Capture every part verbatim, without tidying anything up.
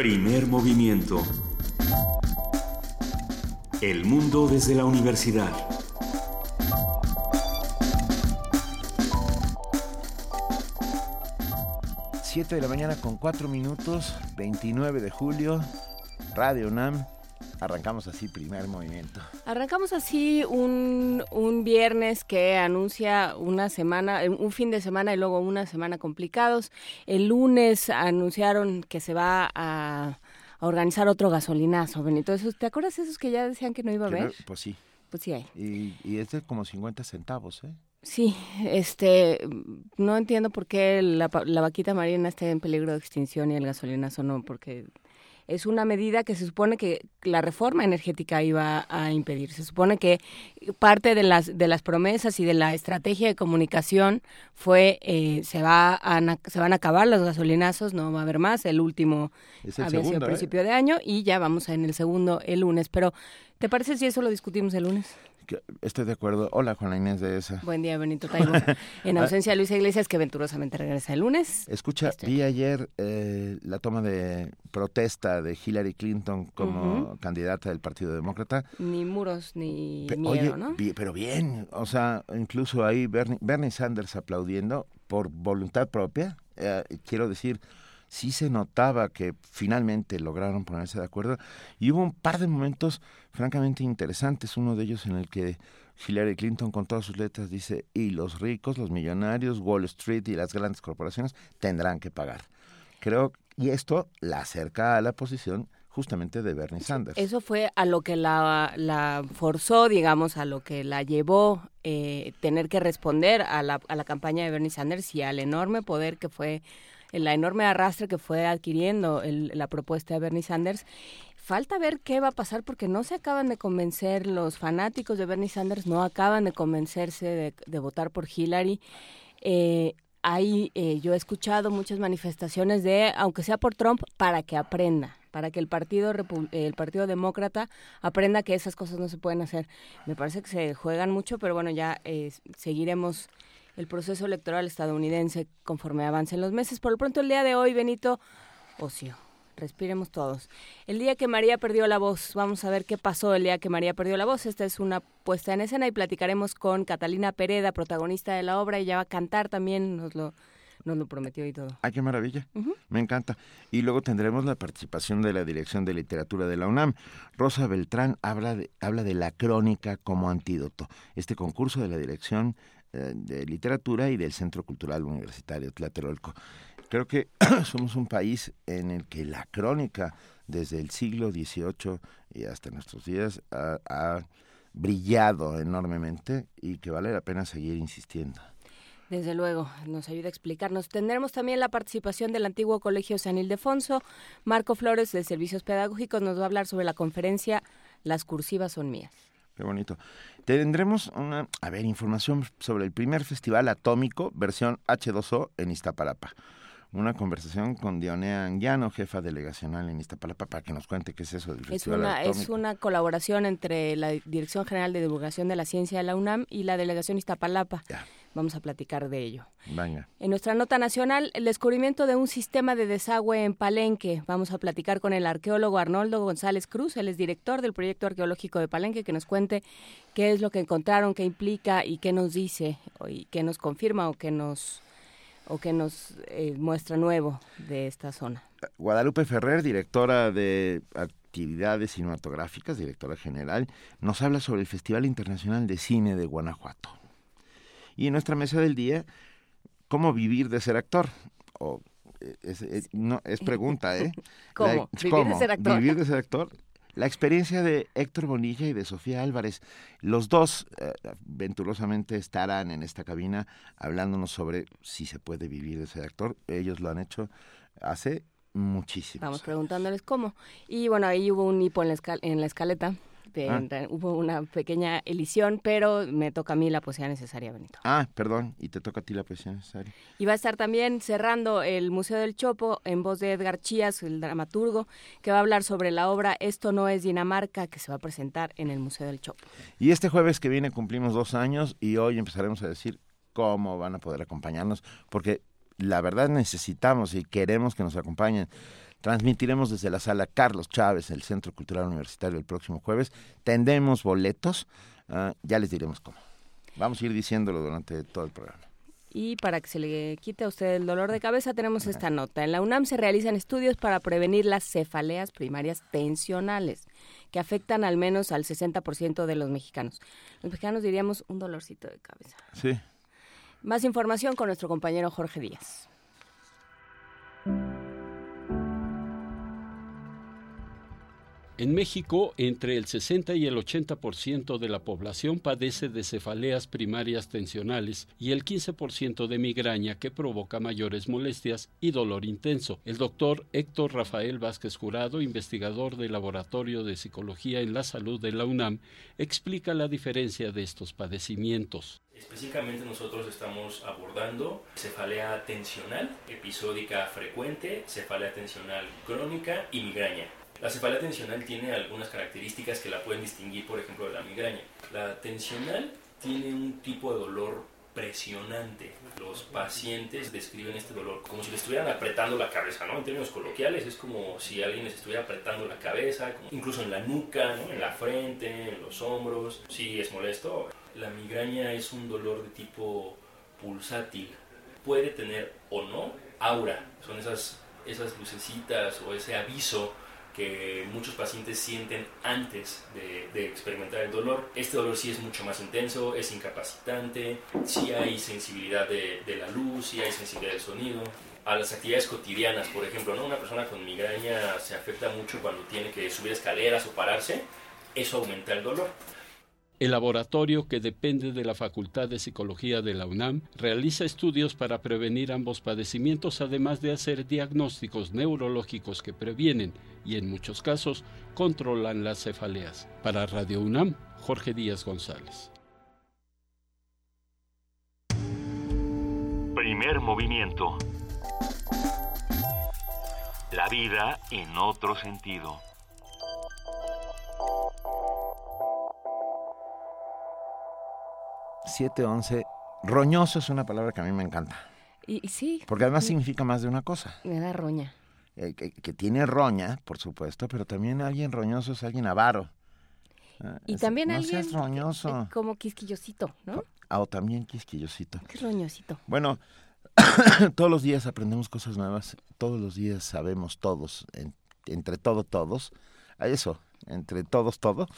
Primer movimiento. El mundo desde la universidad. siete de la mañana con cuatro minutos, veintinueve de julio, Radio UNAM. Arrancamos así Primer Movimiento. Arrancamos así un, un viernes que anuncia una semana, un fin de semana y luego una semana complicados. El lunes anunciaron que se va a, a organizar otro gasolinazo, Benito. ¿Te acuerdas esos que ya decían que no iba a haber? No, pues sí. Pues sí hay. Y, y este es como cincuenta centavos, ¿eh? Sí, este, no entiendo por qué la, la vaquita marina está en peligro de extinción y el gasolinazo no, porque... Es una medida que se supone que la reforma energética iba a impedir. Se supone que parte de las de las promesas y de la estrategia de comunicación fue eh, se va a, se van a acabar los gasolinazos, no va a haber más. El último el había segundo, sido a principio eh. de año y ya vamos en el segundo el lunes. Pero, ¿te parece si eso lo discutimos el lunes? Estoy de acuerdo. Hola, Juana Inés de ESA. Buen día, Benito Taibo. En ausencia de Luis Iglesias, que venturosamente regresa el lunes. Escucha, Estoy. vi ayer eh, la toma de protesta de Hillary Clinton como uh-huh. candidata del Partido Demócrata. Ni muros, ni Pe- miedo, oye, ¿no? Vi- pero bien, o sea, incluso ahí Bernie, Bernie Sanders aplaudiendo por voluntad propia. Eh, quiero decir... Sí se notaba que finalmente lograron ponerse de acuerdo y hubo un par de momentos francamente interesantes, uno de ellos en el que Hillary Clinton con todas sus letras dice y los ricos, los millonarios, Wall Street y las grandes corporaciones tendrán que pagar. Creo y esto la acerca a la posición justamente de Bernie Sanders. Eso fue a lo que la, la forzó, digamos, a lo que la llevó eh, tener que responder a la, a la campaña de Bernie Sanders y al enorme poder que fue... el enorme arrastre que fue adquiriendo el, la propuesta de Bernie Sanders. Falta ver qué va a pasar porque no se acaban de convencer los fanáticos de Bernie Sanders, no acaban de convencerse de, de votar por Hillary. Eh, hay, eh, yo he escuchado muchas manifestaciones de, aunque sea por Trump, para que aprenda. Para que el partido el partido demócrata aprenda que esas cosas no se pueden hacer. Me parece que se juegan mucho, pero bueno, ya eh, seguiremos... el proceso electoral estadounidense conforme avancen los meses. Por lo pronto, el día de hoy, Benito, ocio, respiremos todos. El día que María perdió la voz, vamos a ver qué pasó el día que María perdió la voz. Esta es una puesta en escena y platicaremos con Catalina Pereda, protagonista de la obra, ella va a cantar también, nos lo, nos lo prometió y todo. ¡Ay, qué maravilla! Uh-huh. Me encanta. Y luego tendremos la participación de la Dirección de Literatura de la UNAM. Rosa Beltrán habla de, habla de la crónica como antídoto. Este concurso de la Dirección de Literatura y del Centro Cultural Universitario Tlatelolco. Creo que somos un país en el que la crónica desde el siglo dieciocho y hasta nuestros días ha, ha brillado enormemente y que vale la pena seguir insistiendo. Desde luego, nos ayuda a explicarnos. Tendremos también la participación del antiguo Colegio San Ildefonso. Marco Flores de Servicios Pedagógicos nos va a hablar sobre la conferencia Las cursivas son mías. Qué bonito. Tendremos una, a ver, información sobre el primer festival atómico versión hache dos o en Iztapalapa. Una conversación con Dionea Anguiano, jefa delegacional en Iztapalapa, para que nos cuente qué es eso del festival es una, atómico. Es una colaboración entre la Dirección General de Divulgación de la Ciencia de la UNAM y la Delegación Iztapalapa. Ya. Vamos a platicar de ello. Venga. En nuestra nota nacional, el descubrimiento de un sistema de desagüe en Palenque. Vamos a platicar con el arqueólogo Arnoldo González Cruz, él es director del proyecto arqueológico de Palenque, que nos cuente qué es lo que encontraron, qué implica y qué nos dice, y qué nos confirma o qué nos, o qué nos eh, muestra nuevo de esta zona. Guadalupe Ferrer, directora de actividades cinematográficas, directora general, nos habla sobre el Festival Internacional de Cine de Guanajuato. Y en nuestra mesa del día, ¿cómo vivir de ser actor? Oh, es, es, no, es pregunta, ¿eh? ¿Cómo? La, ¿Vivir ¿cómo? de ser actor? ¿Vivir de ser actor? La experiencia de Héctor Bonilla y de Sofía Álvarez. Los dos, eh, venturosamente, estarán en esta cabina hablándonos sobre si se puede vivir de ser actor. Ellos lo han hecho hace muchísimos Vamos años. Preguntándoles cómo. Y bueno, ahí hubo un hipo en la, escal- en la escaleta. De, ah. de, hubo una pequeña elisión, pero me toca a mí la poesía necesaria, Benito. Ah, perdón, y te toca a ti la poesía necesaria. Y va a estar también cerrando el Museo del Chopo en voz de Edgar Chías, el dramaturgo, que va a hablar sobre la obra Esto no es Dinamarca, que se va a presentar en el Museo del Chopo. Y este jueves que viene cumplimos dos años y hoy empezaremos a decir cómo van a poder acompañarnos, porque la verdad necesitamos y queremos que nos acompañen. Transmitiremos desde la sala Carlos Chávez, el Centro Cultural Universitario, el próximo jueves. Tendremos boletos, uh, ya les diremos cómo. Vamos a ir diciéndolo durante todo el programa. Y para que se le quite a usted el dolor de cabeza, tenemos esta nota. En la UNAM se realizan estudios para prevenir las cefaleas primarias tensionales, que afectan al menos al sesenta por ciento de los mexicanos. Los mexicanos diríamos un dolorcito de cabeza. Sí. Más información con nuestro compañero Jorge Díaz. En México, entre el sesenta y el ochenta por ciento de la población padece de cefaleas primarias tensionales y el quince por ciento de migraña, que provoca mayores molestias y dolor intenso. El doctor Héctor Rafael Vázquez Jurado, investigador del Laboratorio de Psicología en la Salud de la UNAM, explica la diferencia de estos padecimientos. Específicamente nosotros estamos abordando cefalea tensional, episódica frecuente, cefalea tensional crónica y migraña. La cefalea tensional tiene algunas características que la pueden distinguir, por ejemplo, de la migraña. La tensional tiene un tipo de dolor presionante. Los pacientes describen este dolor como si les estuvieran apretando la cabeza, ¿no? En términos coloquiales, es como si alguien les estuviera apretando la cabeza, incluso en la nuca, ¿no? En la frente, en los hombros. Sí, es molesto. La migraña es un dolor de tipo pulsátil. Puede tener o no aura. Son esas, esas lucecitas o ese aviso que muchos pacientes sienten antes de, de experimentar el dolor. Este dolor sí es mucho más intenso, es incapacitante, sí hay sensibilidad de, de la luz, sí hay sensibilidad del sonido. A las actividades cotidianas, por ejemplo, ¿no? Una persona con migraña se afecta mucho cuando tiene que subir escaleras o pararse, eso aumenta el dolor. El laboratorio, que depende de la Facultad de Psicología de la UNAM, realiza estudios para prevenir ambos padecimientos, además de hacer diagnósticos neurológicos que previenen y, en muchos casos, controlan las cefaleas. Para Radio UNAM, Jorge Díaz González. Primer movimiento. La vida en otro sentido. siete once, roñoso es una palabra que a mí me encanta. Y, y sí. Porque además significa más de una cosa. Me da roña. Eh, que, que tiene roña, por supuesto, pero también alguien roñoso es alguien avaro. Y es, también no alguien seas roñoso. Como quisquillosito, ¿no? Ah, o también quisquillosito. ¿Qué es roñosito? Bueno, todos los días aprendemos cosas nuevas, todos los días sabemos todos, en, entre todo todos, a eso. Entre todos, todo.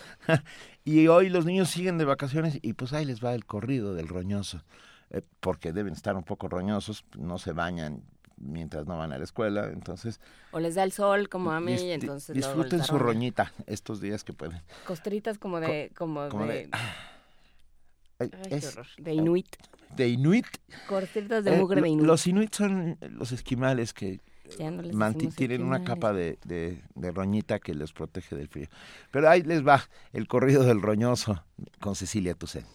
Y hoy los niños siguen de vacaciones y pues ahí les va el corrido del roñoso. Eh, porque deben estar un poco roñosos, no se bañan mientras no van a la escuela, entonces... O les da el sol, como a mí, dis- y entonces... Disfruten no su roñita estos días que pueden. Costritas como de... Co- como, como de... de... Ay, es, qué horror. De inuit. De inuit. Costritas de mugre eh, de inuit. Los inuit son los esquimales que... No Manti- tienen una capa de, de, de roñita que les protege del frío. Pero ahí les va el corrido del roñoso con Cecilia Toussaint.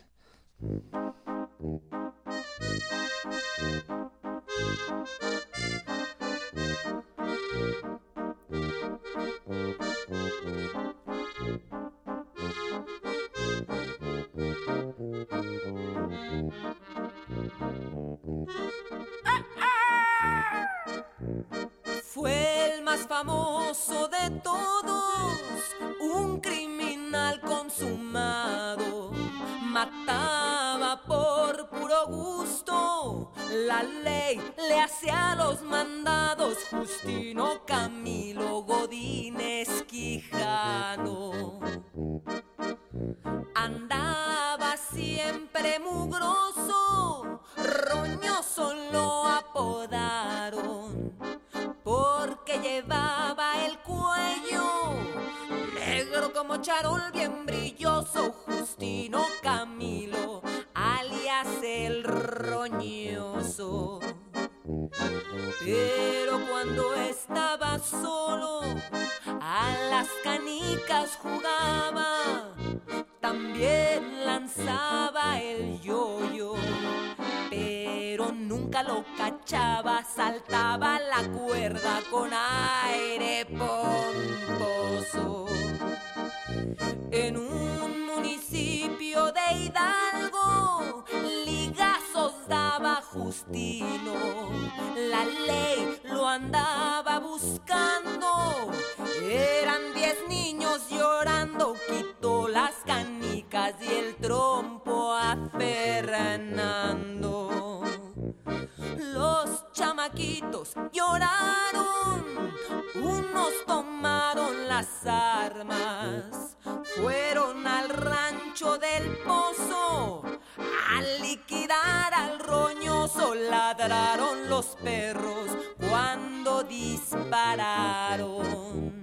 Fue el más famoso de todos, un criminal consumado. Mataba por puro gusto, la ley le hacía los mandados. Justino Camilo Godínez Quijano andaba siempre mugroso, roñoso lo apodaron, porque llevaba el cuello negro como charol bien brilloso. Justino Camilo, alias el roñoso. Pero cuando estaba solo, a las canicas jugaba, también lanzaba el yoyo, pero nunca lo cachaba, saltaba la cuerda con aire pomposo. En un municipio de Hidalgo, ligazos daba jugo. Agustino, la ley lo andaba buscando. Eran diez niños llorando, quitó las canicas y el trompo a Fernando. Los chamaquitos lloraron, unos tomaron las armas, fueron al rancho del Pozo a liquidar al roñoso, ladraron los perros cuando dispararon.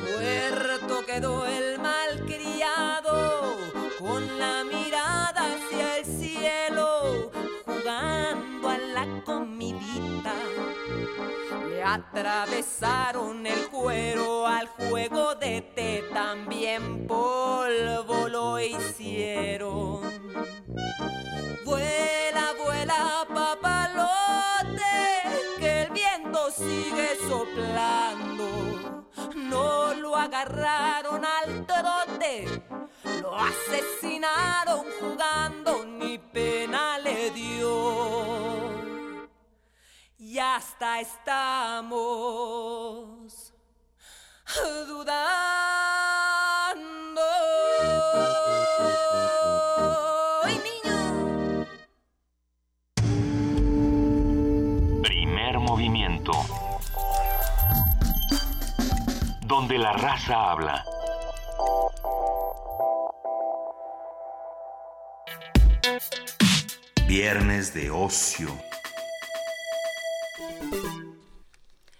Muerto quedó el malcriado, con la mirada hacia el cielo, jugando a la comidita. Le atravesaron el cuero, al juego de té también polvo lo hicieron. Vuela, vuela, papalote, que el viento sigue soplando. No lo agarraron al trote, lo asesinaron jugando, ni pena le dio. Y hasta estamos dudando. ¡Ay, niño! Primer movimiento. Donde la raza habla. Viernes de ocio.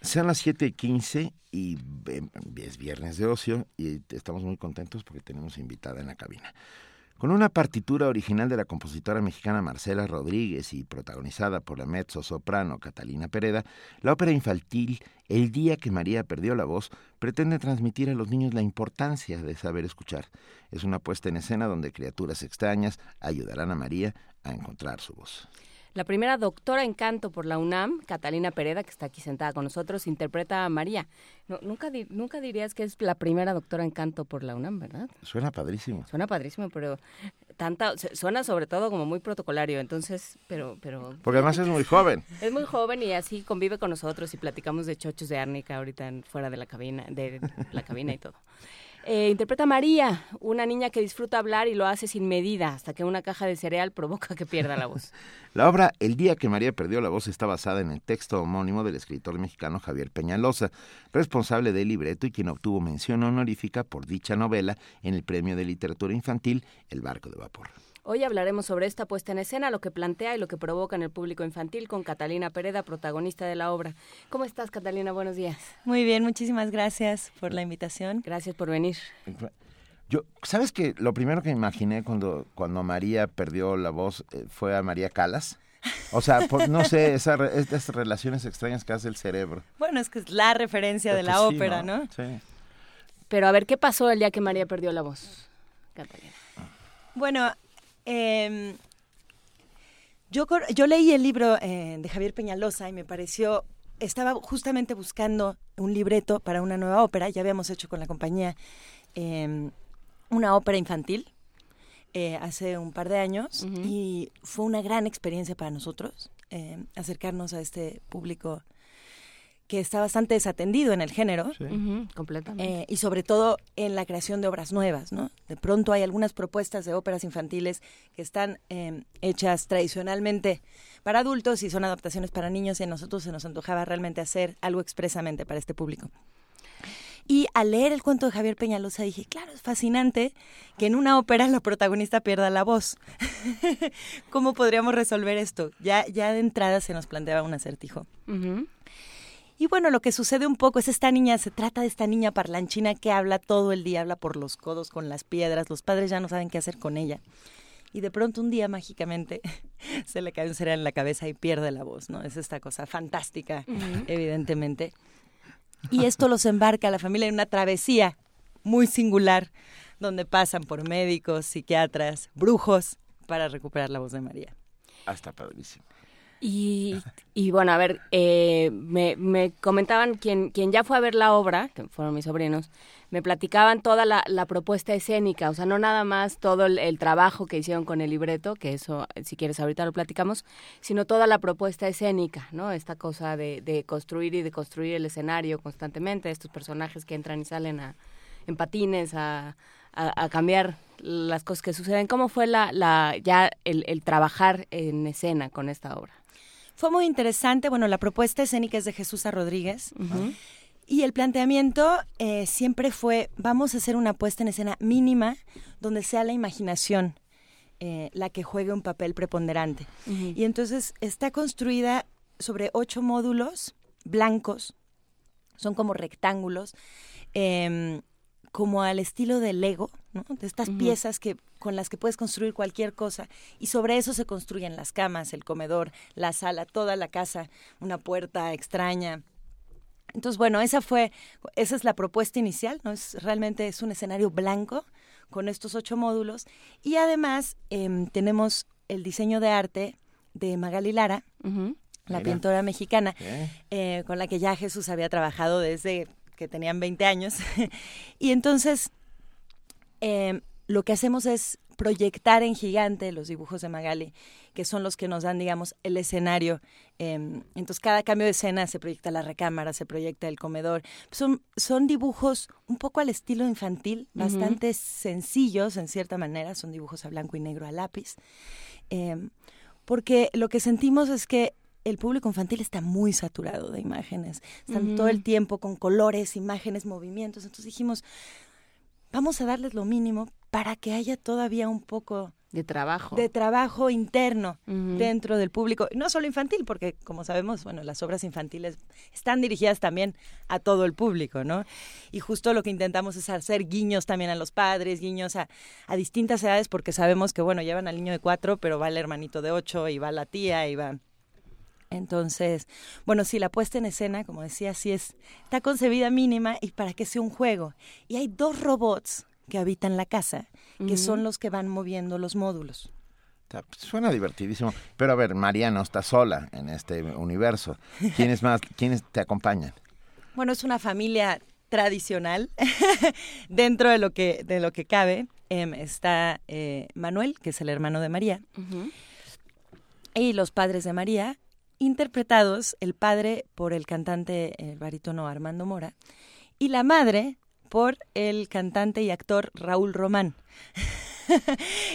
Sean las siete y quince y es viernes de ocio y estamos muy contentos porque tenemos invitada en la cabina. Con una partitura original de la compositora mexicana Marcela Rodríguez y protagonizada por la mezzosoprano Catalina Pereda, la ópera infantil El día que María perdió la voz pretende transmitir a los niños la importancia de saber escuchar. Es una puesta en escena donde criaturas extrañas ayudarán a María a encontrar su voz. La primera doctora en canto por la UNAM, Catalina Pereda, que está aquí sentada con nosotros, interpreta a María. No, nunca, di- nunca dirías que es la primera doctora en canto por la UNAM, ¿verdad? Suena padrísimo. Suena padrísimo, pero tanta suena sobre todo como muy protocolario, entonces, pero... pero porque además es muy joven. Es muy joven y así convive con nosotros y platicamos de chochos de árnica ahorita en, fuera de la cabina, de la cabina y todo. Eh, interpreta a María, una niña que disfruta hablar y lo hace sin medida, hasta que una caja de cereal provoca que pierda la voz. La obra El día que María perdió la voz está basada en el texto homónimo del escritor mexicano Javier Peñalosa, responsable del libreto y quien obtuvo mención honorífica por dicha novela en el Premio de Literatura Infantil El barco de vapor. Hoy hablaremos sobre esta puesta en escena, lo que plantea y lo que provoca en el público infantil con Catalina Pereda, protagonista de la obra. ¿Cómo estás, Catalina? Buenos días. Muy bien, muchísimas gracias por la invitación. Gracias por venir. Yo, ¿sabes qué? Lo primero que imaginé cuando, cuando María perdió la voz eh, fue a María Callas. O sea, por, no sé, esas estas relaciones extrañas que hace el cerebro. Bueno, es que es la referencia de la ópera, ¿no? ¿no? Sí. Pero a ver, ¿qué pasó el día que María perdió la voz, Catalina? Bueno... Eh, yo, yo leí el libro eh, de Javier Peñalosa y me pareció, estaba justamente buscando un libreto para una nueva ópera, ya habíamos hecho con la compañía eh, una ópera infantil eh, hace un par de años uh-huh. y fue una gran experiencia para nosotros eh, acercarnos a este público que está bastante desatendido en el género. Sí. Uh-huh, completamente. Eh, y sobre todo en la creación de obras nuevas, ¿no? De pronto hay algunas propuestas de óperas infantiles que están eh, hechas tradicionalmente para adultos y son adaptaciones para niños y a nosotros se nos antojaba realmente hacer algo expresamente para este público. Y al leer el cuento de Javier Peñalosa dije, claro, es fascinante que en una ópera la protagonista pierda la voz. ¿Cómo podríamos resolver esto? Ya, ya de entrada se nos planteaba un acertijo. Uh-huh. Y bueno, lo que sucede un poco es esta niña, se trata de esta niña parlanchina que habla todo el día, habla por los codos, con las piedras, los padres ya no saben qué hacer con ella. Y de pronto un día, mágicamente, se le cae un cereal en la cabeza y pierde la voz, ¿no? Es esta cosa fantástica, uh-huh. evidentemente. Y esto los embarca a la familia en una travesía muy singular, donde pasan por médicos, psiquiatras, brujos, para recuperar la voz de María. Hasta padrísimo. Y, y bueno, a ver, eh, me, me comentaban, quien, quien ya fue a ver la obra, que fueron mis sobrinos, me platicaban toda la, la propuesta escénica, o sea, no nada más todo el, el trabajo que hicieron con el libreto, que eso, si quieres, ahorita lo platicamos, sino toda la propuesta escénica, ¿no? Esta cosa de, de construir y de construir el escenario constantemente, estos personajes que entran y salen a, en patines, a, a, a cambiar las cosas que suceden. ¿Cómo fue la, la ya el, el trabajar en escena con esta obra? Fue muy interesante. Bueno, la propuesta escénica es de Jesusa Rodríguez. Uh-huh. Y el planteamiento eh, siempre fue, vamos a hacer una puesta en escena mínima donde sea la imaginación eh, la que juegue un papel preponderante. Uh-huh. Y entonces está construida sobre ocho módulos blancos, son como rectángulos, eh, como al estilo del Lego, ¿no? De estas uh-huh. piezas que... con las que puedes construir cualquier cosa, y sobre eso se construyen las camas, el comedor, la sala, toda la casa, una puerta extraña. Entonces, bueno, esa fue, esa es la propuesta inicial, ¿no? Es, realmente es un escenario blanco con estos ocho módulos, y además eh, tenemos el diseño de arte de Magali Lara, uh-huh. la Mira. pintora mexicana, ¿Eh? Eh, con la que ya Jesús había trabajado desde que tenían veinte años, y entonces... Eh, lo que hacemos es proyectar en gigante los dibujos de Magali, que son los que nos dan, digamos, el escenario. Eh, entonces, cada cambio de escena se proyecta la recámara, se proyecta el comedor. Son, son dibujos un poco al estilo infantil, bastante uh-huh. sencillos, en cierta manera. Son dibujos a blanco y negro, a lápiz. Eh, porque lo que sentimos es que el público infantil está muy saturado de imágenes. Están uh-huh. todo el tiempo con colores, imágenes, movimientos. Entonces dijimos... vamos a darles lo mínimo para que haya todavía un poco de trabajo, de trabajo interno uh-huh. dentro del público, no solo infantil, porque como sabemos, bueno, las obras infantiles están dirigidas también a todo el público, ¿no? Y justo lo que intentamos es hacer guiños también a los padres, guiños a, a distintas edades, porque sabemos que, bueno, llevan al niño de cuatro, pero va el hermanito de ocho y va la tía y va... Entonces, bueno, sí, la puesta en escena, como decía, sí es, está concebida mínima y para que sea un juego. Y hay dos robots que habitan la casa, que uh-huh. son los que van moviendo los módulos. Suena divertidísimo. Pero a ver, María no está sola en este universo. ¿Quiénes más, quiénes te acompañan? Bueno, es una familia tradicional dentro de lo que, de lo que cabe. Eh, está eh, Manuel, que es el hermano de María, uh-huh. y los padres de María, interpretados el padre por el cantante, el barítono Armando Mora, y la madre por el cantante y actor Raúl Román.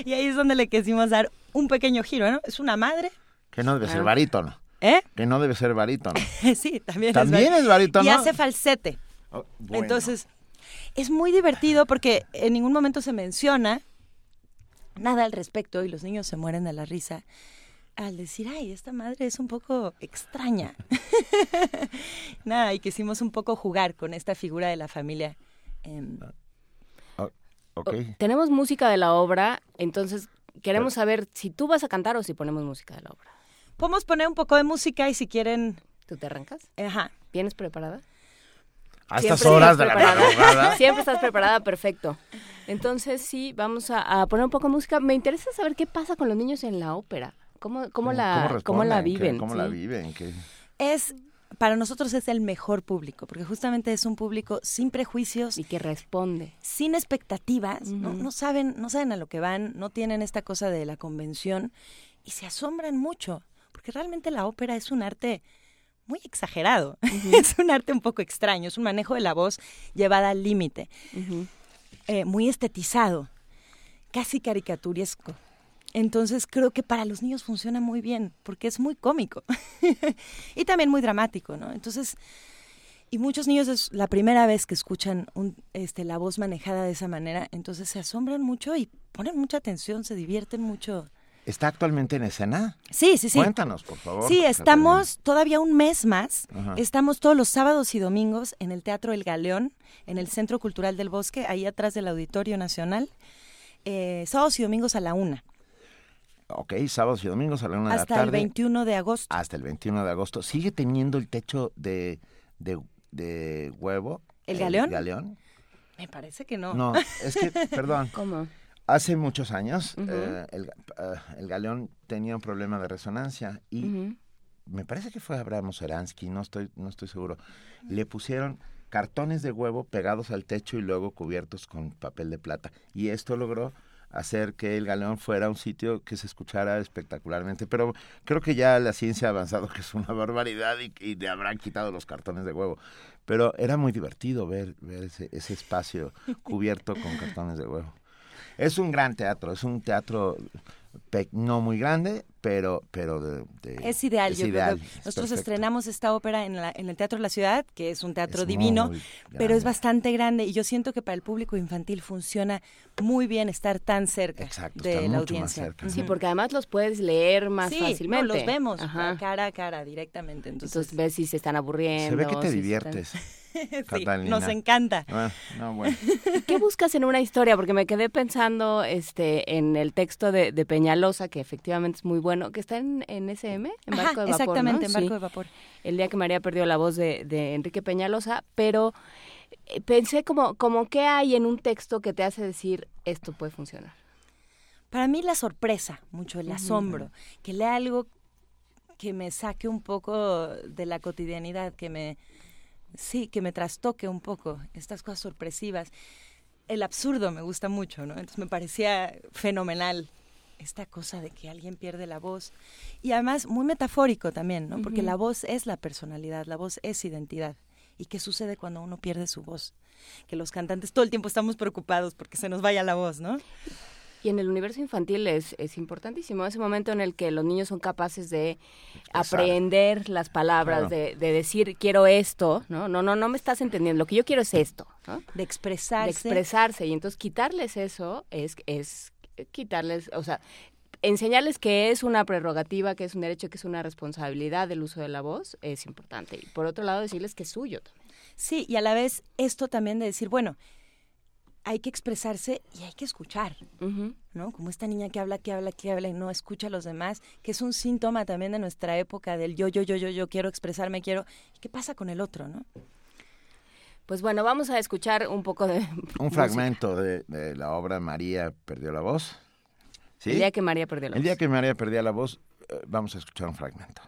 Y ahí es donde le quisimos dar un pequeño giro, ¿no? Es una madre. Que no debe ser barítono. ¿Eh? Que no debe ser barítono. Sí, también, también es barítono. Y hace falsete. Oh, bueno. Entonces, es muy divertido porque en ningún momento se menciona nada al respecto y los niños se mueren de la risa al decir, ay, esta madre es un poco extraña. Nada, y quisimos un poco jugar con esta figura de la familia. Eh, oh, okay. Tenemos música de la obra, entonces queremos saber si tú vas a cantar o si ponemos música de la obra. Podemos poner un poco de música y si quieren... ¿Tú te arrancas? Ajá. ¿Vienes preparada? A estas horas de la madrugada. Siempre estás preparada, perfecto. Entonces sí, vamos a, a poner un poco de música. Me interesa saber qué pasa con los niños en la ópera. ¿Cómo, cómo, la, ¿Cómo, ¿Cómo la viven? ¿Cómo ¿sí? la viven? ¿Qué? Es, para nosotros es el mejor público, porque justamente es un público sin prejuicios. Y que responde. Sin expectativas, uh-huh. ¿no? No saben, no saben a lo que van, no tienen esta cosa de la convención y se asombran mucho, porque realmente la ópera es un arte muy exagerado, uh-huh. es un arte un poco extraño, es un manejo de la voz llevada al límite, uh-huh. eh, muy estetizado, casi caricaturesco. Entonces creo que para los niños funciona muy bien, porque es muy cómico y también muy dramático, ¿no? Entonces, y muchos niños es la primera vez que escuchan un, este, la voz manejada de esa manera, entonces se asombran mucho y ponen mucha atención, se divierten mucho. ¿Está actualmente en escena? Sí, sí, sí. Cuéntanos, por favor. Sí, estamos todavía un mes más. Ajá. Estamos todos los sábados y domingos en el Teatro El Galeón, en el Centro Cultural del Bosque, ahí atrás del Auditorio Nacional, eh, sábados y domingos a la una. Ok, sábados y domingos a la una de la tarde. Hasta el veintiuno de agosto. Hasta el veintiuno de agosto. ¿Sigue teniendo el techo de, de, de huevo? ¿El, ¿El galeón? galeón? Me parece que no. No, es que, perdón. ¿Cómo? Hace muchos años uh-huh. eh, el, eh, el galeón tenía un problema de resonancia y uh-huh. me parece que fue Abraham Saransky, no estoy, no estoy seguro, le pusieron cartones de huevo pegados al techo y luego cubiertos con papel de plata. Y esto logró hacer que el Galeón fuera un sitio que se escuchara espectacularmente. Pero creo que ya la ciencia ha avanzado, que es una barbaridad, y, y le habrán quitado los cartones de huevo. Pero era muy divertido ver, ver ese, ese espacio cubierto con cartones de huevo. Es un gran teatro, es un teatro pe- no muy grande, pero... pero de, de, es ideal, es yo ideal, creo. Es Nosotros perfecto. Estrenamos esta ópera en, la, en el Teatro de la Ciudad, que es un teatro es divino, pero es bastante grande, y yo siento que para el público infantil funciona muy bien estar tan cerca. Exacto, de la audiencia. Cerca. Sí, porque además los puedes leer más sí, fácilmente. Sí, no, los vemos Ajá. cara a cara directamente. Entonces, Entonces ves si se están aburriendo. Se ve que te si diviertes. Sí, nos encanta. Ah, no, bueno. ¿Qué buscas en una historia? Porque me quedé pensando este, en el texto de, de Peñalosa, que efectivamente es muy bueno, que está en, en S M, en Barco Ajá, de Vapor. Exactamente, ¿no? En Barco sí. de Vapor. El día que María perdió la voz de, de Enrique Peñalosa, pero pensé como, como qué hay en un texto que te hace decir esto puede funcionar. Para mí la sorpresa, mucho el asombro, uh-huh. que lea algo que me saque un poco de la cotidianidad, que me... Sí, que me trastoque un poco estas cosas sorpresivas. El absurdo me gusta mucho, ¿no? Entonces me parecía fenomenal esta cosa de que alguien pierde la voz. Y además muy metafórico también, ¿no? Porque uh-huh. la voz es la personalidad, la voz es identidad. ¿Y qué sucede cuando uno pierde su voz? Que los cantantes todo el tiempo estamos preocupados porque se nos vaya la voz, ¿no? Y en el universo infantil es, es importantísimo ese momento en el que los niños son capaces de Expresar. aprender las palabras, claro. de, de decir quiero esto, ¿no? No, no, no me estás entendiendo, lo que yo quiero es esto, ¿no? De expresarse. De expresarse, y entonces quitarles eso es, es quitarles, o sea, enseñarles que es una prerrogativa, que es un derecho, que es una responsabilidad del uso de la voz, es importante. Y por otro lado decirles que es suyo también. Sí, y a la vez esto también de decir, bueno, hay que expresarse y hay que escuchar, uh-huh. ¿no? Como esta niña que habla, que habla, que habla y no escucha a los demás, que es un síntoma también de nuestra época del yo, yo, yo, yo, yo, quiero expresarme, quiero... ¿Qué pasa con el otro, no? Pues bueno, vamos a escuchar un poco de... Un fragmento de, de la obra María perdió la voz. ¿Sí? El día que María perdió la voz. El día que María perdió la voz, vamos a escuchar un fragmento.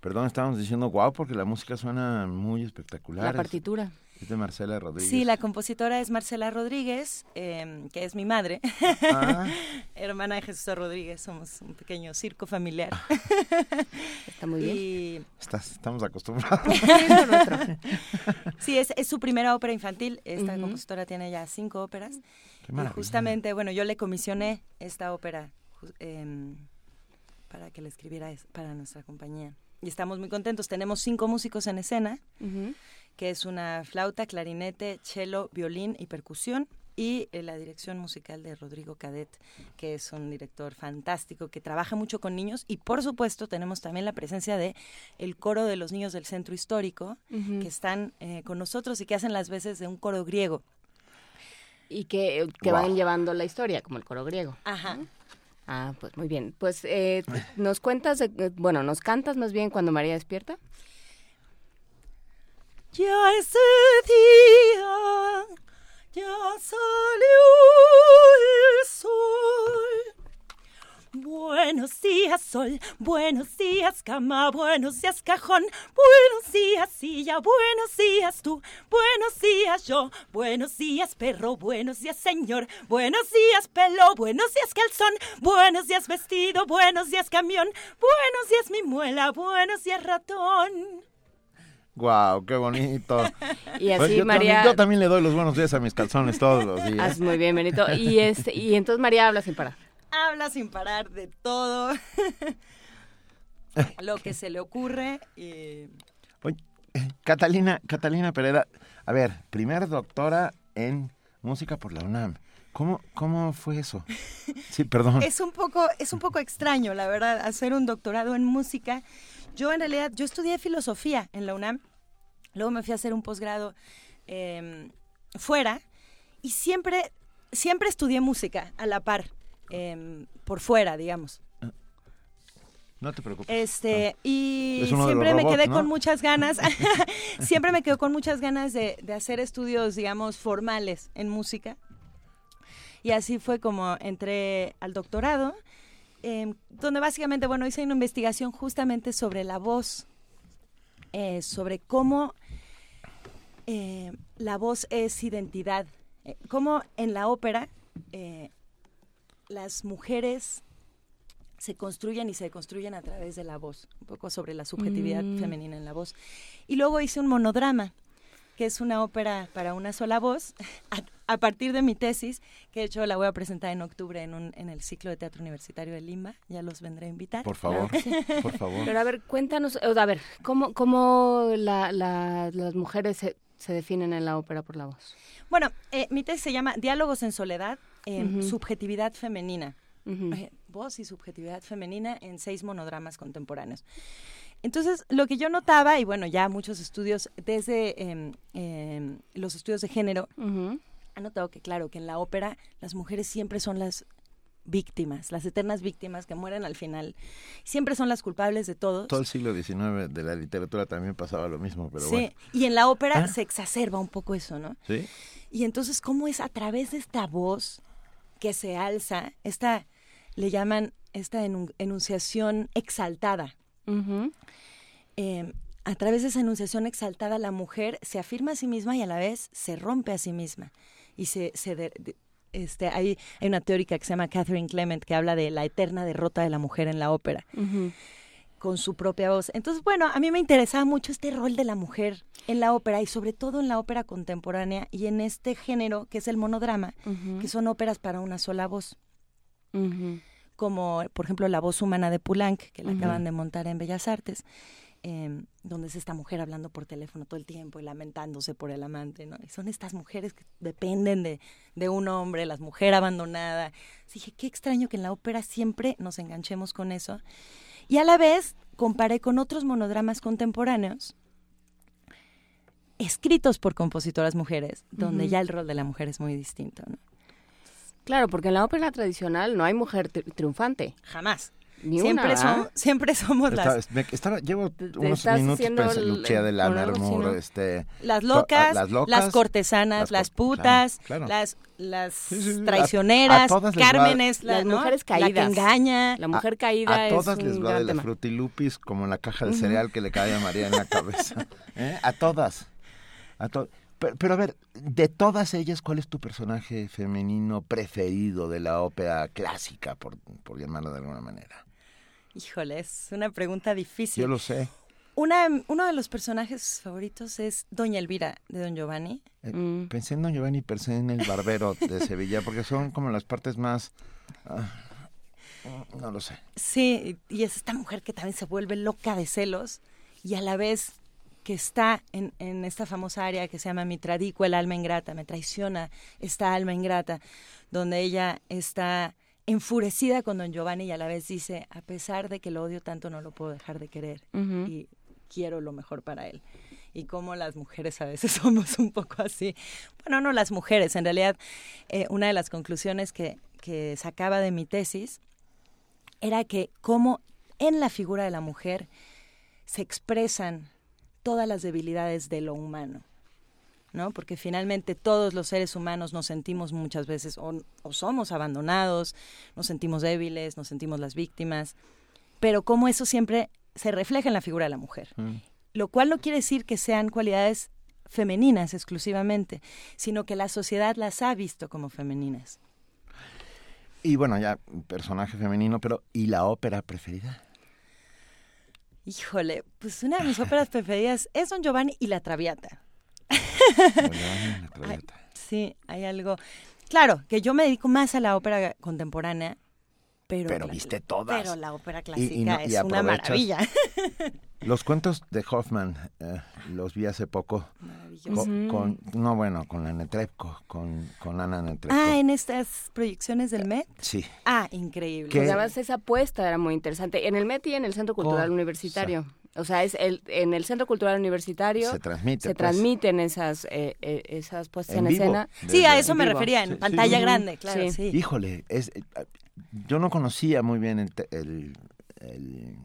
Perdón, estábamos diciendo guau, wow, porque la música suena muy espectacular. La partitura. Es de Marcela Rodríguez. Sí, la compositora es Marcela Rodríguez, eh, que es mi madre, ah. hermana de Jesusa Rodríguez, somos un pequeño circo familiar. Está muy bien. Y... Estás, estamos acostumbrados. Sí, es, es su primera ópera infantil, esta uh-huh. compositora tiene ya cinco óperas. Qué maravilla. Y justamente, bueno, yo le comisioné esta ópera eh, para que la escribiera para nuestra compañía. Y estamos muy contentos. Tenemos cinco músicos en escena, uh-huh. que es una flauta, clarinete, cello, violín y percusión, y eh, la dirección musical de Rodrigo Cadet, que es un director fantástico que trabaja mucho con niños. Y por supuesto tenemos también la presencia de el coro de los niños del Centro Histórico, uh-huh. que están eh, con nosotros y que hacen las veces de un coro griego. Y que, que wow. van llevando la historia, como el coro griego. Ajá. ¿No? Ah, pues muy bien. Pues eh, nos cuentas, de, bueno, nos cantas más bien cuando María despierta. Yo es día, Ya salió el sol. Buenos días, sol. Buenos días, cama. Buenos días, cajón. Buenos días, silla. Buenos días, tú. Buenos días, yo. Buenos días, perro. Buenos días, señor. Buenos días, pelo. Buenos días, calzón. Buenos días, vestido. Buenos días, camión. Buenos días, mi muela. Buenos días, ratón. Wow, qué bonito. Y así, pues yo, María... también, yo también le doy los buenos días a mis calzones todos los días. Haz muy bien, Benito. Y este, y entonces María habla sin parar. Habla sin parar de todo lo que se le ocurre. Y... Oye, Catalina, Catalina Pereda, a ver, primer doctora en música por la UNAM. ¿Cómo, cómo fue eso? Sí, perdón. Es un poco, es un poco extraño, la verdad, hacer un doctorado en música. Yo en realidad, yo estudié filosofía en la UNAM, luego me fui a hacer un posgrado eh, fuera y siempre, siempre estudié música a la par, eh, por fuera, digamos. No te preocupes. Este, no. Y siempre robots, me quedé ¿no? con muchas ganas, siempre me quedé con muchas ganas de, de hacer estudios, digamos, formales en música. Y así fue como entré al doctorado. Eh, donde básicamente, bueno, hice una investigación justamente sobre la voz, eh, sobre cómo eh, la voz es identidad, eh, cómo en la ópera eh, las mujeres se construyen y se construyen a través de la voz, un poco sobre la subjetividad mm. femenina en la voz. Y luego hice un monodrama, que es una ópera para una sola voz, a, a partir de mi tesis, que de hecho la voy a presentar en octubre en, un, en el ciclo de Teatro Universitario de Lima, ya los vendré a invitar. Por favor, claro, sí. Por favor. Pero a ver, cuéntanos, a ver, ¿cómo, cómo la, la, las mujeres se, se definen en la ópera por la voz? Bueno, eh, mi tesis se llama Diálogos en soledad, eh, uh-huh. subjetividad femenina, uh-huh. eh, voz y subjetividad femenina en seis monodramas contemporáneos. Entonces, lo que yo notaba, y bueno, ya muchos estudios, desde eh, eh, los estudios de género, uh-huh. han notado que, claro, que en la ópera las mujeres siempre son las víctimas, las eternas víctimas que mueren al final. Siempre son las culpables de todo. Todo el siglo diecinueve de la literatura también pasaba lo mismo, pero sí, bueno. Sí, y en la ópera ¿Ah? se exacerba un poco eso, ¿no? Sí. Y entonces, ¿cómo es a través de esta voz que se alza, esta, le llaman, esta enun- enunciación exaltada? Uh-huh. Eh, a través de esa enunciación exaltada la mujer se afirma a sí misma y a la vez se rompe a sí misma y se, se de, de, este, hay, hay una teórica que se llama Catherine Clement que habla de la eterna derrota de la mujer en la ópera uh-huh. con su propia voz. Entonces, bueno, a mí me interesaba mucho este rol de la mujer en la ópera y sobre todo en la ópera contemporánea y en este género que es el monodrama uh-huh. que son óperas para una sola voz uh-huh. como por ejemplo La voz humana de Poulenc, que la uh-huh. acaban de montar en Bellas Artes, eh, donde es esta mujer hablando por teléfono todo el tiempo y lamentándose por el amante, ¿no? Y son estas mujeres que dependen de, de un hombre, la mujer abandonada. Dije, qué extraño que en la ópera siempre nos enganchemos con eso. Y a la vez comparé con otros monodramas contemporáneos, escritos por compositoras mujeres, donde uh-huh. ya el rol de la mujer es muy distinto, ¿no? Claro, porque en la ópera tradicional no hay mujer tri- triunfante. Jamás. Ni siempre, una, son, siempre somos Está, las... Me, estaba, llevo unos minutos pensando, Lucía de la Mermur, este... Las locas, to, a, las locas, las cortesanas, las, las putas, claro, claro. las, las sí, sí, sí, traicioneras, a, a cármenes, va, la, las ¿no? mujeres caídas. La que engaña. La mujer a, caída a es todas les va de tema. Las frutilupis como la caja de cereal que le cae a María en la cabeza. ¿Eh? A todas. A todas. Pero, pero a ver, de todas ellas, ¿cuál es tu personaje femenino preferido de la ópera clásica, por, por llamarlo de alguna manera? Híjole, es una pregunta difícil. Yo lo sé. Una, uno de los personajes favoritos es Doña Elvira, de Don Giovanni. Eh, mm. Pensé en Don Giovanni, pensé en el barbero de Sevilla, porque son como las partes más... Uh, no lo sé. Sí, y es esta mujer que también se vuelve loca de celos y a la vez... que está en, en esta famosa área que se llama Mi tradico, el alma ingrata, me traiciona esta alma ingrata, donde ella está enfurecida con Don Giovanni y a la vez dice, a pesar de que lo odio tanto, no lo puedo dejar de querer uh-huh. y quiero lo mejor para él. Y como las mujeres a veces somos un poco así. Bueno, no las mujeres, en realidad eh, una de las conclusiones que, que sacaba de mi tesis era que como en la figura de la mujer se expresan todas las debilidades de lo humano, ¿no? Porque finalmente todos los seres humanos nos sentimos muchas veces o, o somos abandonados, nos sentimos débiles, nos sentimos las víctimas, pero cómo eso siempre se refleja en la figura de la mujer, mm. lo cual no quiere decir que sean cualidades femeninas exclusivamente, sino que la sociedad las ha visto como femeninas. Y bueno, ya personaje femenino, pero ¿y la ópera preferida? Híjole, pues una de mis óperas preferidas es Don Giovanni y la Traviata. Don Giovanni y la Traviata. Ay, sí, hay algo. Claro, que yo me dedico más a la ópera contemporánea, pero... Pero viste todas. Pero la ópera clásica y, y no, es una maravilla. Los cuentos de Hoffman, eh, los vi hace poco. Maravilloso. Con, con, no, bueno, con la Netrebko, con, con Ana Netrebko. Ah, en estas proyecciones del Met. Sí. Ah, increíble. Pues además esa apuesta era muy interesante. En el Met y en el Centro Cultural Co- Universitario. O sea, es el, en el Centro Cultural Universitario se, transmite, se pues, transmiten esas, eh, eh, esas puestas en, en vivo, escena. Sí, a eso me vivo. refería, en sí, pantalla sí, grande, claro. Sí. Sí. Híjole, es, yo no conocía muy bien el... el, el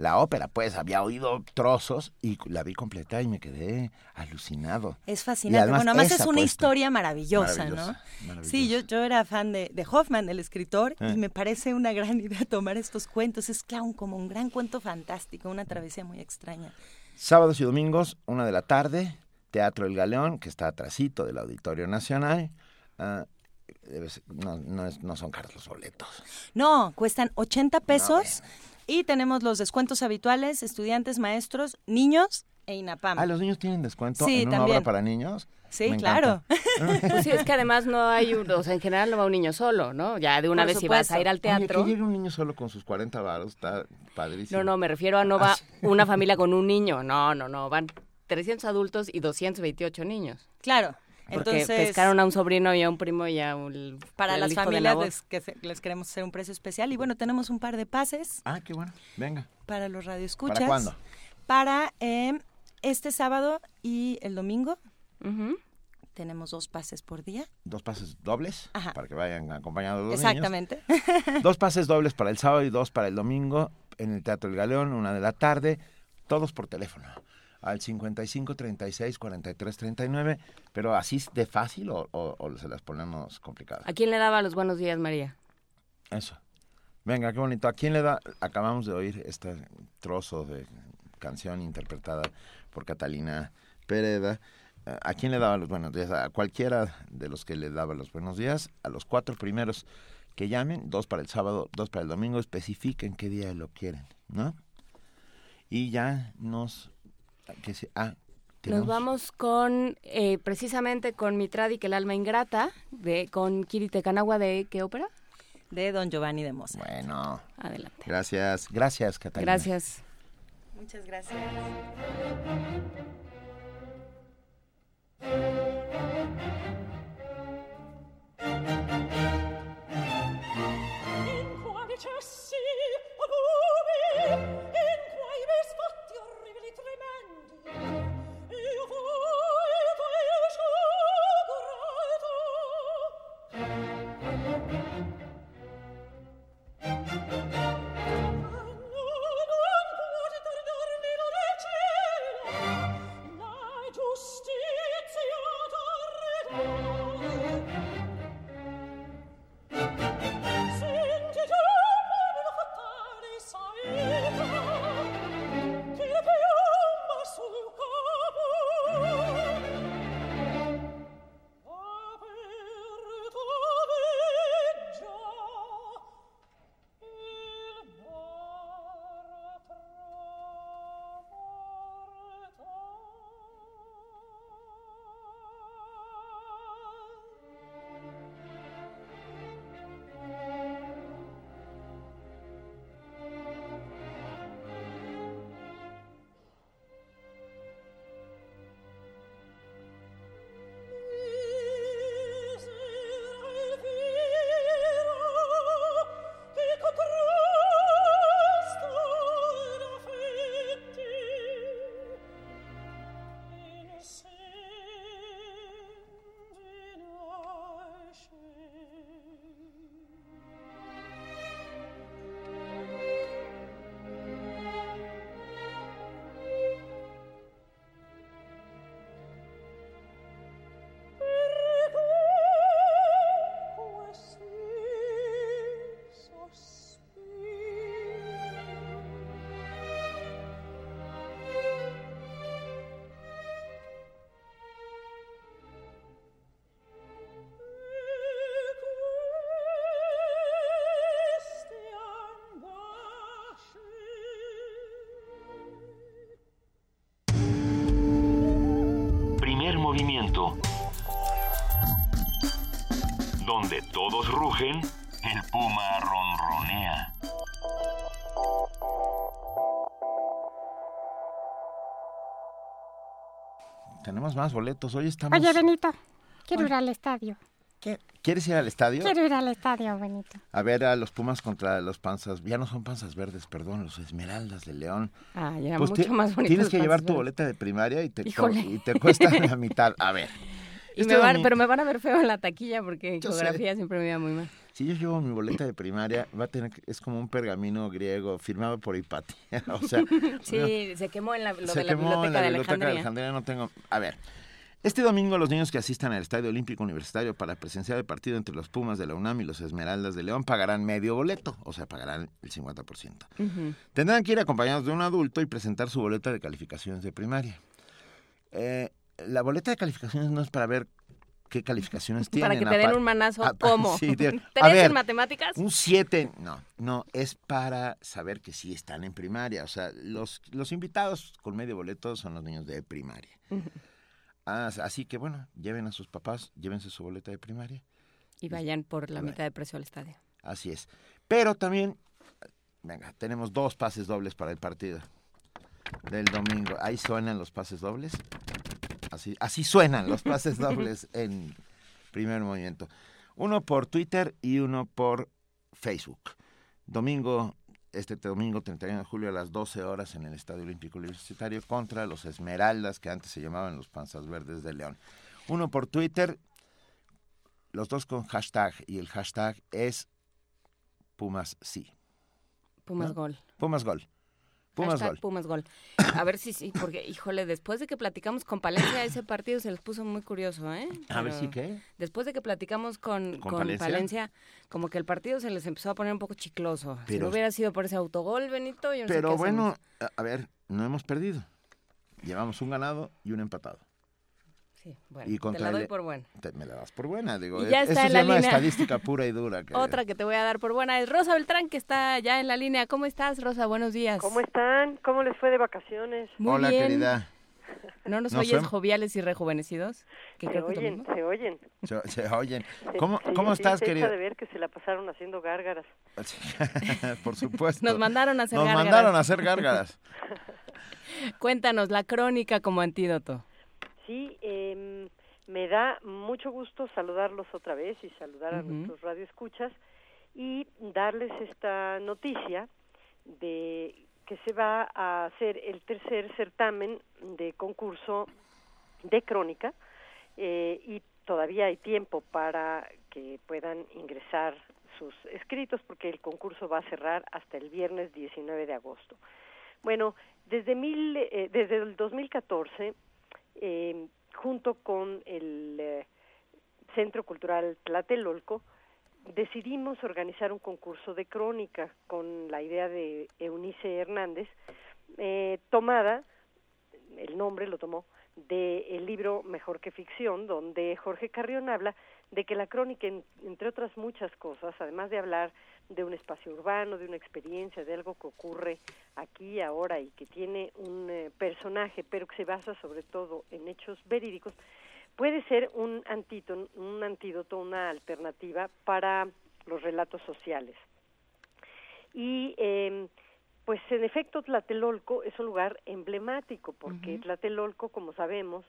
la ópera, pues, había oído trozos y la vi completa y me quedé alucinado. Es fascinante. Además, bueno, además es una historia maravillosa, maravillosa ¿no? Maravillosa. Sí, yo, yo era fan de, de Hoffman, el escritor, ¿Eh? y me parece una gran idea tomar estos cuentos. Es claro, como un gran cuento fantástico, una travesía muy extraña. Sábados y domingos, una de la tarde, Teatro El Galeón, que está atrasito del Auditorio Nacional. Uh, no, no, es, no son caros los boletos. No, cuestan ochenta pesos. No, y tenemos los descuentos habituales, estudiantes, maestros, niños e INAPAM. Ah, ¿los niños tienen descuento sí, en una también. Obra para niños? Sí, me claro. Pues sí, es que además no hay, un, o sea, en general no va un niño solo, ¿no? Ya de una Por vez supuesto. Si vas a ir al teatro. Oye, que llegue un niño solo con sus cuarenta varos, está padrísimo. No, no, me refiero a no va ah, sí. una familia con un niño, no, no, no, van trescientos adultos y doscientos veintiocho niños. Claro. Porque entonces, pescaron a un sobrino y a un primo y a un... Para las familias la les, que se, les queremos hacer un precio especial. Y bueno, tenemos un par de pases. Ah, qué bueno. Venga. Para los radioescuchas. ¿Para cuándo? Para eh, este sábado y el domingo. Uh-huh. Tenemos dos pases por día. ¿Dos pases dobles? Ajá. Para que vayan acompañados los Exactamente. niños. Exactamente. Dos pases dobles para el sábado y dos para el domingo. En el Teatro El Galeón, una de la tarde. Todos por teléfono. Al cincuenta y cinco, treinta y seis, cuarenta y tres, treinta y nueve, pero así de fácil o, o, o se las ponemos complicadas. ¿A quién le daba los buenos días, María? Eso. Venga, qué bonito. ¿A quién le da? Acabamos de oír este trozo de canción interpretada por Catalina Pereda. ¿A quién le daba los buenos días? A cualquiera de los que le daba los buenos días, a los cuatro primeros que llamen, dos para el sábado, dos para el domingo, especifiquen qué día lo quieren, ¿no? Y ya nos... Que se, ah, nos vamos con, eh, precisamente con Mitradi, que el alma ingrata, de con Kirite Kanawa, ¿de qué ópera? De Don Giovanni de Mozart. Bueno. Adelante. Gracias, gracias, Catalina. Gracias. Muchas gracias. movimiento. Donde todos rugen, el puma ronronea. Tenemos más boletos, hoy estamos... Oye, Benito, quiero Oye. ir al estadio. ¿Qué? ¿Quieres ir al estadio? Quiero ir al estadio, Benito. A ver a los Pumas contra los Panzas, ya no son Panzas Verdes, perdón, los Esmeraldas de León. Ah, ya, pues mucho te, más bonito. Tienes que llevar tu boleta de primaria y te, co- y te cuesta la mitad, a ver. Y me van, pero me van a ver feo en la taquilla porque geografía siempre me va muy mal. Si yo llevo mi boleta de primaria, va a tener que, es como un pergamino griego firmado por Hipatia. O sea, sí, bueno, se quemó en la, lo de la biblioteca en la de Alejandría. Biblioteca de Alejandría no tengo. A ver, este domingo los niños que asistan al Estadio Olímpico Universitario para presenciar el partido entre los Pumas de la UNAM y los Esmeraldas de León pagarán medio boleto, o sea, pagarán el cincuenta por ciento. Uh-huh. Tendrán que ir acompañados de un adulto y presentar su boleta de calificaciones de primaria. Eh, la boleta de calificaciones no es para ver qué calificaciones tienen. Para que te den un manazo, a, ¿cómo? Sí, ¿Tres ver, en matemáticas? Un siete, no, no, es para saber que sí están en primaria. O sea, los, los invitados con medio boleto son los niños de primaria. Uh-huh. Ah, así que, bueno, lleven a sus papás, llévense su boleta de primaria. Y vayan por la mitad de precio al estadio. Así es. Pero también, venga, tenemos dos pases dobles para el partido del domingo. Ahí suenan los pases dobles. Así, así suenan los pases dobles en Primer Movimiento. Uno por Twitter y uno por Facebook. Domingo, este domingo treinta y uno de julio a las doce horas en el Estadio Olímpico Universitario contra los Esmeraldas, que antes se llamaban los Panzas Verdes de León. Uno por Twitter, los dos con hashtag, y el hashtag es Pumas sí. Pumas ¿no? gol. Pumas gol. Pumas gol. Pumas gol. A ver si sí, porque, híjole, después de que platicamos con Palencia, ese partido se les puso muy curioso, ¿eh? Pero a ver si qué. Después de que platicamos con, ¿Con, con Palencia? Palencia, como que el partido se les empezó a poner un poco chicloso. Pero, si no hubiera sido por ese autogol, Benito, yo no Pero sé qué bueno, hacemos. A ver, no hemos perdido. Llevamos un ganado y un empatado. Sí, bueno, y te la doy por buena. Te, me la das por buena, digo. Ya está eso se llama línea. Estadística pura y dura. Que... Otra que te voy a dar por buena es Rosa Beltrán, que está ya en la línea. ¿Cómo estás, Rosa? Buenos días. ¿Cómo están? ¿Cómo les fue de vacaciones? Muy Hola, bien. Querida. ¿No nos, nos oyes son... joviales y rejuvenecidos? Que se, oyen, se oyen, se, se oyen. ¿Cómo, sí, ¿cómo sí, estás, sí, querida? Se echa de ver que se la pasaron haciendo gárgaras. Por supuesto. Nos mandaron a hacer nos gárgaras. Nos mandaron a hacer gárgaras. Cuéntanos, la crónica como antídoto. Sí, eh, me da mucho gusto saludarlos otra vez y saludar a uh-huh. nuestros radioescuchas y darles esta noticia de que se va a hacer el tercer certamen de concurso de crónica eh, y todavía hay tiempo para que puedan ingresar sus escritos porque el concurso va a cerrar hasta el viernes diecinueve de agosto. Bueno, desde, mil, eh, desde el dos mil catorce... Eh, junto con el eh, Centro Cultural Tlatelolco, decidimos organizar un concurso de crónica con la idea de Eunice Hernández, eh, tomada, el nombre lo tomó, del libro Mejor que Ficción, donde Jorge Carrión habla de que la crónica, en, entre otras muchas cosas, además de hablar de un espacio urbano, de una experiencia, de algo que ocurre aquí, ahora, y que tiene un eh, personaje, pero que se basa sobre todo en hechos verídicos, puede ser un antídoto, un antídoto, una alternativa para los relatos sociales. Y, eh, pues, en efecto, Tlatelolco es un lugar emblemático, porque uh-huh. Tlatelolco, como sabemos,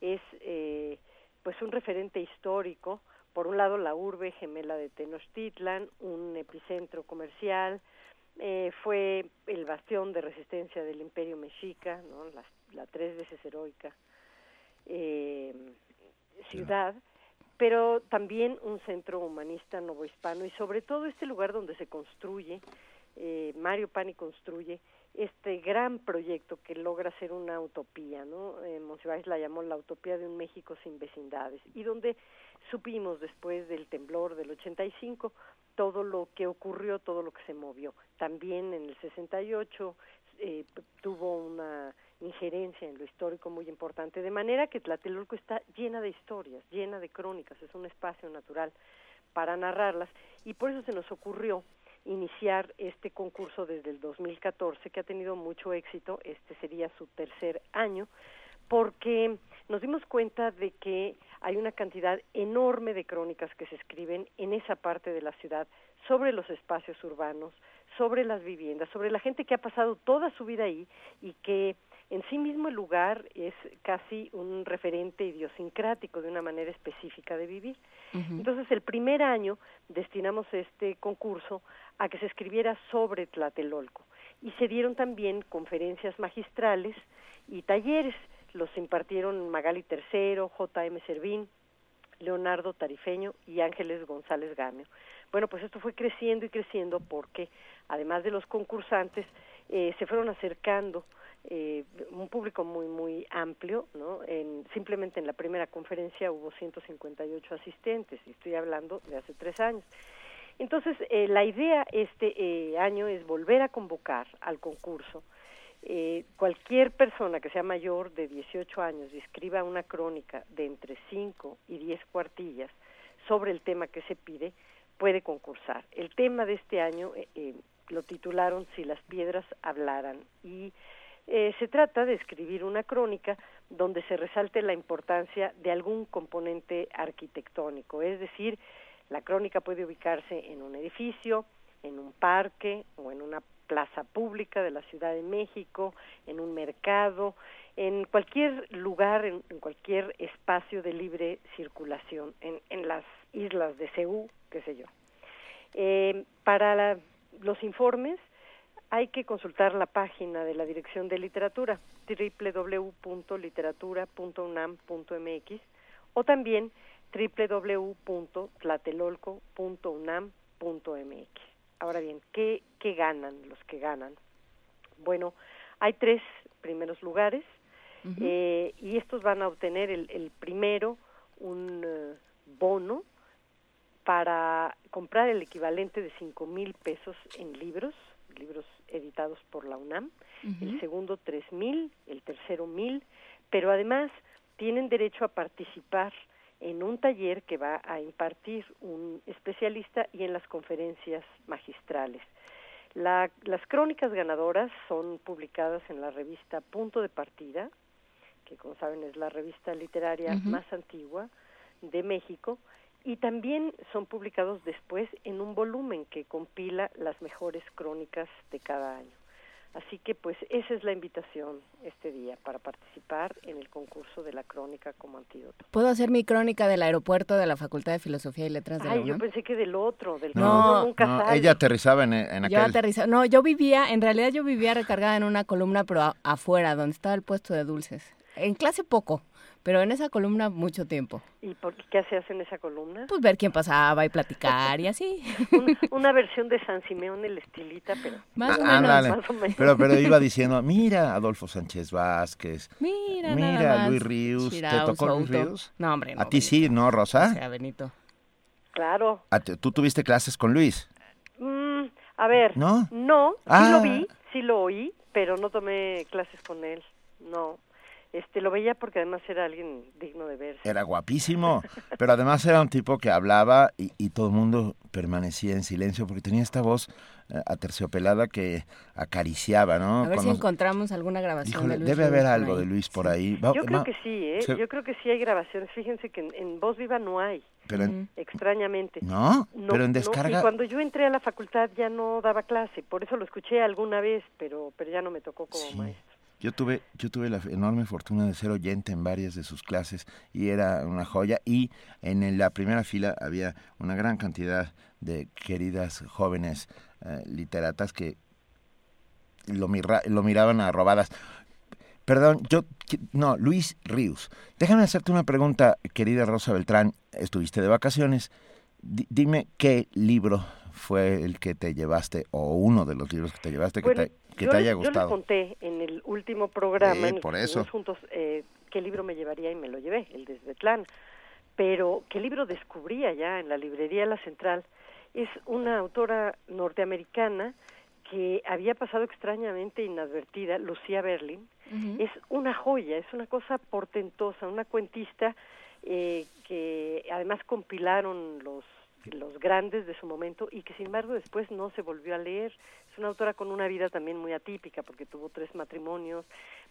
es, eh, pues, un referente histórico. Por un lado, la urbe gemela de Tenochtitlan, un epicentro comercial, eh, fue el bastión de resistencia del Imperio Mexica, ¿no? la, la tres veces heroica eh, ciudad, pero también un centro humanista novohispano y sobre todo este lugar donde se construye, eh, Mario Pani construye, este gran proyecto que logra ser una utopía, ¿no? Eh, Monsiváis la llamó la utopía de un México sin vecindades, y donde supimos después del temblor del ochenta y cinco todo lo que ocurrió, todo lo que se movió. También en el sesenta y ocho eh, tuvo una injerencia en lo histórico muy importante, de manera que Tlatelolco está llena de historias, llena de crónicas, es un espacio natural para narrarlas, y por eso se nos ocurrió iniciar este concurso desde el dos mil catorce, que ha tenido mucho éxito. Este sería su tercer año, porque nos dimos cuenta de que hay una cantidad enorme de crónicas que se escriben en esa parte de la ciudad sobre los espacios urbanos, sobre las viviendas, sobre la gente que ha pasado toda su vida ahí y que en sí mismo el lugar es casi un referente idiosincrático de una manera específica de vivir. Uh-huh. Entonces, el primer año destinamos este concurso a que se escribiera sobre Tlatelolco y se dieron también conferencias magistrales y talleres. Los impartieron Magali Tercero, J M Servín, Leonardo Tarifeño y Ángeles González Gamio. Bueno, pues esto fue creciendo y creciendo porque, además de los concursantes, eh, se fueron acercando Eh, un público muy muy amplio, ¿no? En, simplemente en la primera conferencia hubo ciento cincuenta y ocho asistentes, y estoy hablando de hace tres años. Entonces, eh, la idea este eh, año es volver a convocar al concurso. Eh, cualquier persona que sea mayor de dieciocho años y escriba una crónica de entre cinco y diez cuartillas sobre el tema que se pide, puede concursar. El tema de este año eh, eh, lo titularon Si las piedras hablaran, y Eh, se trata de escribir una crónica donde se resalte la importancia de algún componente arquitectónico, es decir, la crónica puede ubicarse en un edificio, en un parque o en una plaza pública de la Ciudad de México, en un mercado, en cualquier lugar, en, en cualquier espacio de libre circulación, en, en las islas de Seú, qué sé yo. Eh, para la, los informes, hay que consultar la página de la Dirección de Literatura, doble u doble u doble u punto literatura punto unam punto m x, o también doble u doble u doble u punto tlatelolco punto unam punto m x. Ahora bien, ¿qué, qué ganan los que ganan? Bueno, hay tres primeros lugares, uh-huh. eh, y estos van a obtener el, el primero un eh, bono para comprar el equivalente de cinco mil pesos en libros, libros editados por la UNAM, uh-huh. el segundo tres mil, el tercero mil, pero además tienen derecho a participar en un taller que va a impartir un especialista y en las conferencias magistrales. La, las crónicas ganadoras son publicadas en la revista Punto de Partida, que como saben es la revista literaria uh-huh. más antigua de México, y también son publicados después en un volumen que compila las mejores crónicas de cada año. Así que, pues, esa es la invitación este día para participar en el concurso de la crónica como antídoto. ¿Puedo hacer mi crónica del aeropuerto de la Facultad de Filosofía y Letras de la UNAM? Ay, yo pensé que del otro, del no, que uno nunca no, sale. Ella aterrizaba en, en aquel... Yo aterrizaba, no, yo vivía, en realidad yo vivía recargada en una columna, pero a, afuera, donde estaba el puesto de dulces. En clase poco, pero en esa columna mucho tiempo. ¿Y por qué se hace en esa columna? Pues ver quién pasaba y platicar y así. una, una versión de San Simeón el Estilita, pero... Más ah, o menos, dale. más o menos. Pero, pero iba diciendo, mira Adolfo Sánchez Vázquez, mira, mira Luis Ríos, Chirau, ¿te tocó Souto. Luis Ríos? No, hombre, no. ¿A ti sí, no, Rosa? O sea, Benito. Claro. ¿Tú tuviste clases con Luis? Mm, a ver, no, no ah. sí lo vi, sí lo oí, pero no tomé clases con él, no. Este, lo veía porque además era alguien digno de verse. Era guapísimo, pero además era un tipo que hablaba y, y todo el mundo permanecía en silencio porque tenía esta voz eh, aterciopelada que acariciaba, ¿no? A ver cuando si encontramos alguna grabación dijo, de Luis. Debe haber algo de Luis por ahí. Sí. Va, yo creo va, que sí, ¿eh? Se... Yo creo que sí hay grabaciones. Fíjense que en, en Voz Viva no hay, pero en... extrañamente. ¿No? ¿No? Pero en Descarga... No. Y cuando yo entré a la facultad ya no daba clase, por eso lo escuché alguna vez, pero, pero ya no me tocó como sí. maestro. Yo tuve yo tuve la enorme fortuna de ser oyente en varias de sus clases y era una joya, y en la primera fila había una gran cantidad de queridas jóvenes eh, literatas que lo, mira, lo miraban a robadas. Perdón, yo no, Luis Ríos. Déjame hacerte una pregunta, querida Rosa Beltrán, estuviste de vacaciones. D- dime qué libro fue el que te llevaste o uno de los libros que te llevaste que bueno, te... Que yo, te haya gustado. Yo les conté en el último programa, sí, en por eso. Juntos, eh, qué libro me llevaría y me lo llevé, el de Svetlana. Pero qué libro descubrí allá en la librería La Central. Es una autora norteamericana que había pasado extrañamente inadvertida, Lucía Berlin. Uh-huh. Es una joya, es una cosa portentosa, una cuentista eh, que además compilaron los los grandes de su momento, y que sin embargo después no se volvió a leer. Es una autora con una vida también muy atípica, porque tuvo tres matrimonios,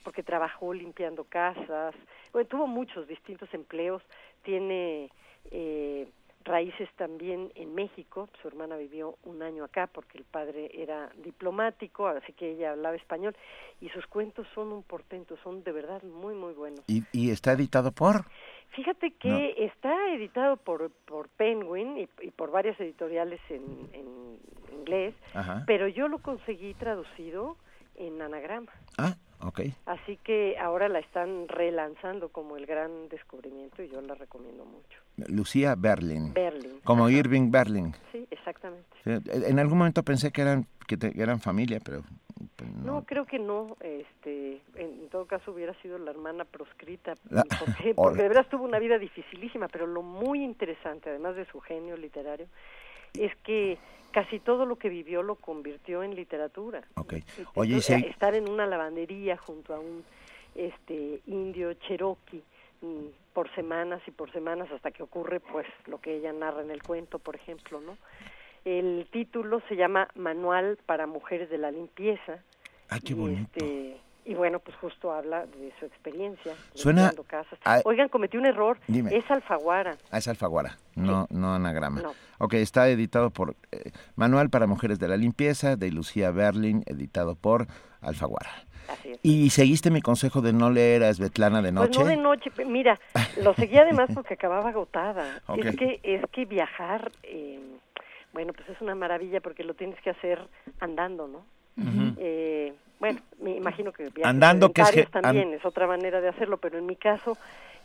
porque trabajó limpiando casas, bueno, tuvo muchos distintos empleos, tiene eh, raíces también en México. Su hermana vivió un año acá porque el padre era diplomático, así que ella hablaba español, y sus cuentos son un portento, son de verdad muy, muy buenos. ¿Y, y está editado por...? Fíjate que no. está editado por por Penguin y, y por varias editoriales en, en inglés, Ajá. pero yo lo conseguí traducido en anagrama. Ah, okay. Así que ahora la están relanzando como el gran descubrimiento y yo la recomiendo mucho. Lucía Berlin. Berlin. Como Ajá. Irving Berlin. Sí, exactamente. En algún momento pensé que eran que te, eran familia, pero... No. no, creo que no. Este, en, en todo caso hubiera sido la hermana proscrita, la... porque, porque de veras tuvo una vida dificilísima, pero lo muy interesante, además de su genio literario, es que casi todo lo que vivió lo convirtió en literatura. Okay. Oye, Entonces, si... estar en una lavandería junto a un este indio cherokee por semanas y por semanas hasta que ocurre pues lo que ella narra en el cuento, por ejemplo, ¿no? El título se llama Manual para Mujeres de la Limpieza. Ah, qué bonito. Y, este, y bueno, pues justo habla de su experiencia. Suena... Casas. A... Oigan, cometí un error. Dime. Es Alfaguara. Ah, es Alfaguara, no, sí. no anagrama. No. Ok, está editado por eh, Manual para Mujeres de la Limpieza, de Lucía Berlin, editado por Alfaguara. Así es. ¿Y seguiste mi consejo de no leer a Svetlana de noche? Pues no de noche, mira, lo seguí además porque acababa agotada. Okay. Es que, es que viajar... Eh, Bueno, pues es una maravilla porque lo tienes que hacer andando, ¿no? Uh-huh. Eh, bueno, me imagino que andando que es que, también and... es otra manera de hacerlo, pero en mi caso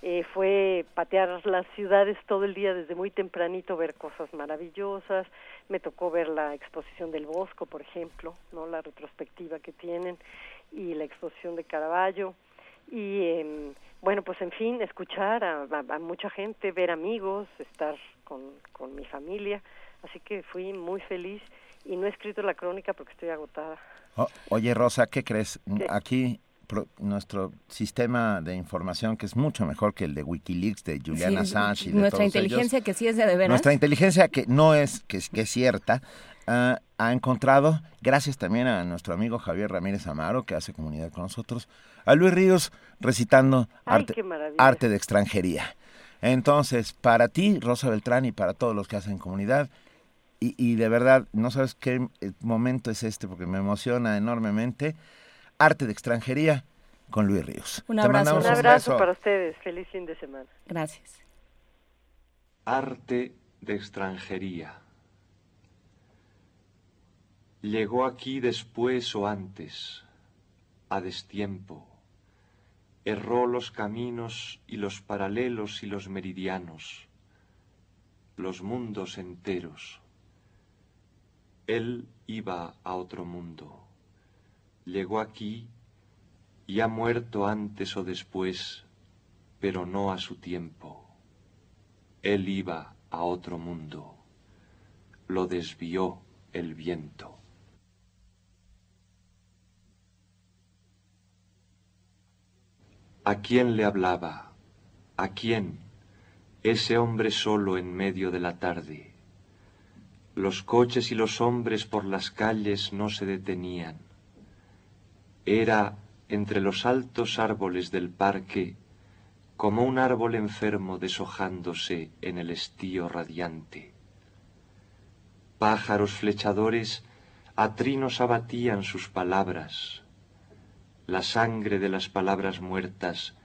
eh, fue patear las ciudades todo el día desde muy tempranito, ver cosas maravillosas. Me tocó ver la exposición del Bosco, por ejemplo, ¿no? La retrospectiva que tienen y la exposición de Caravaggio. Y eh, bueno, pues en fin, escuchar a, a, a mucha gente, ver amigos, estar con, con mi familia. Así que fui muy feliz y no he escrito la crónica porque estoy agotada. Oh, oye, Rosa, ¿qué crees? ¿Qué? Aquí pro, nuestro sistema de información, que es mucho mejor que el de Wikileaks, de Julian sí, Assange y de todos ellos. Nuestra inteligencia, que sí es de veras. Nuestra inteligencia, que no es, que, que es cierta, uh, ha encontrado, gracias también a nuestro amigo Javier Ramírez Amaro, que hace comunidad con nosotros, a Luis Ríos recitando Ay, arte, arte de extranjería. Entonces, para ti, Rosa Beltrán, y para todos los que hacen comunidad... Y, y de verdad, no sabes qué momento es este, porque me emociona enormemente. Arte de extranjería con Luis Ríos. Un abrazo. Un abrazo para ustedes. Feliz fin de semana. Gracias. Arte de extranjería. Llegó aquí después o antes, a destiempo. Erró los caminos y los paralelos y los meridianos, los mundos enteros. Él iba a otro mundo, llegó aquí y ha muerto antes o después, pero no a su tiempo. Él iba a otro mundo, lo desvió el viento. ¿A quién le hablaba? ¿A quién? Ese hombre solo en medio de la tarde. Los coches y los hombres por las calles no se detenían. Era, entre los altos árboles del parque, como un árbol enfermo deshojándose en el estío radiante. Pájaros flechadores a trinos abatían sus palabras. La sangre de las palabras muertas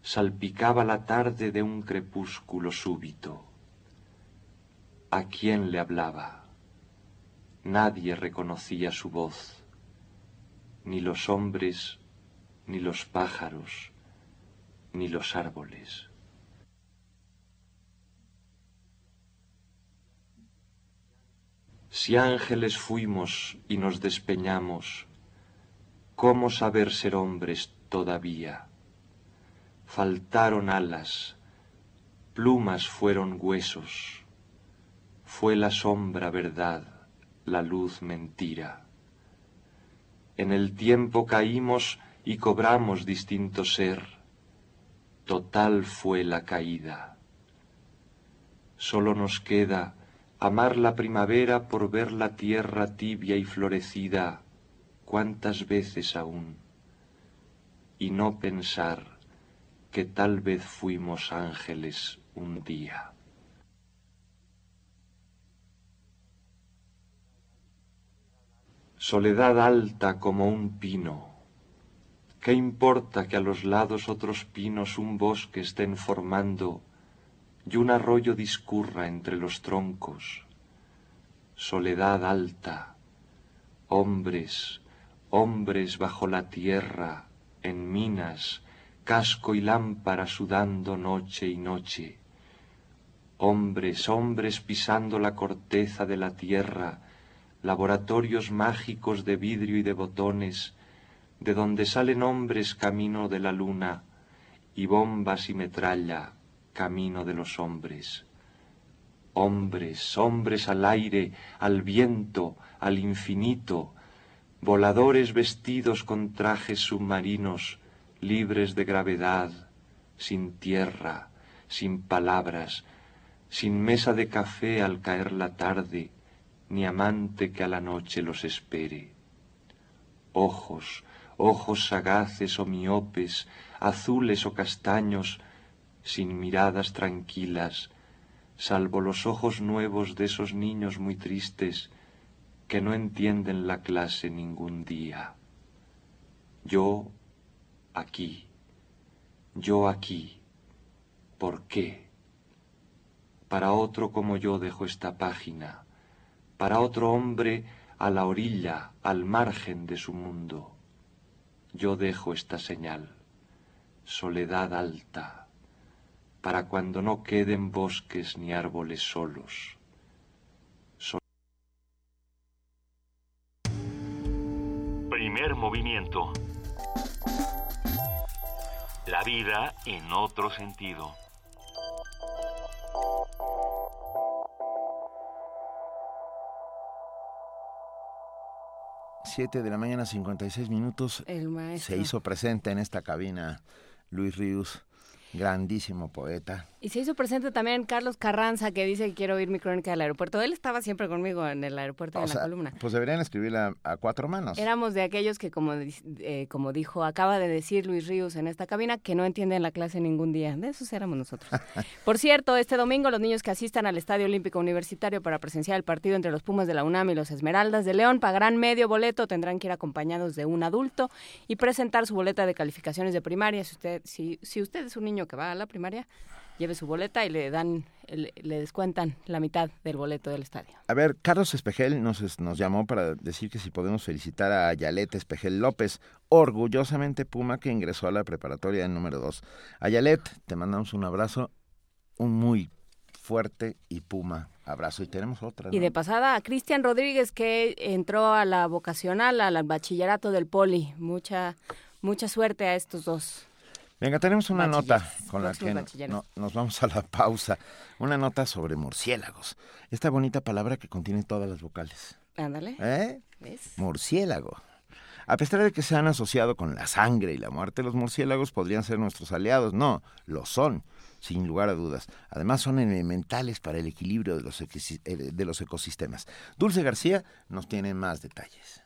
salpicaba la tarde de un crepúsculo súbito. ¿A quién le hablaba? Nadie reconocía su voz, ni los hombres, ni los pájaros, ni los árboles. Si ángeles fuimos y nos despeñamos, ¿cómo saber ser hombres todavía? Faltaron alas, plumas fueron huesos. Fue la sombra verdad, la luz mentira. En el tiempo caímos y cobramos distinto ser. Total fue la caída. Solo nos queda Amar la primavera por ver la tierra tibia y florecida, cuántas veces aún, y no pensar que tal vez fuimos ángeles un día. Soledad alta como un pino. ¿Qué importa que a los lados otros pinos un bosque estén formando y un arroyo discurra entre los troncos? Soledad alta, hombres, hombres bajo la tierra, en minas, casco y lámpara sudando noche y noche. Hombres, hombres pisando la corteza de la tierra, laboratorios mágicos de vidrio y de botones, de donde salen hombres camino de la luna, y bombas y metralla camino de los hombres. Hombres, hombres al aire, al viento, al infinito, voladores vestidos con trajes submarinos, libres de gravedad, sin tierra, sin palabras, sin mesa de café al caer la tarde, ni amante que a la noche los espere. Ojos, ojos sagaces o miopes, azules o castaños, sin miradas tranquilas, salvo los ojos nuevos de esos niños muy tristes que no entienden la clase ningún día. Yo aquí, yo aquí, ¿por qué? Para otro como yo dejo esta página, para otro hombre a la orilla, al margen de su mundo. Yo dejo esta señal, soledad alta, para cuando no queden bosques ni árboles solos. Sol- Primer movimiento. La vida en otro sentido. siete de la mañana, cincuenta y seis minutos. El maestro. Se hizo presente en esta cabina Luis Ríos, grandísimo poeta. Y se hizo presente también Carlos Carranza, que dice que quiero oír mi crónica del aeropuerto. Él estaba siempre conmigo en el aeropuerto, o en sea, la columna. Pues deberían escribirla a cuatro manos. Éramos de aquellos que, como, eh, como dijo, acaba de decir Luis Ríos en esta cabina, que no entienden la clase ningún día. De esos éramos nosotros. Por cierto, este domingo los niños que asistan al Estadio Olímpico Universitario para presenciar el partido entre los Pumas de la UNAM y los Esmeraldas de León pagarán medio boleto. Tendrán que ir acompañados de un adulto y presentar su boleta de calificaciones de primaria. Si usted, si, si usted es un niño que va a la primaria, lleve su boleta y le dan, le, le descuentan la mitad del boleto del estadio. A ver, Carlos Espejel nos, nos llamó para decir que si podemos felicitar a Ayalet Espejel López, orgullosamente Puma, que ingresó a la preparatoria número dos. Ayalet, te mandamos un abrazo, un muy fuerte y Puma abrazo. Y tenemos otra, ¿no? Y de pasada a Cristian Rodríguez, que entró a la vocacional, al bachillerato del Poli. Mucha, mucha suerte a estos dos. Venga, tenemos una nota con la que no, nos vamos a la pausa. Una nota sobre murciélagos. Esta bonita palabra que contiene todas las vocales. Ándale. ¿Eh? ¿Ves? Murciélago. A pesar de que se han asociado con la sangre y la muerte, los murciélagos podrían ser nuestros aliados. No, lo son, sin lugar a dudas. Además, son elementales para el equilibrio de los, equis- de los ecosistemas. Dulce García nos tiene más detalles.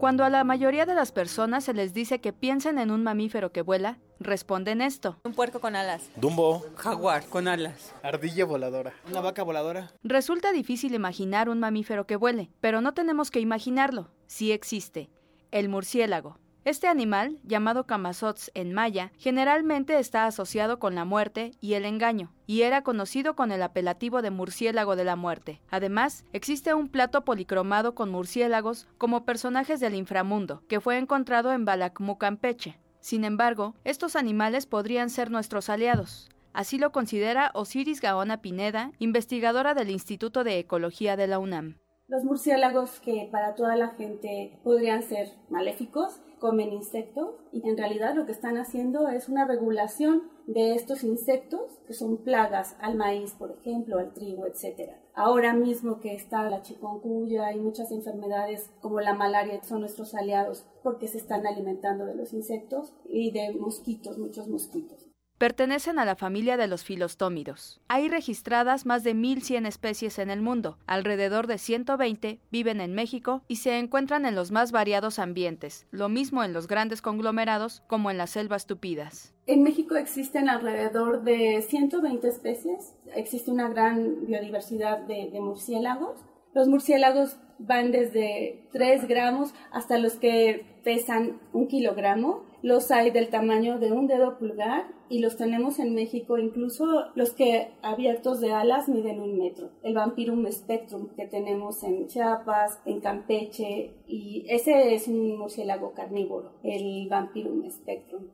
Cuando a la mayoría de las personas se les dice que piensen en un mamífero que vuela, responden esto. Un puerco con alas. Dumbo. Jaguar con alas. Ardilla voladora. Una vaca voladora. Resulta difícil imaginar un mamífero que vuele, pero no tenemos que imaginarlo. Sí existe. El murciélago. Este animal, llamado camazotz en maya, generalmente está asociado con la muerte y el engaño, y era conocido con el apelativo de murciélago de la muerte. Además, existe un plato policromado con murciélagos como personajes del inframundo, que fue encontrado en Balacmú, Campeche. Sin embargo, estos animales podrían ser nuestros aliados. Así lo considera Osiris Gaona Pineda, investigadora del Instituto de Ecología de la UNAM. Los murciélagos, que para toda la gente podrían ser maléficos, comen insectos y en realidad lo que están haciendo es una regulación de estos insectos que son plagas al maíz, por ejemplo, al trigo, etcétera. Ahora mismo que está la chikungunya y muchas enfermedades como la malaria son nuestros aliados porque se están alimentando de los insectos y de mosquitos, muchos mosquitos. pertenecen a la familia de los filostómidos. Hay registradas más de mil cien especies en el mundo, alrededor de ciento veinte viven en México y se encuentran en los más variados ambientes, lo mismo en los grandes conglomerados como en las selvas tupidas. En México existen alrededor de ciento veinte especies, existe una gran biodiversidad de, de murciélagos. Los murciélagos van desde tres gramos hasta los que pesan un kilogramo. Los hay del tamaño de un dedo pulgar y los tenemos en México, incluso los que abiertos de alas miden un metro. El Vampirum spectrum que tenemos en Chiapas, en Campeche, y ese es un murciélago carnívoro, el Vampirum spectrum.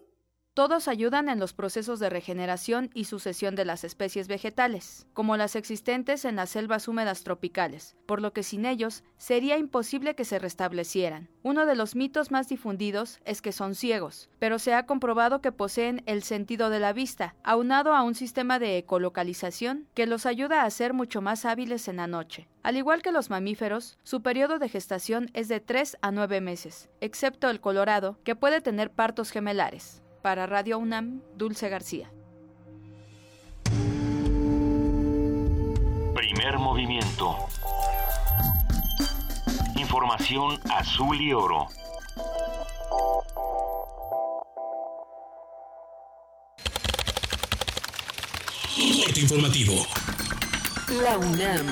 Todos ayudan en los procesos de regeneración y sucesión de las especies vegetales, como las existentes en las selvas húmedas tropicales, por lo que sin ellos sería imposible que se restablecieran. Uno de los mitos más difundidos es que son ciegos, pero se ha comprobado que poseen el sentido de la vista, aunado a un sistema de ecolocalización que los ayuda a ser mucho más hábiles en la noche. Al igual que los mamíferos, su periodo de gestación es de tres a nueve meses, excepto el colorado, que puede tener partos gemelares. Para Radio UNAM, Dulce García. Primer movimiento. Información azul y oro. Corte informativo. La UNAM.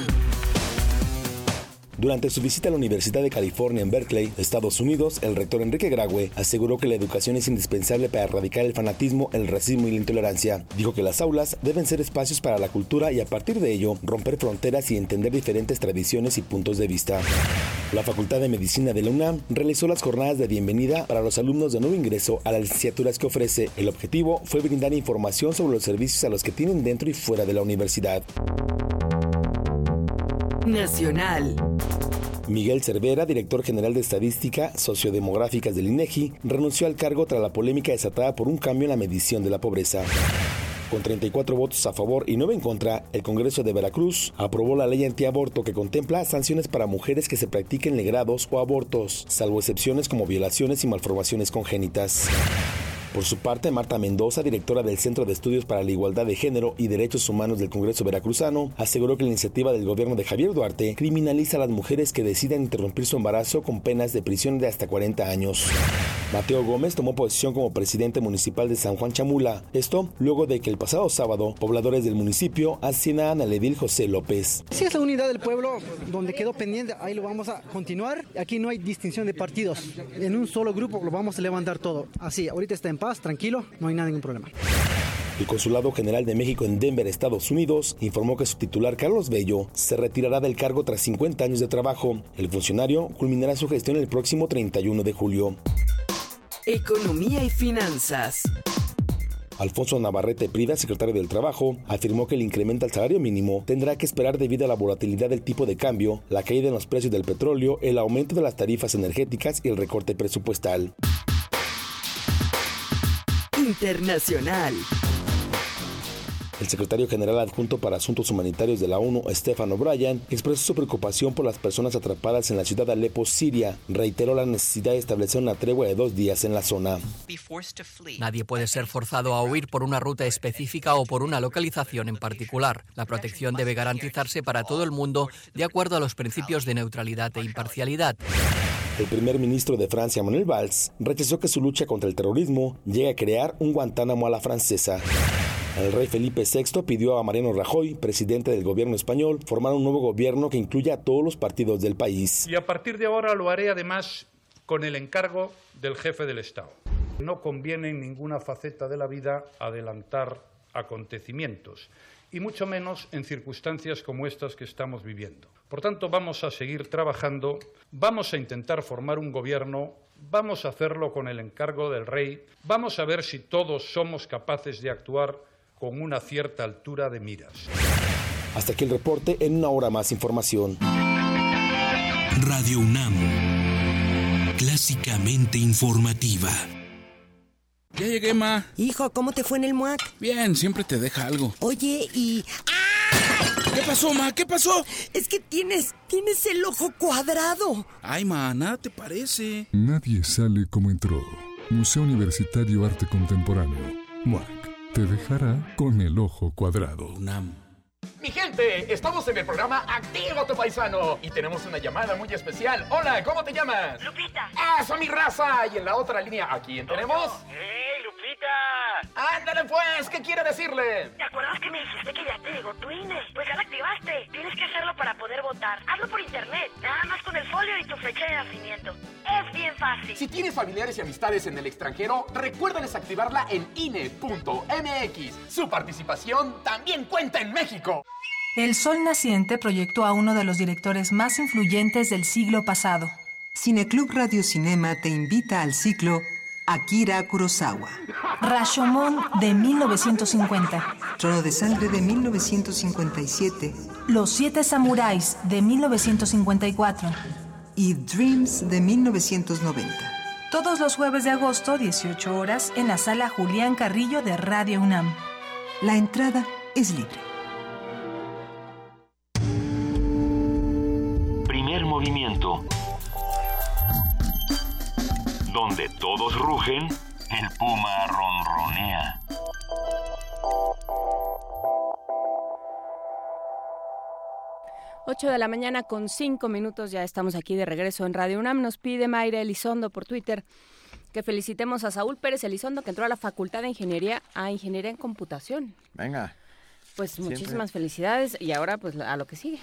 Durante su visita a la Universidad de California en Berkeley, Estados Unidos, el rector Enrique Graue aseguró que la educación es indispensable para erradicar el fanatismo, el racismo y la intolerancia. Dijo que las aulas deben ser espacios para la cultura y a partir de ello, romper fronteras y entender diferentes tradiciones y puntos de vista. La Facultad de Medicina de la UNAM realizó las jornadas de bienvenida para los alumnos de nuevo ingreso a las licenciaturas que ofrece. El objetivo fue brindar información sobre los servicios a los que tienen dentro y fuera de la universidad. Nacional. Miguel Cervera, director general de Estadística Sociodemográficas del INEGI, renunció al cargo tras la polémica desatada por un cambio en la medición de la pobreza. Con treinta y cuatro votos a favor y nueve en contra, el Congreso de Veracruz aprobó la ley antiaborto que contempla sanciones para mujeres que se practiquen legrados o abortos, salvo excepciones como violaciones y malformaciones congénitas. Por su parte, Marta Mendoza, directora del Centro de Estudios para la Igualdad de Género y Derechos Humanos del Congreso Veracruzano, aseguró que la iniciativa del gobierno de Javier Duarte criminaliza a las mujeres que decidan interrumpir su embarazo con penas de prisión de hasta cuarenta años. Mateo Gómez tomó posesión como presidente municipal de San Juan Chamula, esto luego de que el pasado sábado, pobladores del municipio asesinaran al edil José López. Sí, es la unidad del pueblo donde quedó pendiente, ahí lo vamos a continuar. Aquí no hay distinción de partidos, en un solo grupo lo vamos a levantar todo. Así, ahorita está en paz, tranquilo, no hay ningún problema. El Consulado General de México en Denver, Estados Unidos, informó que su titular, Carlos Bello, se retirará del cargo tras cincuenta años de trabajo. El funcionario culminará su gestión el próximo treinta y uno de julio. Economía y finanzas. Alfonso Navarrete Prida, secretario del Trabajo, afirmó que el incremento al salario mínimo tendrá que esperar debido a la volatilidad del tipo de cambio, la caída en los precios del petróleo, el aumento de las tarifas energéticas y el recorte presupuestal. Internacional. El secretario general adjunto para Asuntos Humanitarios de la ONU, Stephen O'Brien, expresó su preocupación por las personas atrapadas en la ciudad de Alepo, Siria. Reiteró la necesidad de establecer una tregua de dos días en la zona. Nadie puede ser forzado a huir por una ruta específica o por una localización en particular. La protección debe garantizarse para todo el mundo de acuerdo a los principios de neutralidad e imparcialidad. El primer ministro de Francia, Manuel Valls, rechazó que su lucha contra el terrorismo llegue a crear un Guantánamo a la francesa. El rey Felipe sexto pidió a Mariano Rajoy, presidente del gobierno español, formar un nuevo gobierno que incluya a todos los partidos del país. Y a partir de ahora lo haré además con el encargo del jefe del Estado. No conviene en ninguna faceta de la vida adelantar acontecimientos, y mucho menos en circunstancias como estas que estamos viviendo. Por tanto, vamos a seguir trabajando, vamos a intentar formar un gobierno, vamos a hacerlo con el encargo del rey, vamos a ver si todos somos capaces de actuar con una cierta altura de miras. Hasta aquí el reporte, en una hora más información. Radio UNAM, clásicamente informativa. Ya llegué, ma. Hijo, ¿cómo te fue en el MUAC? Bien, siempre te deja algo. Oye, y... ¡Ah! ¿Qué pasó, ma? ¿Qué pasó? Es que tienes... tienes el ojo cuadrado. Ay, ma, nada te parece. Nadie sale como entró. Museo Universitario Arte Contemporáneo, MUAC. te dejará con el ojo cuadrado. UNAM. Mi gente, estamos en el programa Activa tu Paisano y tenemos una llamada muy especial. Hola, ¿cómo te llamas? Lupita. ¡Eso, mi raza! Y en la otra línea, ¿a quién tenemos? ¡Hey, Lupita! ¡Ándale, pues! ¿Qué quiere decirle? ¿Te acuerdas que me dijiste que ya te llegó tu I N E? Pues ya la activaste. Tienes que hacerlo para poder votar. Hazlo por internet, nada más con el folio y tu fecha de nacimiento. Es bien fácil. Si tienes familiares y amistades en el extranjero, recuérdales activarla en I N E punto M X. Su participación también cuenta en México. El Sol Naciente proyectó a uno de los directores más influyentes del siglo pasado. Cineclub Radio Cinema te invita al ciclo Akira Kurosawa. Rashomon de mil novecientos cincuenta. Trono de Sangre de mil novecientos cincuenta y siete. Los Siete Samuráis de mil novecientos cincuenta y cuatro. Y Dreams de mil novecientos noventa. Todos los jueves de agosto, dieciocho horas, en la sala Julián Carrillo de Radio UNAM. La entrada es libre. Movimiento. Donde todos rugen, el puma ronronea. ocho de la mañana con cinco minutos, ya estamos aquí de regreso en Radio UNAM. Nos pide Mayra Elizondo por Twitter que felicitemos a Saúl Pérez Elizondo, que entró a la Facultad de Ingeniería, a Ingeniería en Computación. Venga. Pues muchísimas Siempre. felicidades, y ahora pues a lo que sigue,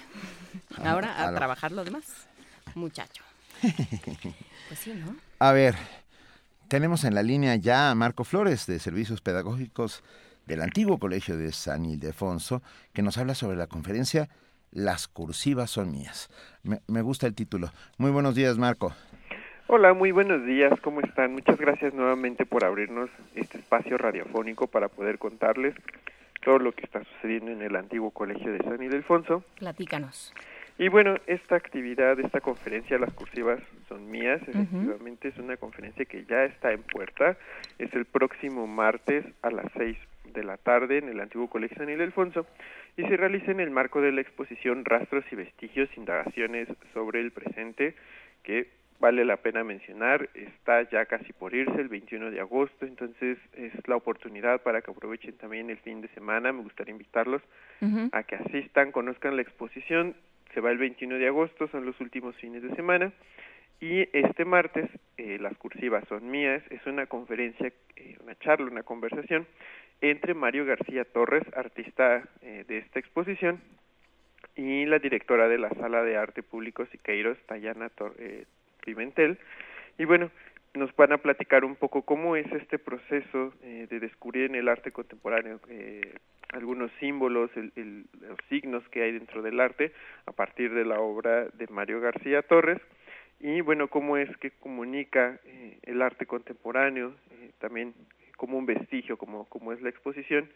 ahora a, a trabajar lo demás, muchacho. Pues sí, ¿no? A ver, tenemos en la línea ya a Marco Flores de Servicios Pedagógicos del antiguo Colegio de San Ildefonso, que nos habla sobre la conferencia Las Cursivas Son Mías. Me, me gusta el título. Muy buenos días, Marco. Hola, muy buenos días, ¿cómo están? Muchas gracias nuevamente por abrirnos este espacio radiofónico para poder contarles todo lo que está sucediendo en el antiguo Colegio de San Ildefonso. Platícanos. Y bueno, esta actividad, esta conferencia, Las Cursivas Son Mías, efectivamente uh-huh. es una conferencia que ya está en puerta. Es el próximo martes a las seis de la tarde en el antiguo Colegio San Ildefonso y se realiza en el marco de la exposición Rastros y Vestigios, indagaciones sobre el presente, que vale la pena mencionar, está ya casi por irse el veintiuno de agosto, entonces es la oportunidad para que aprovechen también el fin de semana. Me gustaría invitarlos uh-huh. a que asistan, conozcan la exposición. Se va el veintiuno de agosto, son los últimos fines de semana, y este martes, eh, Las Cursivas Son Mías, es una conferencia, eh, una charla, una conversación entre Mario García Torres, artista eh, de esta exposición, y la directora de la Sala de Arte Público Siqueiros, Tayana Torres, eh, Pimentel, y bueno, nos van a platicar un poco cómo es este proceso eh, de descubrir en el arte contemporáneo eh, algunos símbolos, el, el, los signos que hay dentro del arte a partir de la obra de Mario García Torres, y bueno, cómo es que comunica eh, el arte contemporáneo, eh, también como un vestigio, como, como es la exposición,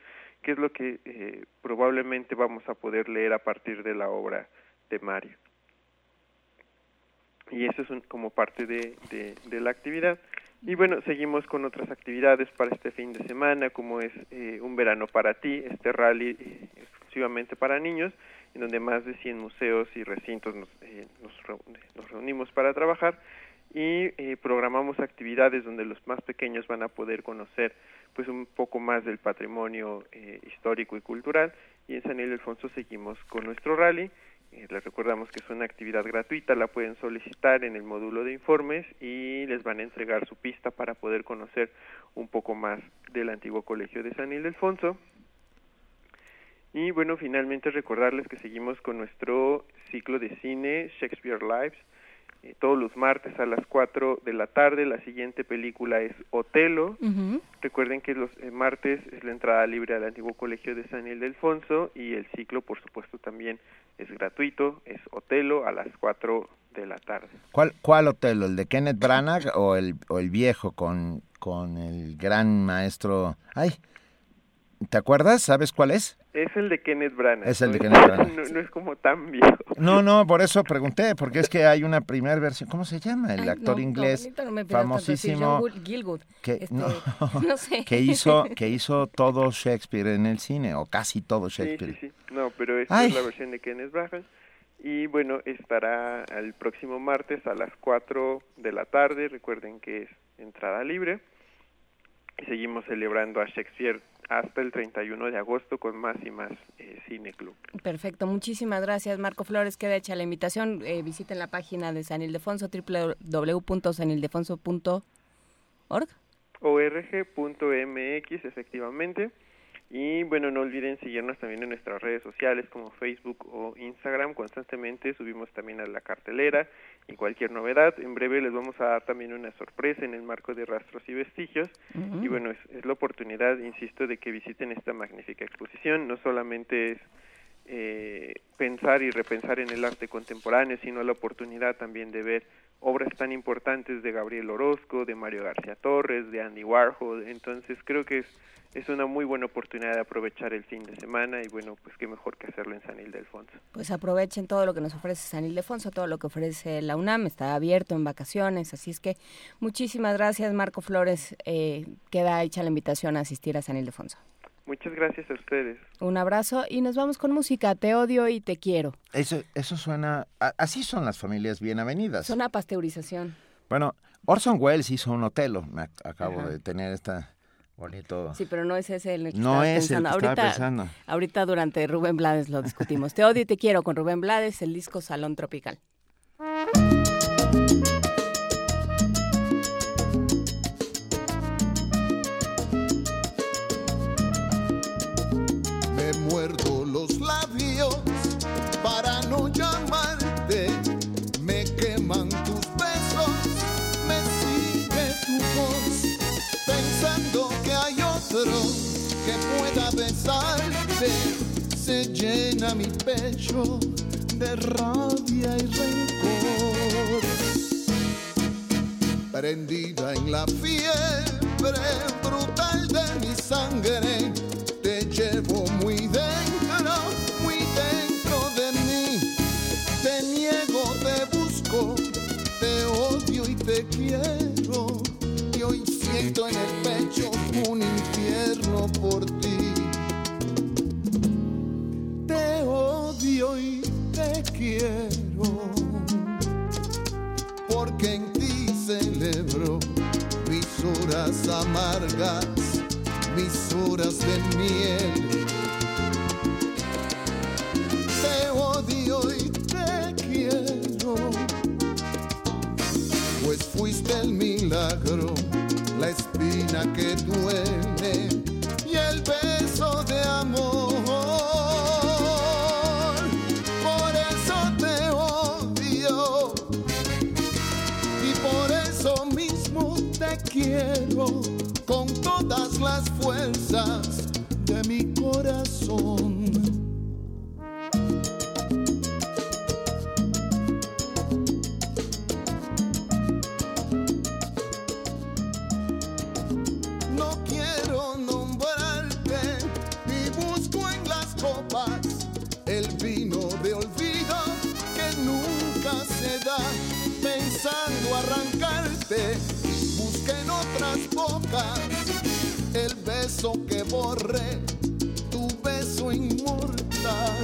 que es lo que eh, probablemente vamos a poder leer a partir de la obra de Mario. Y eso es un, como parte de, de, de la actividad. Y bueno, seguimos con otras actividades para este fin de semana, como es eh, Un Verano para Ti, este rally eh, exclusivamente para niños, en donde más de cien museos y recintos nos, eh, nos, nos reunimos para trabajar y eh, programamos actividades donde los más pequeños van a poder conocer pues un poco más del patrimonio eh, histórico y cultural. Y en San Ildefonso seguimos con nuestro rally. Les recordamos que es una actividad gratuita, la pueden solicitar en el módulo de informes y les van a entregar su pista para poder conocer un poco más del antiguo Colegio de San Ildefonso. Y bueno, finalmente recordarles que seguimos con nuestro ciclo de cine Shakespeare Lives, eh, todos los martes a las cuatro de la tarde, la siguiente película es Otelo. Uh-huh. Recuerden que los eh, martes es la entrada libre al antiguo Colegio de San Ildefonso y el ciclo, por supuesto, también es gratuito, es Otelo a las cuatro de la tarde. ¿Cuál cuál Otelo? ¿El de Kenneth Branagh o el o el viejo con, con el gran maestro? Ay, ¿te acuerdas? ¿Sabes cuál es? Es el de Kenneth Branagh. Es el de Kenneth Branagh. No, no es como tan viejo. No, no, por eso pregunté, porque es que hay una primera versión. ¿Cómo se llama? El Ay, actor no, inglés no, no famosísimo Gilgood, que, este, no, no sé. que hizo que hizo todo Shakespeare en el cine, o casi todo Shakespeare. Sí, sí, sí. No, pero esta Ay. es la versión de Kenneth Branagh. Y bueno, estará el próximo martes a las cuatro de la tarde. Recuerden que es entrada libre. Y seguimos celebrando a Shakespeare hasta el treinta y uno de agosto con más y más eh, Cine Club. Perfecto, muchísimas gracias, Marco Flores, queda hecha la invitación. Eh, visiten la página de San Ildefonso, doble u doble u doble u punto san ildefonso punto org. org punto m x, efectivamente. Y bueno, no olviden seguirnos también en nuestras redes sociales como Facebook o Instagram. Constantemente subimos también a la cartelera y cualquier novedad. En breve les vamos a dar también una sorpresa en el marco de Rastros y Vestigios. Uh-huh. Y bueno, es, es la oportunidad, insisto, de que visiten esta magnífica exposición. No solamente es eh, pensar y repensar en el arte contemporáneo, sino la oportunidad también de ver obras tan importantes de Gabriel Orozco, de Mario García Torres, de Andy Warhol. Entonces creo que es, es una muy buena oportunidad de aprovechar el fin de semana y bueno, pues qué mejor que hacerlo en San Ildefonso. Pues aprovechen todo lo que nos ofrece San Ildefonso, todo lo que ofrece la UNAM, está abierto en vacaciones, así es que muchísimas gracias, Marco Flores, eh, queda hecha la invitación a asistir a San Ildefonso. Muchas gracias a ustedes. Un abrazo y nos vamos con música. Te odio y te quiero. Eso, eso suena... A, así son las familias bien avenidas. Suena a pasteurización. Bueno, Orson Welles hizo un Otelo. Me acabo Ajá. de tener esta... Bonito. Sí, pero no es ese el que no es pensando. El que ahorita, pensando. Ahorita durante Rubén Blades lo discutimos. Te odio y te quiero con Rubén Blades, el disco Salón Tropical. Muerdo los labios para no llamarte, me queman tus besos, me sigue tu voz, pensando que hay otro que pueda besarte, se llena mi pecho de rabia y rencor, prendida en la fiebre brutal de mi sangre, te llevo muy dentro, muy dentro de mí. Te niego, te busco, te odio y te quiero. Y hoy siento en el pecho un infierno por ti. Te odio y te quiero, porque en ti celebro mis horas amargas, mis horas de miel. Te odio y te quiero, pues fuiste el milagro, la espina que duele y el beso de amor. Por eso te odio y por eso mismo te quiero, con todas las fuerzas de mi corazón. No quiero nombrarte, ni busco en las copas el vino de olvido que nunca se da, pensando arrancarte. En otras bocas el beso que borre tu beso inmortal.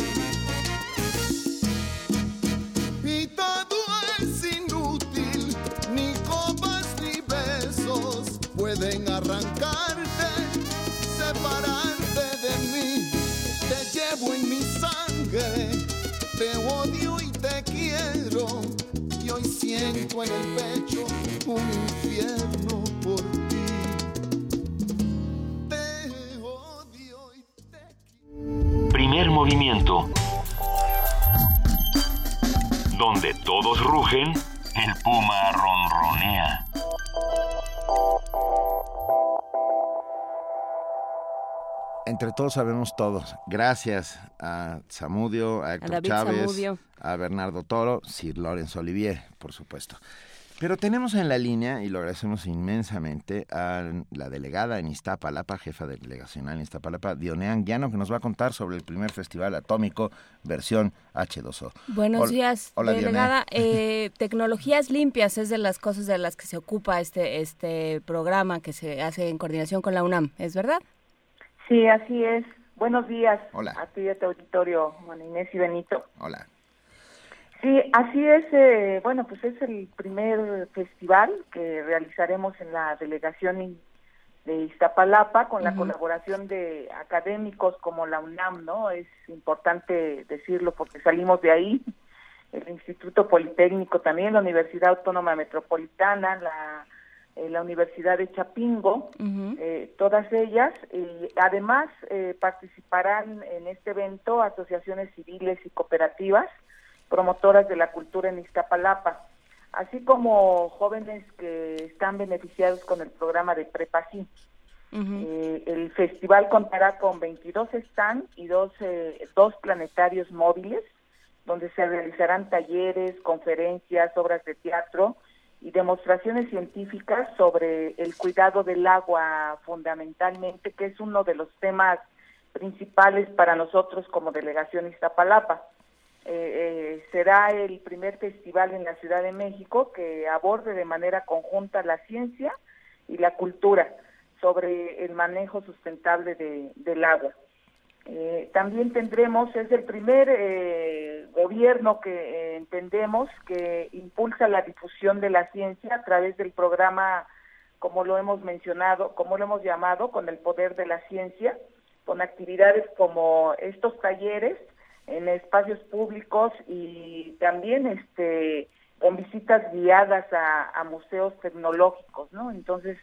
Y todo es inútil, ni copas ni besos pueden arrancarte, separarte de mí. Te llevo en mi sangre, te odio y te quiero. Y hoy siento en el pecho un infierno. Primer movimiento. Donde todos rugen, el puma ronronea. Entre todos sabemos todos. Gracias a Zamudio, a Héctor Chávez, a Bernardo Toro, Sir Laurence Olivier, por supuesto. Pero tenemos en la línea, y lo agradecemos inmensamente, a la delegada en Iztapalapa, jefa delegacional en Iztapalapa, Dionea Anguiano, que nos va a contar sobre el primer festival atómico versión hache dos o. Buenos Hol- días, hola, delegada. Eh, tecnologías limpias es de las cosas de las que se ocupa este, este programa que se hace en coordinación con la UNAM, ¿es verdad? Sí, así es. Buenos días. Hola. A ti y a tu auditorio, Juan Inés y Benito. Hola. Sí, así es. Eh, bueno, pues es el primer festival que realizaremos en la delegación de Iztapalapa, con la uh-huh. colaboración de académicos como la UNAM, ¿no? Es importante decirlo porque salimos de ahí, el Instituto Politécnico también, la Universidad Autónoma Metropolitana, la, eh, la Universidad de Chapingo, uh-huh. eh, todas ellas. Y además eh, participarán en este evento asociaciones civiles y cooperativas promotoras de la cultura en Iztapalapa, así como jóvenes que están beneficiados con el programa de Prepa Sí. Uh-huh. Eh, el festival contará con veintidós stands y dos, eh, dos planetarios móviles, donde se realizarán talleres, conferencias, obras de teatro y demostraciones científicas sobre el cuidado del agua, fundamentalmente, que es uno de los temas principales para nosotros como Delegación Iztapalapa. Eh, eh, será el primer festival en la Ciudad de México que aborde de manera conjunta la ciencia y la cultura sobre el manejo sustentable de, del agua. Eh, también tendremos, es el primer eh, gobierno que eh, entendemos que impulsa la difusión de la ciencia a través del programa, como lo hemos mencionado, como lo hemos llamado, con el poder de la ciencia, con actividades como estos talleres, en espacios públicos y también este con visitas guiadas a, a museos tecnológicos, ¿no? Entonces,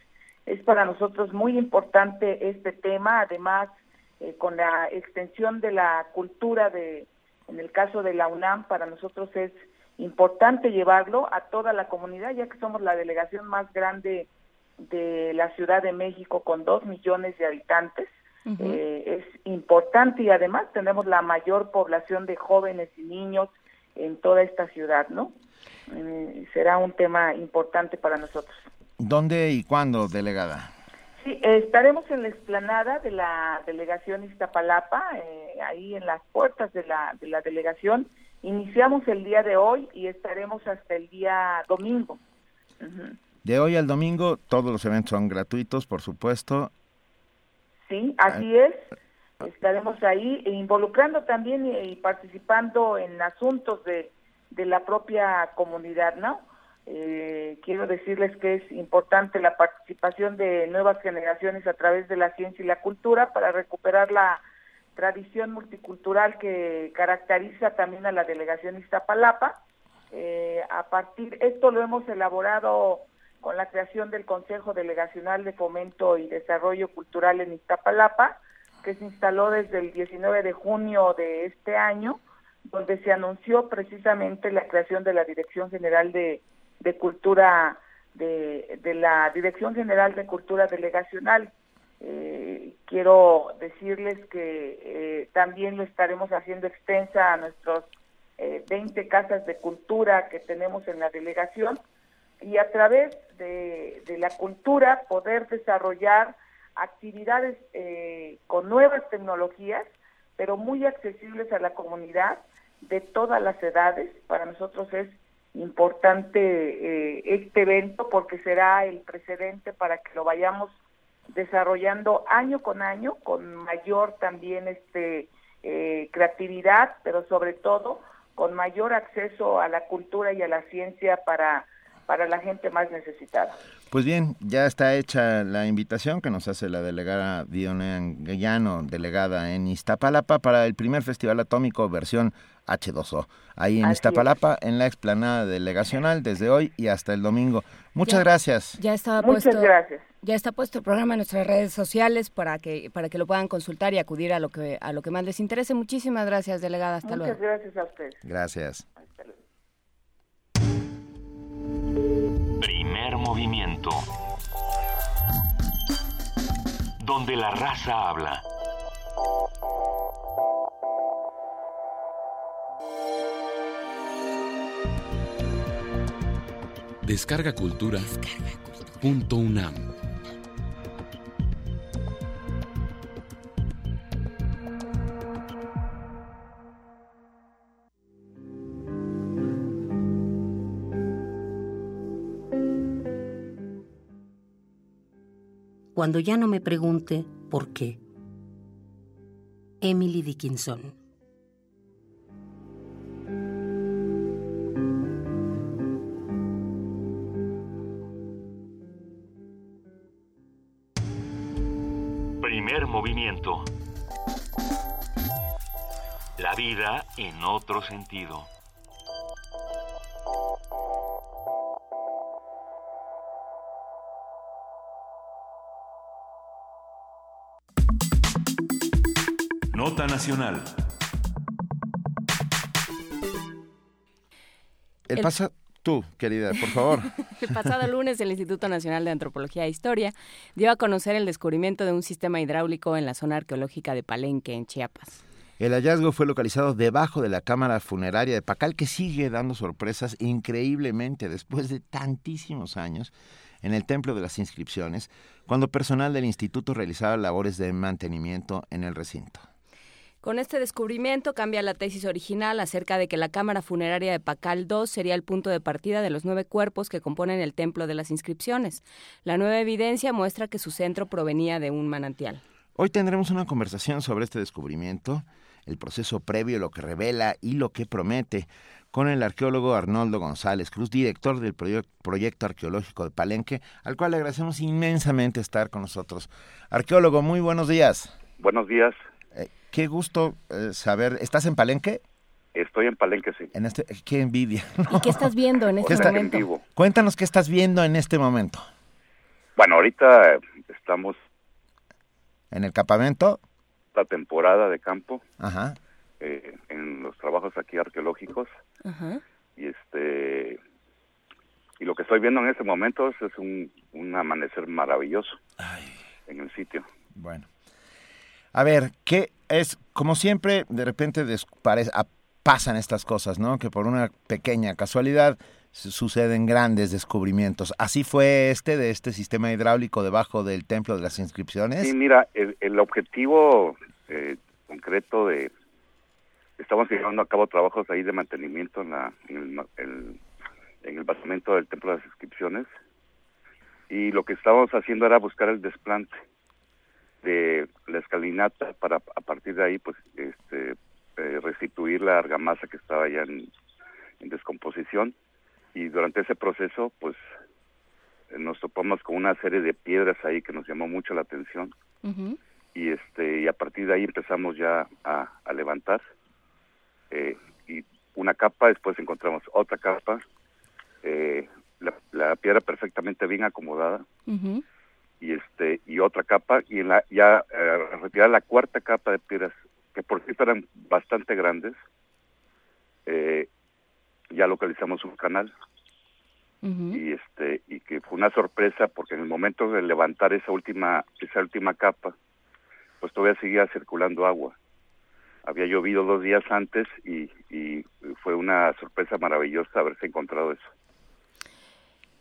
es para nosotros muy importante este tema, además, eh, con la extensión de la cultura, de en el caso de la UNAM, para nosotros es importante llevarlo a toda la comunidad, ya que somos la delegación más grande de la Ciudad de México, con dos millones de habitantes. Uh-huh. Eh, es importante y además tenemos la mayor población de jóvenes y niños en toda esta ciudad, ¿no? Eh, será un tema importante para nosotros. ¿Dónde y cuándo, delegada? Sí, eh, estaremos en la explanada de la Delegación Iztapalapa, eh, ahí en las puertas de la, de la delegación. Iniciamos el día de hoy y estaremos hasta el día domingo. Uh-huh. De hoy al domingo, todos los eventos son gratuitos, por supuesto. Sí, así es, estaremos ahí involucrando también y participando en asuntos de, de la propia comunidad, ¿no? Eh, quiero decirles que es importante la participación de nuevas generaciones a través de la ciencia y la cultura para recuperar la tradición multicultural que caracteriza también a la Delegación Iztapalapa. Eh, a partir, esto lo hemos elaborado con la creación del Consejo Delegacional de Fomento y Desarrollo Cultural en Iztapalapa, que se instaló desde el diecinueve de junio de este año, donde se anunció precisamente la creación de la Dirección General de, de Cultura, de, de la Dirección General de Cultura Delegacional. Eh, quiero decirles que eh, también lo estaremos haciendo extensa a nuestros eh, veinte casas de cultura que tenemos en la delegación, y a través de, de la cultura poder desarrollar actividades eh, con nuevas tecnologías, pero muy accesibles a la comunidad de todas las edades. Para nosotros es importante eh, este evento porque será el precedente para que lo vayamos desarrollando año con año, con mayor también este eh, creatividad, pero sobre todo con mayor acceso a la cultura y a la ciencia para para la gente más necesitada. Pues bien, ya está hecha la invitación que nos hace la delegada Dione Anguellano, delegada en Iztapalapa, para el primer Festival Atómico versión hache dos o, ahí en Así Iztapalapa, es. En la explanada delegacional, desde hoy y hasta el domingo. Muchas ya, gracias. Ya está puesto, Muchas gracias. Ya está puesto el programa en nuestras redes sociales para que para que lo puedan consultar y acudir a lo que a lo que más les interese. Muchísimas gracias, delegada. Hasta Muchas luego. Muchas gracias a ustedes. Gracias. Hasta luego. Primer movimiento. Donde la raza habla. Descarga Cultura. Descarga Cultura. Punto UNAM. Cuando ya no me pregunte por qué. Emily Dickinson. movimiento. La vida en otro sentido. Nota Nacional. El, el pasado... Tú, querida, por favor. El pasado lunes, el Instituto Nacional de Antropología e Historia dio a conocer el descubrimiento de un sistema hidráulico en la zona arqueológica de Palenque, en Chiapas. El hallazgo fue localizado debajo de la cámara funeraria de Pacal, que sigue dando sorpresas increíblemente después de tantísimos años en el Templo de las Inscripciones, cuando personal del instituto realizaba labores de mantenimiento en el recinto. Con este descubrimiento cambia la tesis original acerca de que la cámara funeraria de Pacal dos sería el punto de partida de los nueve cuerpos que componen el Templo de las Inscripciones. La nueva evidencia muestra que su centro provenía de un manantial. Hoy tendremos una conversación sobre este descubrimiento, el proceso previo, lo que revela y lo que promete, con el arqueólogo Arnoldo González Cruz, director del proye- proyecto arqueológico de Palenque, al cual le agradecemos inmensamente estar con nosotros. Arqueólogo, muy buenos días. Buenos días. Eh, qué gusto eh, saber, ¿estás en Palenque? Estoy en Palenque, sí. En este, qué envidia. ¿Y qué estás viendo en este está, momento? En vivo. Cuéntanos qué estás viendo en este momento. Bueno, ahorita estamos... ¿En el campamento? La temporada de campo. Ajá. Eh, en los trabajos aquí arqueológicos. Ajá. Y este y lo que estoy viendo en este momento es, es un, un amanecer maravilloso. Ay. En el sitio. Bueno. A ver, ¿qué es? Como siempre, de repente des- pare- a- pasan estas cosas, ¿no? Que por una pequeña casualidad suceden grandes descubrimientos. ¿Así fue este de este sistema hidráulico debajo del Templo de las Inscripciones? Sí, mira, el, el objetivo eh, concreto de... Estamos llevando a cabo trabajos ahí de mantenimiento en, la, en, el, el, en el basamento del Templo de las Inscripciones. Y lo que estábamos haciendo era buscar el desplante de la escalinata para a partir de ahí pues este eh, restituir la argamasa que estaba ya en, en descomposición. Y durante ese proceso, pues, nos topamos con una serie de piedras ahí que nos llamó mucho la atención. Uh-huh. Y este y a partir de ahí empezamos ya a, a levantar. Eh, y una capa, después encontramos otra capa. Eh, la, la piedra perfectamente bien acomodada. Uh-huh. Y este y otra capa. Y en la, ya eh, retirar la cuarta capa de piedras, que por cierto eran bastante grandes. Eh, ya localizamos un canal. Uh-huh. Y este y que fue una sorpresa porque en el momento de levantar esa última esa última capa pues todavía seguía circulando agua. Había llovido dos días antes y, y fue una sorpresa maravillosa haberse encontrado eso.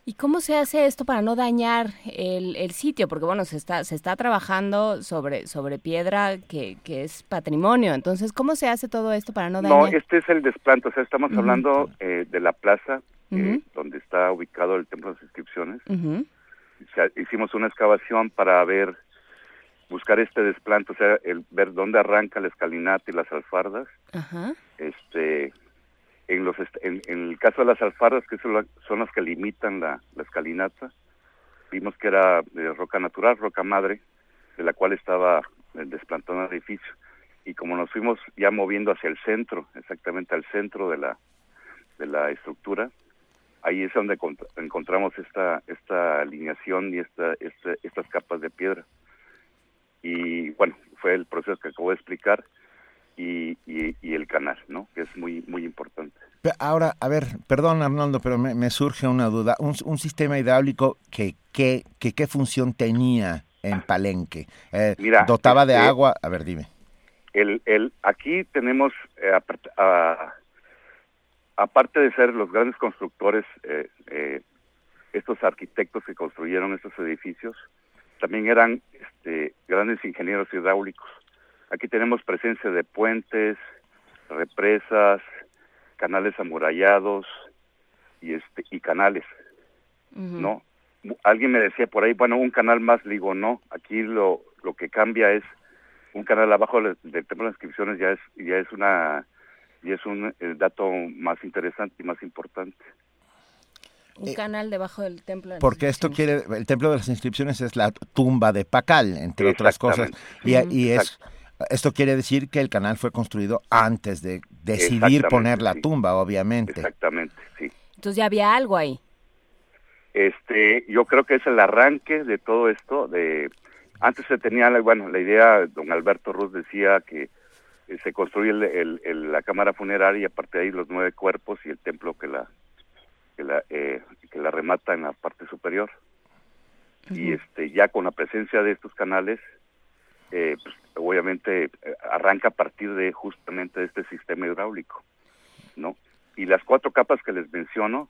¿Y cómo se hace esto para no dañar el, el sitio? Porque bueno, se está se está trabajando sobre sobre piedra que, que es patrimonio. Entonces, ¿cómo se hace todo esto para no dañar? No, este es el desplante. O sea, estamos uh-huh. hablando eh, de la plaza uh-huh. eh, donde está ubicado el Templo de las Inscripciones. Uh-huh. O sea, hicimos una excavación para ver, buscar este desplante, o sea, el ver dónde arranca la escalinata y las alfardas. Uh-huh. Este... En, los, en, en el caso de las alfardas, que son, son las que limitan la, la escalinata, vimos que era de roca natural, roca madre, de la cual estaba desplantado el edificio. Y como nos fuimos ya moviendo hacia el centro, exactamente al centro de la de la estructura, ahí es donde contra, encontramos esta esta alineación y esta, esta estas capas de piedra. Y bueno, fue el proceso que acabo de explicar. Y, y, y el canal, ¿no? Que es muy muy importante. Ahora, a ver, perdón Arnoldo, pero me, me surge una duda. Un, un sistema hidráulico que qué que, que función tenía en Palenque. Eh, Mira, dotaba de eh, agua. A ver, dime. El el aquí tenemos eh, a, a, aparte de ser los grandes constructores, eh, eh, estos arquitectos que construyeron estos edificios, también eran este, grandes ingenieros hidráulicos. Aquí tenemos presencia de puentes, represas, canales amurallados y este y canales, uh-huh. ¿no? Alguien me decía por ahí, bueno, un canal más, le digo, no, aquí lo, lo que cambia es un canal abajo del Templo de las Inscripciones ya es ya es una y es un el dato más interesante y más importante. Un eh, canal debajo del templo. De porque esto quiere, el templo de las inscripciones es la tumba de Pacal, entre otras cosas. Y, y es, esto quiere decir que el canal fue construido antes de decidir poner la sí. tumba, obviamente. Exactamente, sí. Entonces ya había algo ahí. Este, yo creo que es el arranque de todo esto. De antes se tenía, bueno, la idea, don Alberto Ruz decía que se construye el, el, el, la cámara funeraria y a partir de ahí los nueve cuerpos y el templo que la que la, eh, que la remata en la parte superior. Uh-huh. Y este ya con la presencia de estos canales, eh, pues, obviamente arranca a partir de justamente de este sistema hidráulico, ¿no? Y las cuatro capas que les menciono,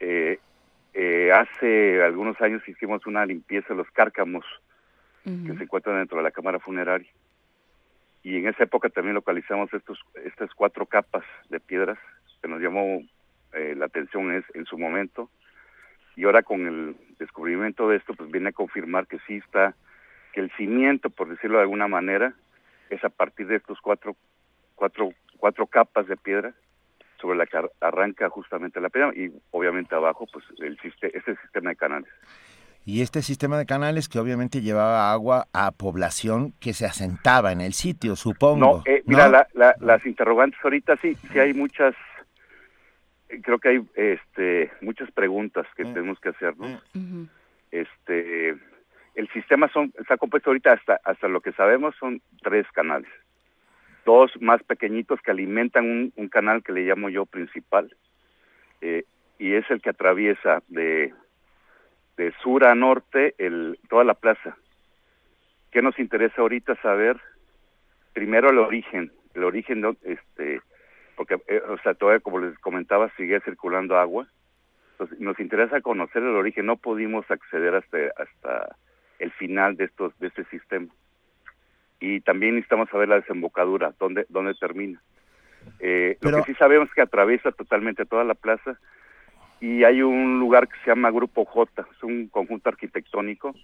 eh, eh, hace algunos años hicimos una limpieza de los cárcamos uh-huh. que se encuentran dentro de la cámara funeraria. Y en esa época también localizamos estos estas cuatro capas de piedras que nos llamó eh, la atención es, en su momento. Y ahora con el descubrimiento de esto, pues viene a confirmar que sí está, que el cimiento, por decirlo de alguna manera, es a partir de estos cuatro, cuatro, cuatro capas de piedra sobre la que arranca justamente la piedra y obviamente abajo pues el este sistema de canales. Y este sistema de canales que obviamente llevaba agua a población que se asentaba en el sitio, supongo. No, eh, mira, ¿no? La, la, las interrogantes ahorita sí, sí hay muchas, creo que hay este, muchas preguntas que eh. tenemos que hacernos. Eh. Este, el sistema son, está compuesto ahorita hasta, hasta lo que sabemos son tres canales. Dos más pequeñitos que alimentan un, un canal que le llamo yo principal, eh, y es el que atraviesa de... de sur a norte, el, toda la plaza. ¿Qué nos interesa ahorita saber? Primero el origen, el origen, de, este, porque, eh, o sea, todavía, como les comentaba, sigue circulando agua. Entonces, nos interesa conocer el origen. No pudimos acceder hasta, hasta el final de estos, de este sistema. Y también necesitamos saber la desembocadura, dónde, dónde termina. Eh, Pero... Lo que sí sabemos es que atraviesa totalmente toda la plaza. Y hay un lugar que se llama Grupo J, es un conjunto arquitectónico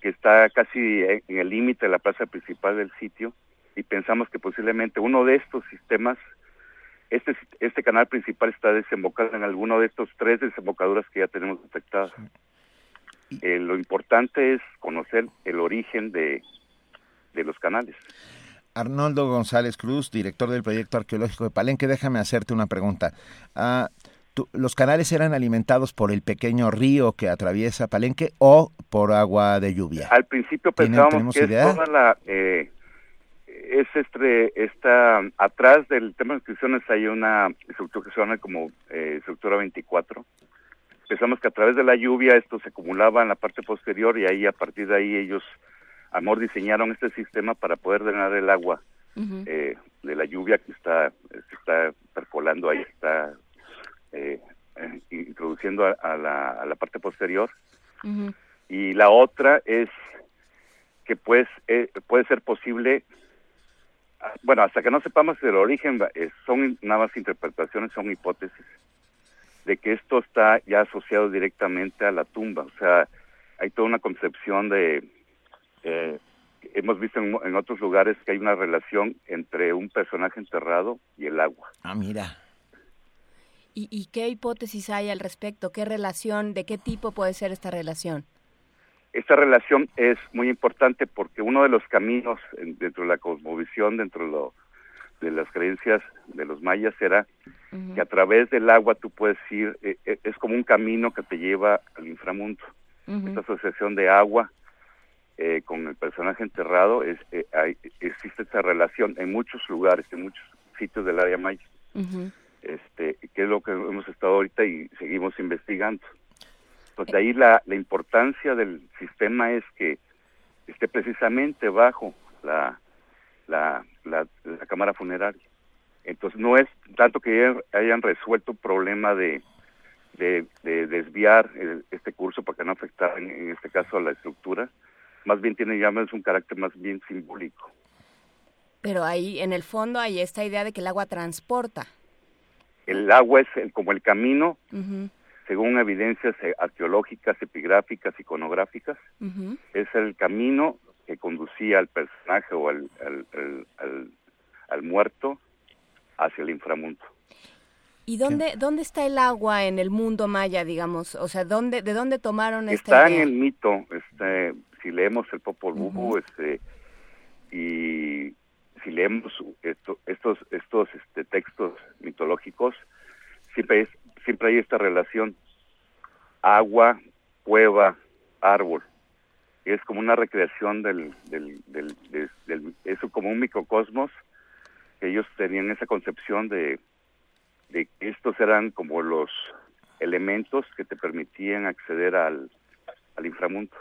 que está casi en el límite de la plaza principal del sitio y pensamos que posiblemente uno de estos sistemas, este este canal principal está desembocado en alguno de estos tres desembocaduras que ya tenemos detectadas. Eh, lo importante es conocer el origen de, de los canales. Arnoldo González Cruz, director del proyecto arqueológico de Palenque, déjame hacerte una pregunta. Ah, ¿los canales eran alimentados por el pequeño río que atraviesa Palenque o por agua de lluvia? Al principio pensábamos que es toda la, eh, es este, esta, atrás del tema de inscripciones hay una estructura que se llama como eh, estructura veinticuatro. Pensamos que a través de la lluvia esto se acumulaba en la parte posterior y ahí a partir de ahí ellos, amor, diseñaron este sistema para poder drenar el agua uh-huh. eh, de la lluvia que está, se está percolando ahí, está... Eh, eh, introduciendo a, a, la, a la parte posterior uh-huh. y la otra es que pues eh, puede ser posible, bueno, hasta que no sepamos el origen, eh, son nada más interpretaciones, son hipótesis de que esto está ya asociado directamente a la tumba. O sea, hay toda una concepción de eh, hemos visto en, en otros lugares que hay una relación entre un personaje enterrado y el agua. Ah, mira. ¿Y, ¿Y qué hipótesis hay al respecto? ¿Qué relación, de qué tipo puede ser esta relación? Esta relación es muy importante porque uno de los caminos dentro de la cosmovisión, dentro de, lo, de las creencias de los mayas, era uh-huh. que a través del agua tú puedes ir, eh, es como un camino que te lleva al inframundo. Uh-huh. Esta asociación de agua eh, con el personaje enterrado, es, eh, hay, existe esta relación en muchos lugares, en muchos sitios del área maya. Uh-huh. Este, que es lo que hemos estado ahorita y seguimos investigando. Entonces, de ahí la, la importancia del sistema es que esté precisamente bajo la la, la, la cámara funeraria. Entonces, no es tanto que hayan resuelto un problema de, de, de desviar el, este curso para que no afectara, en, en este caso, a la estructura. Más bien tiene, digamos, un carácter más bien simbólico. Pero ahí, en el fondo, hay esta idea de que el agua transporta. El agua es el, como el camino, uh-huh. según evidencias arqueológicas, epigráficas, iconográficas, uh-huh. es el camino que conducía al personaje o al, al, al, al, al muerto hacia el inframundo. ¿Y dónde, dónde está el agua en el mundo maya, digamos? O sea, ¿dónde, ¿de dónde tomaron esta idea? Está en el mito. Este, si leemos el Popol Vuh, uh-huh. este, y si leemos esto, estos estos este, textos mitológicos, siempre, es, siempre hay esta relación. Agua, cueva, árbol. Es como una recreación del... del, del, del, del es como un microcosmos. Que ellos tenían esa concepción de... de que estos eran como los elementos que te permitían acceder al, al inframundo.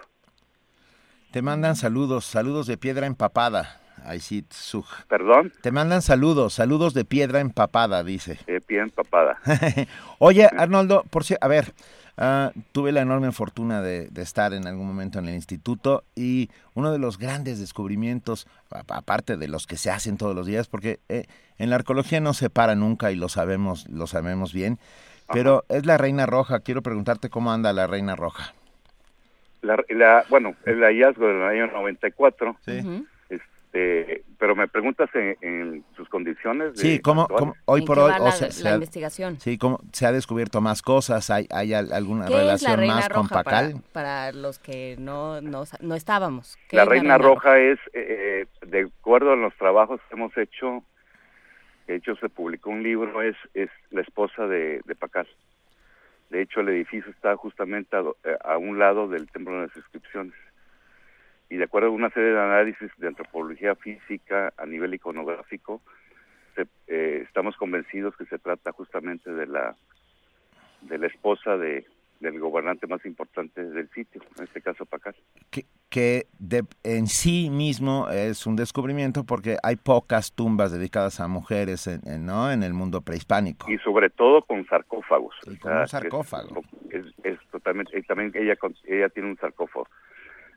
Te mandan saludos, saludos de piedra empapada. ¿Perdón? Te mandan saludos, saludos de piedra empapada, dice. De eh, piedra empapada. Oye, Arnoldo, por si, a ver, uh, tuve la enorme fortuna de, de estar en algún momento en el instituto y uno de los grandes descubrimientos, aparte de los que se hacen todos los días, porque eh, en la arqueología no se para nunca y lo sabemos, lo sabemos bien, ajá, pero es la Reina Roja. Quiero preguntarte cómo anda la Reina Roja. La, la, bueno, el hallazgo del año noventa y cuatro. Sí. Uh-huh. Eh, pero me preguntas en, en sus condiciones. De, sí, ¿cómo, cómo hoy por hoy? O sea, la, se ha, la investigación. Sí, ¿cómo se ha descubierto más cosas? ¿Hay, hay alguna relación más con Pacal? Para, para los que no, no, no estábamos. La Reina, la Reina Roja, Roja es, eh, de acuerdo a los trabajos que hemos hecho, de hecho se publicó un libro, es, es la esposa de, de Pacal. De hecho, el edificio está justamente a, a un lado del Templo de las Inscripciones. Y de acuerdo a una serie de análisis de antropología física a nivel iconográfico, se, eh, estamos convencidos que se trata justamente de la de la esposa de del gobernante más importante del sitio, en este caso Pacal. Que, que de, en sí mismo es un descubrimiento porque hay pocas tumbas dedicadas a mujeres en, en, ¿no? en el mundo prehispánico. Y sobre todo con sarcófagos. Y con o sea, un sarcófago. Es, es, es totalmente, y también ella, ella tiene un sarcófago.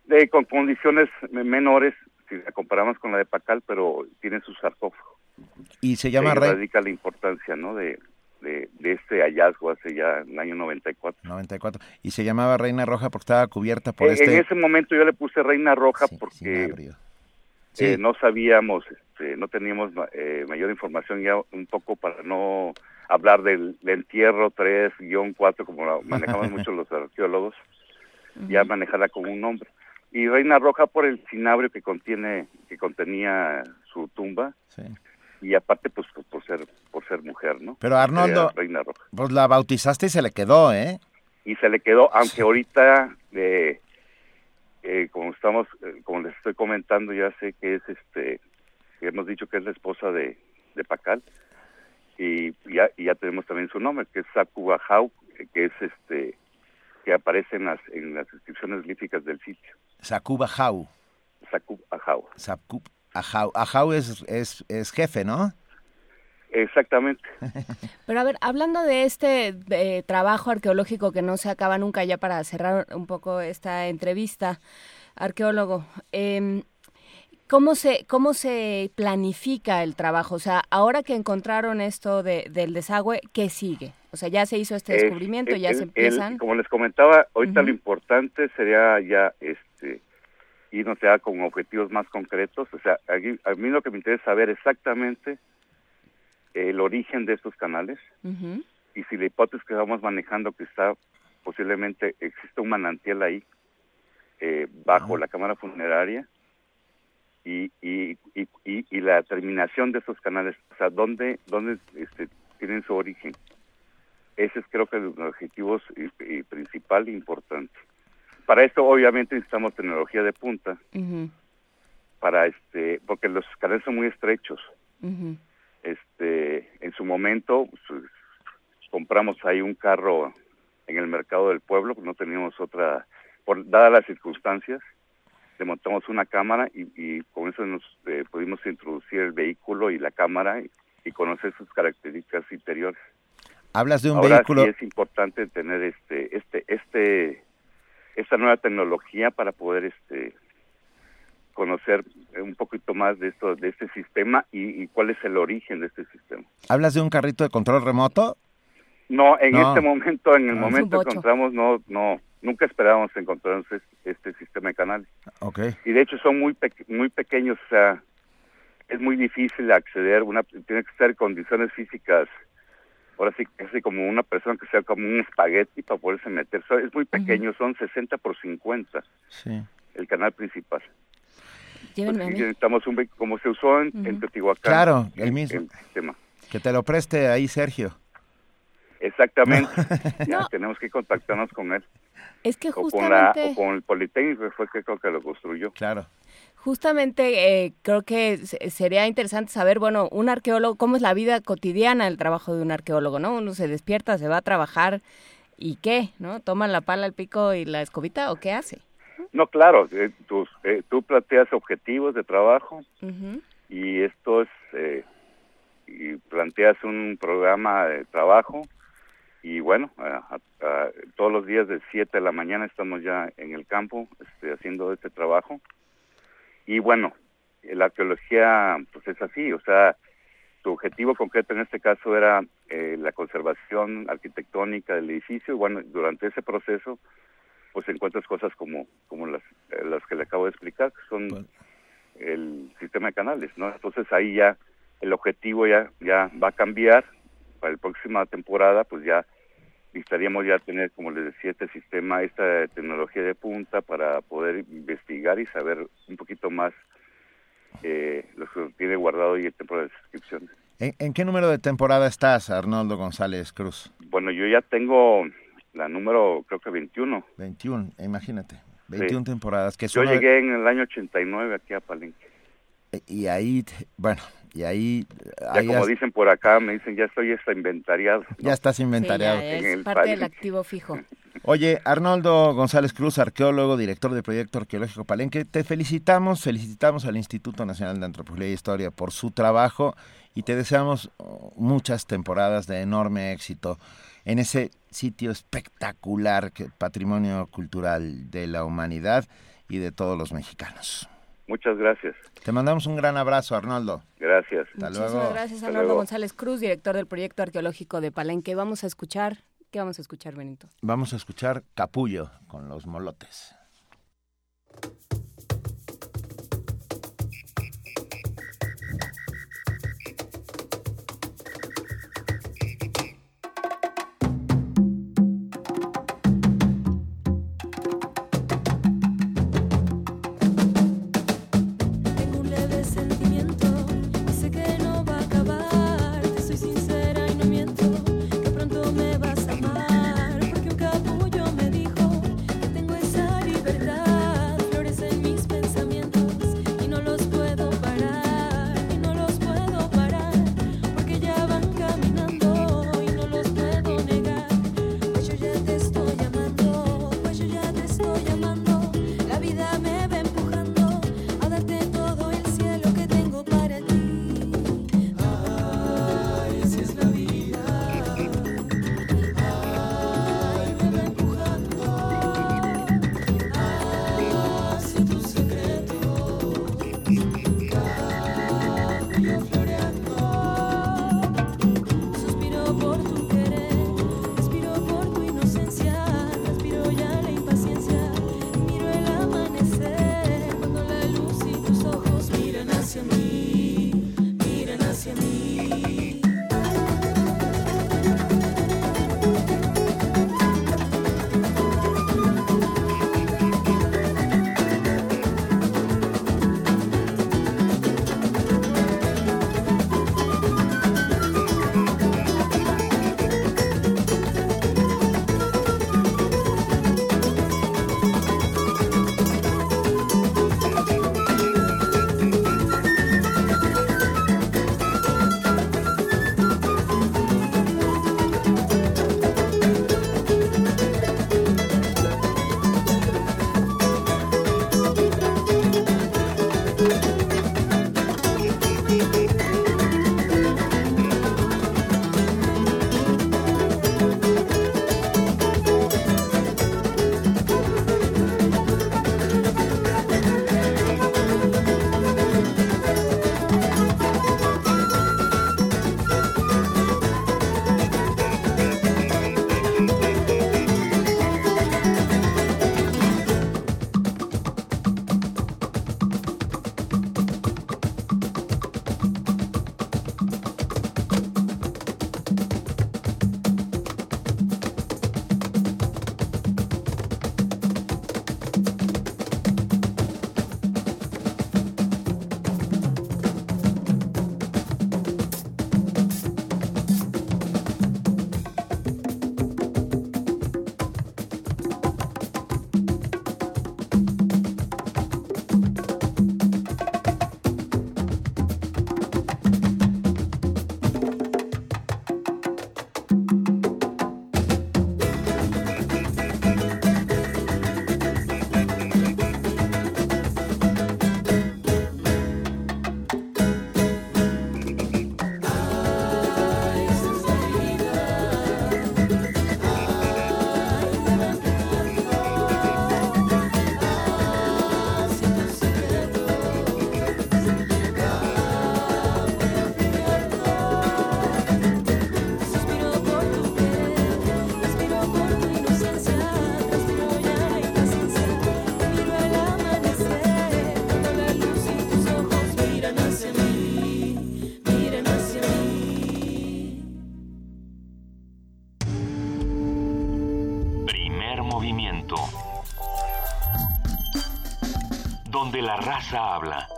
De, con condiciones menores, si la comparamos con la de Pacal, pero tiene su sarcófago. Y se llama... Rey... radica la importancia, ¿no?, de, de, de este hallazgo hace ya el año noventa y cuatro. noventa y cuatro. Y se llamaba Reina Roja porque estaba cubierta por eh, este... En ese momento yo le puse Reina Roja sí, porque sí. eh, no sabíamos, este, no teníamos eh, mayor información ya un poco para no hablar del, del entierro tres guión cuatro, como lo manejamos mucho los arqueólogos, uh-huh. ya manejarla con un nombre. Y Reina Roja por el cinabrio que contiene, que contenía su tumba, sí. y aparte pues por ser, por ser mujer, ¿no? Pero Arnoldo, Reina Roja. Pues la bautizaste y se le quedó, ¿eh? Y se le quedó, aunque sí. ahorita, eh, eh, como estamos, eh, como les estoy comentando, ya sé que es, este, que hemos dicho que es la esposa de, de Pacal, y ya, y ya tenemos también su nombre, que es Sacubajau, que es este, que aparece en las, en las inscripciones líficas del sitio. Sacub Ajau. Sacub Ajau. Sacub Ajau. Ajau es, es, es jefe, ¿no? Exactamente. Pero a ver, hablando de este eh, trabajo arqueológico que no se acaba nunca, ya para cerrar un poco esta entrevista, arqueólogo, eh, ¿cómo se, cómo se planifica el trabajo? O sea, ahora que encontraron esto de, del desagüe, ¿qué sigue? O sea, ya se hizo este descubrimiento, el, el, ya se empiezan... El, como les comentaba, ahorita uh-huh. lo importante sería ya este irnos ya con objetivos más concretos. O sea, aquí, a mí lo que me interesa es saber exactamente el origen de estos canales uh-huh. y si la hipótesis que estamos manejando que está posiblemente existe un manantial ahí eh, bajo uh-huh. la cámara funeraria y, y, y, y, y la terminación de estos canales. O sea, ¿dónde, dónde este, tienen su origen? Ese es creo que el objetivo principal e importante. Para esto obviamente necesitamos tecnología de punta, uh-huh. para este, porque los canales son muy estrechos. Uh-huh. Este, en su momento pues, compramos ahí un carro en el mercado del pueblo, no teníamos otra, por dadas las circunstancias, le montamos una cámara y, y con eso nos eh, pudimos introducir el vehículo y la cámara y, y conocer sus características interiores. Hablas de un Ahora vehículo. Sí es importante tener este, este, este, esta nueva tecnología para poder este conocer un poquito más de esto, de este sistema y, y cuál es el origen de este sistema. ¿Hablas de un carrito de control remoto? No, en no. este momento, en el no, momento que encontramos, no, no, nunca esperábamos encontrar este, este sistema de canales. Okay. Y de hecho son muy, pe- muy pequeños, o sea, es muy difícil acceder, una, tiene que ser condiciones físicas ahora sí casi como una persona que sea como un espagueti para poderse meter. O sea, es muy pequeño, uh-huh. Son sesenta por cincuenta, sí, el canal principal. Llévenme. Entonces, necesitamos un vehículo como se usó en, uh-huh. en Teotihuacán. Claro, el mismo. El sistema. Que te lo preste ahí, Sergio. Exactamente, no. Ya no. Tenemos que contactarnos con él. Es que justamente... O con, la, o con el Politécnico, fue que creo que lo construyó. Claro. Justamente eh, creo que sería interesante saber, bueno, un arqueólogo, cómo es la vida cotidiana, el trabajo de un arqueólogo, ¿no? Uno se despierta, se va a trabajar, ¿y qué? ¿No? ¿Toma la pala, el pico y la escobita o qué hace? No, claro, eh, tú, eh, tú planteas objetivos de trabajo, uh-huh. y esto es... Eh, y planteas un programa de trabajo, y bueno, a, a, a, todos los días de siete de la mañana estamos ya en el campo este, haciendo este trabajo. Y bueno, la arqueología pues es así, o sea, tu objetivo concreto en este caso era eh, la conservación arquitectónica del edificio, y bueno, durante ese proceso pues encuentras cosas como como las, eh, las que le acabo de explicar, que son bueno. el sistema de canales, ¿no? Entonces ahí ya el objetivo ya, ya va a cambiar. Para la próxima temporada pues ya necesitaríamos ya tener, como les decía, este sistema, esta tecnología de punta para poder investigar y saber un poquito más eh, lo que tiene guardado y el tiempo de suscripción. ¿En, ¿En qué número de temporada estás, Arnoldo González Cruz? Bueno, yo ya tengo la número, creo que veintiuno. veintiuno, imagínate, veintiuna sí. temporadas. Que yo llegué de... en el año ochenta y nueve aquí a Palenque. Y ahí, bueno, y ahí... Ya ahí como has... dicen por acá, me dicen, ya estoy hasta inventariado, ¿no? Ya estás inventariado. Sí, ya es en el parte país. Del activo fijo. Oye, Arnoldo González Cruz, arqueólogo, director del Proyecto Arqueológico Palenque, te felicitamos, felicitamos al Instituto Nacional de Antropología e Historia por su trabajo y te deseamos muchas temporadas de enorme éxito en ese sitio espectacular, que patrimonio cultural de la humanidad y de todos los mexicanos. Muchas gracias. Te mandamos un gran abrazo, Arnoldo. Gracias. Hasta Muchísimas luego. Gracias, Arnoldo luego. González Cruz, director del Proyecto Arqueológico de Palenque. Vamos a escuchar, ¿qué vamos a escuchar, Benito? Vamos a escuchar Capullo con Los Molotes. donde la raza habla.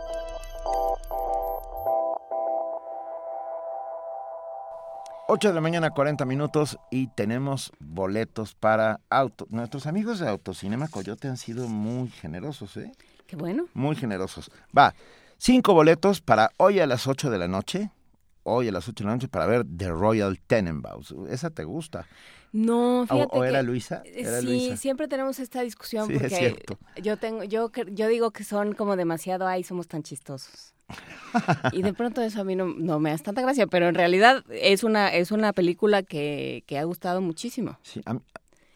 ocho de la mañana, cuarenta minutos, y tenemos boletos para auto. Nuestros amigos de Autocinema Coyote han sido muy generosos, ¿eh? Qué bueno. Muy generosos. Va, cinco boletos para hoy a las ocho de la noche. Hoy a las ocho de la noche para ver The Royal Tenenbaums. ¿Esa te gusta? No, fíjate. ¿O, o era que, Luisa? ¿Era sí, Luisa? Siempre tenemos esta discusión, sí, porque es cierto. yo tengo, yo, yo digo que son como demasiado, ay, somos tan chistosos. Y de pronto eso a mí no, no me hace tanta gracia, pero en realidad es una es una película que, que ha gustado muchísimo. Sí, a mí,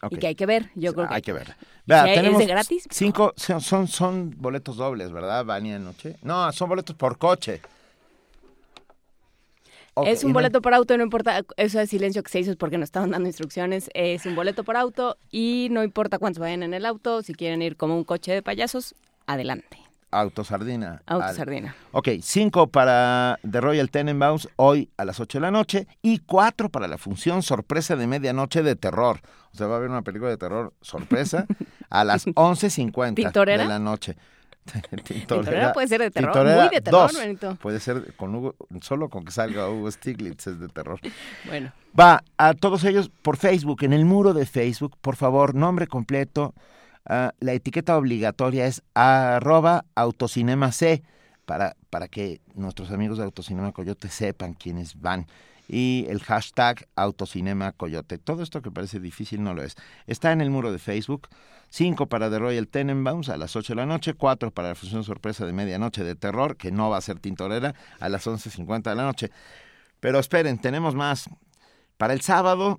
okay. Y que hay que ver, yo creo que... Hay que ver. Vea, si tenemos, ¿es de gratis? Cinco, son, son, son boletos dobles, ¿verdad, Vania, anoche? No, son boletos por coche. Okay, es un boleto no... por auto, no importa, eso es silencio que se hizo es porque nos estaban dando instrucciones, es un boleto por auto y no importa cuántos vayan en el auto, si quieren ir como un coche de payasos, adelante. Autosardina. Autosardina. Ok, cinco para The Royal Tenenbaums hoy a las ocho de la noche y cuatro para la función sorpresa de medianoche de terror. O sea, va a haber una película de terror sorpresa a las once cincuenta de la noche. Tintorera puede ser de terror, Tintorera muy de terror, dos. Benito. Puede ser con Hugo, solo con que salga Hugo Stiglitz es de terror. Bueno. Va, a todos ellos por Facebook, en el muro de Facebook, por favor, nombre completo. Uh, la etiqueta obligatoria es arroba autocinemac para, para que nuestros amigos de Autocinema Coyote sepan quiénes van. Y el hashtag Autocinema Coyote. Todo esto que parece difícil no lo es. Está en el muro de Facebook. Cinco para The Royal Tenenbaums a las ocho de la noche. Cuatro para la función sorpresa de medianoche de terror, que no va a ser Tintorera, a las once cincuenta de la noche. Pero esperen, tenemos más. Para el sábado,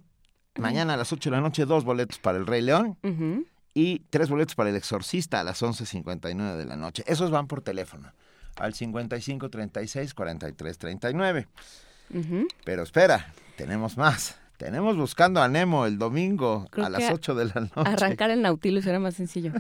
mañana a las ocho de la noche, dos boletos para El Rey León. Uh-huh. Y tres boletos para El Exorcista a las once cincuenta y nueve de la noche. Esos van por teléfono al cincuenta y cinco, treinta y seis, cuarenta y tres, treinta y nueve. Uh-huh. Pero espera, tenemos más. Tenemos Buscando a Nemo el domingo. Creo a las ocho de la noche. Arrancar el Nautilus era más sencillo.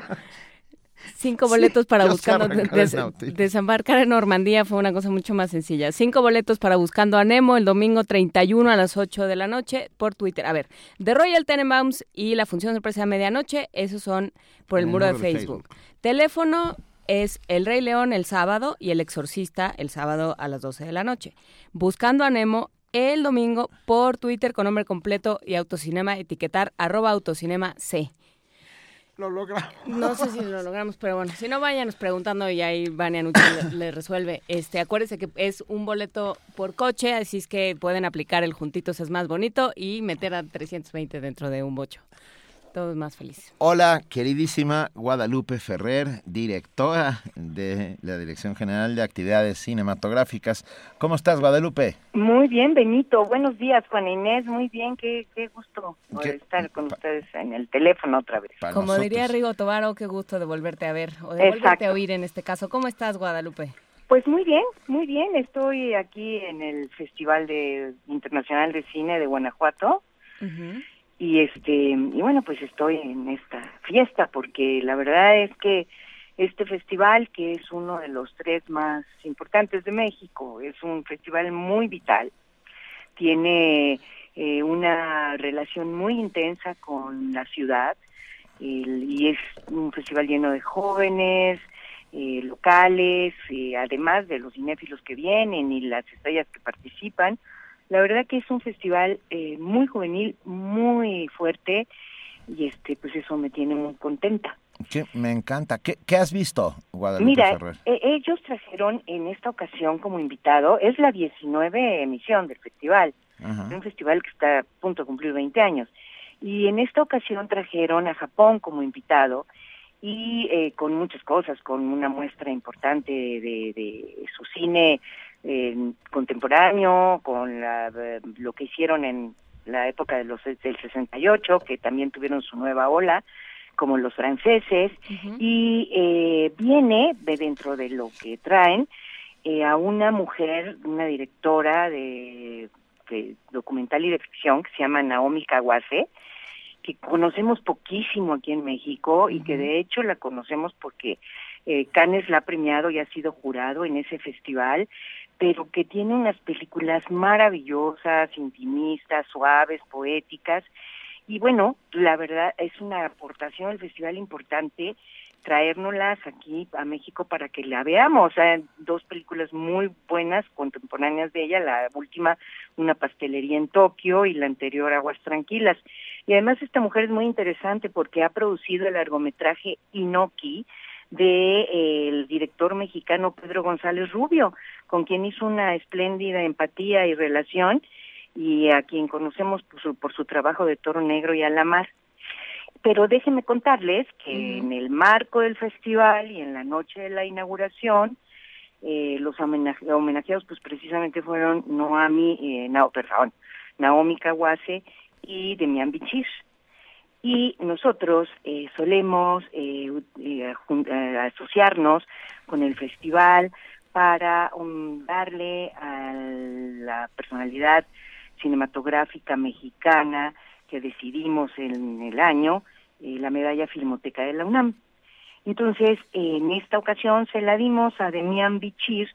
Cinco boletos sí, para Buscando... Des, desembarcar en Normandía fue una cosa mucho más sencilla. Cinco boletos para Buscando a Nemo el domingo treinta y uno a las ocho de la noche por Twitter. A ver, The Royal Tenenbaums y la función sorpresa a medianoche, esos son por el, el muro de, de Facebook. Facebook. Teléfono... es El Rey León el sábado y El Exorcista el sábado a las doce de la noche. Buscando a Nemo el domingo por Twitter con nombre completo y Autocinema, etiquetar arroba Autocinema C. Lo logramos. No sé si lo logramos, pero bueno, si no, váyanos preguntando y ahí Vania Nucci le, le resuelve. Este, acuérdense que es un boleto por coche, así es que pueden aplicar el juntitos es más bonito y meter a trescientos veinte dentro de un bocho. Todos más felices. Hola, queridísima Guadalupe Ferrer, directora de la Dirección General de Actividades Cinematográficas. ¿Cómo estás, Guadalupe? Muy bien, Benito. Buenos días, Juan Inés. Muy bien, qué, qué gusto por ¿Qué? estar con pa- ustedes en el teléfono otra vez. Como nosotros. Diría Rigo Tobaro, qué gusto de volverte a ver o de Exacto. volverte a oír en este caso. ¿Cómo estás, Guadalupe? Pues muy bien, muy bien. Estoy aquí en el Festival de, Internacional de Cine de Guanajuato. Uh-huh. Y este y bueno, pues estoy en esta fiesta porque la verdad es que este festival, que es uno de los tres más importantes de México, es un festival muy vital, tiene eh, una relación muy intensa con la ciudad el, y es un festival lleno de jóvenes, eh, locales, eh, además de los cinéfilos que vienen y las estrellas que participan. La verdad que es un festival eh, muy juvenil, muy fuerte, y este pues eso me tiene muy contenta. Sí, me encanta. ¿Qué, qué has visto, Guadalupe Mira, Ferrer? Eh, ellos trajeron en esta ocasión como invitado, es la diecinueve emisión del festival, uh-huh. Es un festival que está a punto de cumplir veinte años, y en esta ocasión trajeron a Japón como invitado, y eh, con muchas cosas, con una muestra importante de, de su cine Eh, contemporáneo, con la, eh, lo que hicieron en la época de los del sesenta y ocho, que también tuvieron su nueva ola, como los franceses, uh-huh. y eh, viene de dentro de lo que traen eh, a una mujer, una directora de, de documental y de ficción que se llama Naomi Kawase, que conocemos poquísimo aquí en México, uh-huh. y que de hecho la conocemos porque eh, Cannes la ha premiado y ha sido jurado en ese festival, pero que tiene unas películas maravillosas, intimistas, suaves, poéticas, y bueno, la verdad es una aportación al festival importante traérnoslas aquí a México para que la veamos. O sea, dos películas muy buenas, contemporáneas de ella, la última, Una pastelería en Tokio, y la anterior, Aguas tranquilas. Y además esta mujer es muy interesante porque ha producido el largometraje Inoki, del director mexicano Pedro González Rubio, con quien hizo una espléndida empatía y relación, y a quien conocemos por su, por su trabajo de Toro Negro y A la Mar. Pero déjenme contarles que mm. en el marco del festival y en la noche de la inauguración, eh, los homenaje, homenajeados pues precisamente fueron Naomi, eh, no, perdón, Naomi Kawase y Damián Bichir. Y nosotros eh, solemos eh, eh, jun- eh, asociarnos con el festival para um, darle a la personalidad cinematográfica mexicana que decidimos en el año, eh, la medalla Filmoteca de la UNAM. Entonces, eh, en esta ocasión se la dimos a Damián Bichir.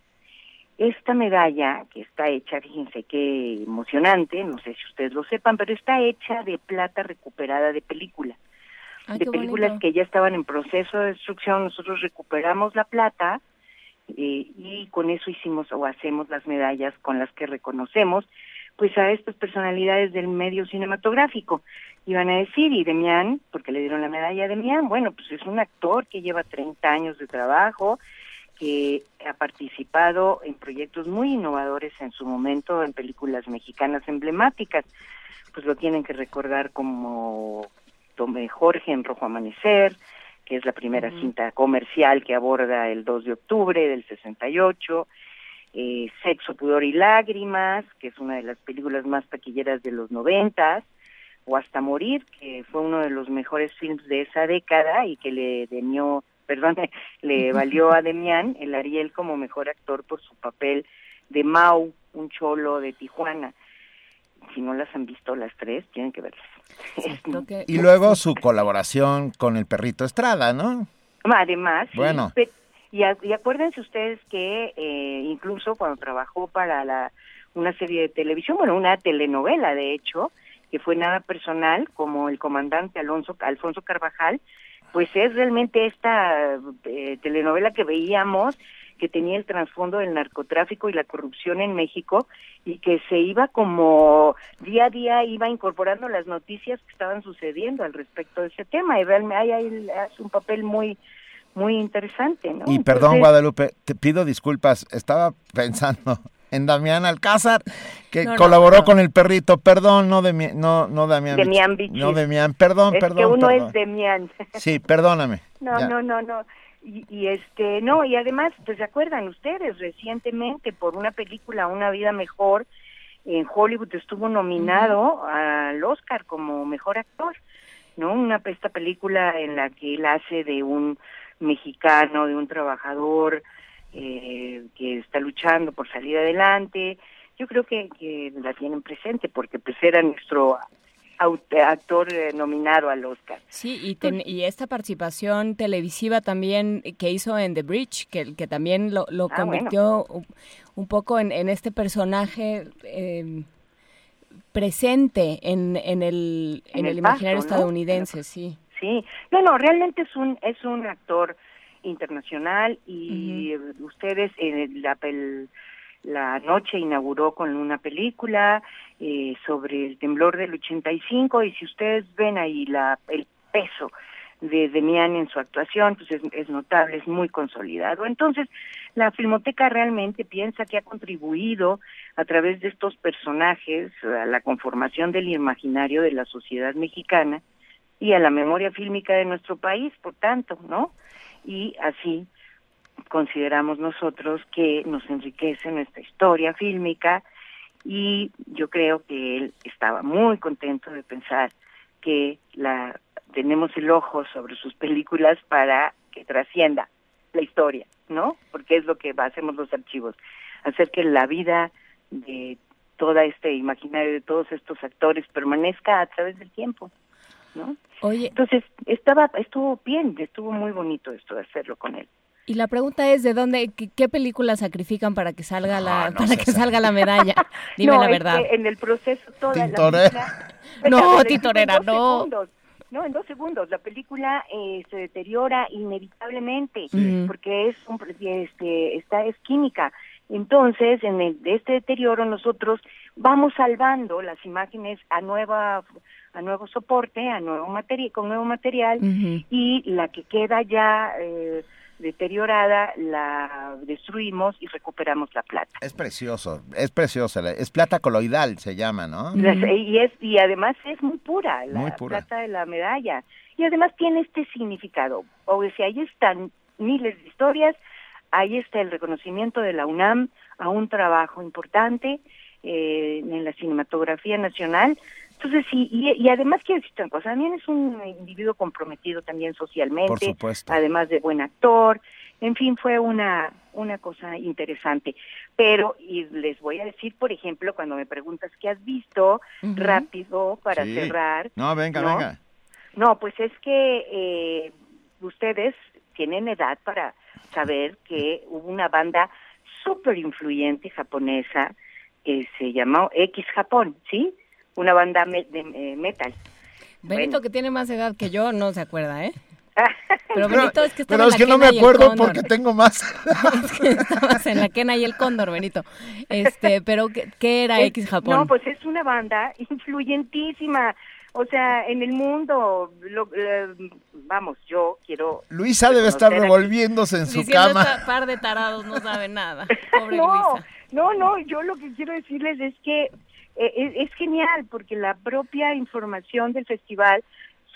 Esta medalla, que está hecha, fíjense qué emocionante, no sé si ustedes lo sepan, pero está hecha de plata recuperada de película. Ay, de películas bonito. Que ya estaban en proceso de destrucción, nosotros recuperamos la plata eh, y con eso hicimos o hacemos las medallas con las que reconocemos pues a estas personalidades del medio cinematográfico. Iban a decir, y Damián, porque le dieron la medalla a Damián, bueno, pues es un actor que lleva treinta años de trabajo, que ha participado en proyectos muy innovadores en su momento, en películas mexicanas emblemáticas. Pues lo tienen que recordar como Tomé Jorge en Rojo Amanecer, que es la primera uh-huh. cinta comercial que aborda el dos de octubre del sesenta y ocho, eh, Sexo, Pudor y Lágrimas, que es una de las películas más taquilleras de los noventas, o Hasta Morir, que fue uno de los mejores films de esa década y que le denió perdón, le valió a Damián el Ariel como mejor actor por su papel de Mau, un cholo de Tijuana. Si no las han visto las tres, tienen que verlas. Que... Y luego su colaboración con el Perrito Estrada, ¿no? Además, bueno. y, y acuérdense ustedes que eh, incluso cuando trabajó para la una serie de televisión, bueno, una telenovela de hecho, que fue Nada Personal, como el comandante Alonso Alfonso Carvajal, pues es realmente esta eh, telenovela que veíamos, que tenía el trasfondo del narcotráfico y la corrupción en México, y que se iba como día a día, iba incorporando las noticias que estaban sucediendo al respecto de ese tema, y realmente ahí hace un papel muy muy interesante, ¿no? Y Entonces, perdón, Guadalupe, te pido disculpas, estaba pensando en Damián Alcázar, que no, colaboró no, no. con el Perrito, perdón, no Demi- no, no Damián. Damián Bichir. No Damián, perdón, es perdón. Es que uno perdón. es Damián. Sí, perdóname. No, ya. no, no, no. Y, y este, no, y además, pues se acuerdan ustedes, recientemente por una película, Una vida mejor, en Hollywood estuvo nominado al Oscar como mejor actor, ¿no? Una esta película en la que él hace de un mexicano, de un trabajador Eh, que está luchando por salir adelante. Yo creo que, que la tienen presente porque pues era nuestro aut- actor eh, nominado al Oscar. Sí, y, ten, y esta participación televisiva también que hizo en The Bridge, que, que también lo, lo ah, convirtió bueno. un poco en, en este personaje eh, presente en, en el, en en el, el pasto, imaginario ¿no? estadounidense, sí. Sí, no, no, realmente es un es un actor internacional y uh-huh. ustedes eh, la, pel, la noche inauguró con una película eh, sobre el temblor del ochenta y cinco, y si ustedes ven ahí la el peso de Damián en su actuación, pues es, es notable, es muy consolidado. Entonces la Filmoteca realmente piensa que ha contribuido a través de estos personajes a la conformación del imaginario de la sociedad mexicana y a la memoria fílmica de nuestro país, por tanto, ¿no? Y así consideramos nosotros que nos enriquece nuestra historia fílmica, y yo creo que él estaba muy contento de pensar que la tenemos el ojo sobre sus películas para que trascienda la historia, ¿no? Porque es lo que hacemos los archivos, hacer que la vida de todo este imaginario de todos estos actores permanezca a través del tiempo, ¿no? Oye, entonces estaba estuvo bien, estuvo muy bonito esto de hacerlo con él. Y la pregunta es de dónde, qué, qué películas sacrifican para que salga la no, no para que sabe. salga la medalla. Dime no, la verdad. Es que en el proceso toda ¿Tintorera? la película, no, titorera, no. Segundos. No, en dos segundos. La película eh, se deteriora inevitablemente, sí, porque es un, este, esta es química. Entonces, en el, de este deterioro nosotros vamos salvando las imágenes a nueva, a nuevo soporte, a nuevo material, con nuevo material, uh-huh, y la que queda ya eh, deteriorada la destruimos y recuperamos la plata. Es precioso, es precioso, es plata coloidal se llama, ¿no? Uh-huh. Y es y además es muy pura, la muy pura. plata de la medalla. Y además tiene este significado, o sea, ahí están miles de historias. Ahí está el reconocimiento de la UNAM a un trabajo importante eh, en la cinematografía nacional. Entonces, sí, y, y además quiero decir una cosa, también es un individuo comprometido también socialmente. Por supuesto. Además de buen actor, en fin, fue una, una cosa interesante. Pero, y les voy a decir, por ejemplo, cuando me preguntas qué has visto, uh-huh, rápido, para sí. cerrar. No, venga, ¿no? venga. No, pues es que eh, ustedes tienen edad para saber que hubo una banda súper influyente japonesa que se llamó X Japón, ¿sí? Una banda me- de eh, metal. Benito, bueno, que tiene más edad que yo, no se acuerda, ¿eh? Pero Benito pero, es que estaba en la es que no me acuerdo porque tengo más. Es que estabas en la Kena y el Cóndor, Benito. Este, pero ¿qué, qué era es, X Japón? No, pues es una banda influyentísima. O sea, en el mundo, lo, eh, vamos, yo quiero... Luisa debe estar revolviéndose aquí en su diciendo cama. Diciendo par de tarados, no sabe nada. Pobre no, Luisa. No, no, yo lo que quiero decirles es que eh, es, es genial, porque la propia información del festival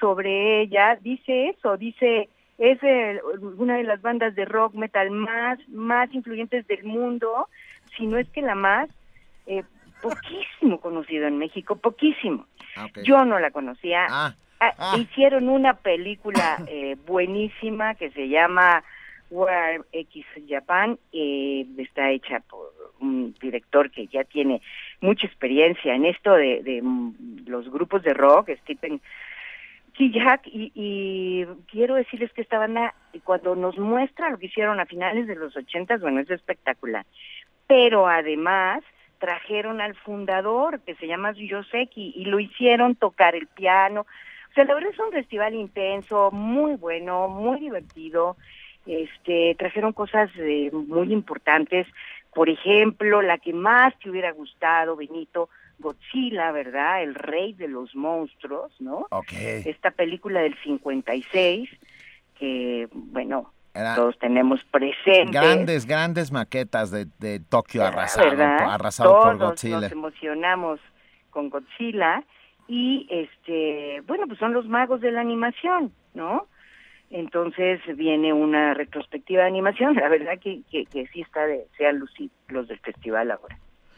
sobre ella dice eso, dice, es eh, una de las bandas de rock metal más, más influyentes del mundo, si no es que la más, eh, poquísimo conocido en México, poquísimo. Okay. Yo no la conocía. Ah, ah. Hicieron una película eh, buenísima que se llama War X Japan. Eh, está hecha por un director que ya tiene mucha experiencia en esto de, de, de los grupos de rock, Stephen Kijak. Y, y quiero decirles que esta banda, cuando nos muestra lo que hicieron a finales de los ochentas, bueno, es espectacular. Pero además trajeron al fundador, que se llama Yoseki, y lo hicieron tocar el piano. O sea, la verdad es un festival intenso, muy bueno, muy divertido. Este, trajeron cosas eh, muy importantes. Por ejemplo, la que más te hubiera gustado, Benito, Godzilla, ¿verdad? El rey de los monstruos, ¿no? Okay. Esta película del cincuenta y seis, que, bueno... Era todos tenemos presentes. Grandes, grandes maquetas de, de Tokio arrasado, arrasado todos por Godzilla. Nos emocionamos con Godzilla y, este, bueno, pues son los magos de la animación, ¿no? Entonces viene una retrospectiva de animación. La verdad que, que, que sí está de, sean lucidos los del festival ahora.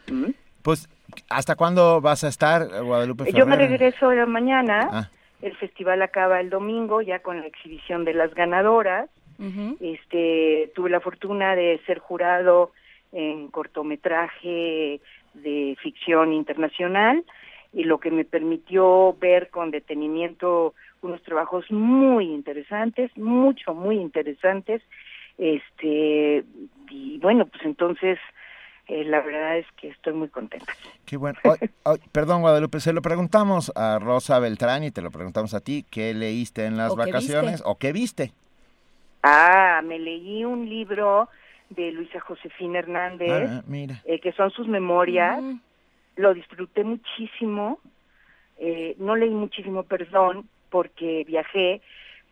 ¿Mm? Pues, ¿hasta cuándo vas a estar, Guadalupe Ferrer? Yo me regreso de la mañana. Ah. El festival acaba el domingo ya con la exhibición de las ganadoras. Uh-huh. Este, tuve la fortuna de ser jurado en cortometraje de ficción internacional y lo que me permitió ver con detenimiento unos trabajos muy interesantes, mucho, muy interesantes. Este, y bueno, pues entonces eh, la verdad es que estoy muy contenta. Qué bueno. Oh, oh, perdón, Guadalupe, se lo preguntamos a Rosa Beltrán y te lo preguntamos a ti, ¿qué leíste en las o vacaciones o qué viste? Ah, me leí un libro de Luisa Josefina Hernández, ah, mira. Eh, que son sus memorias, mm. Lo disfruté muchísimo, eh, no leí muchísimo, perdón, porque viajé,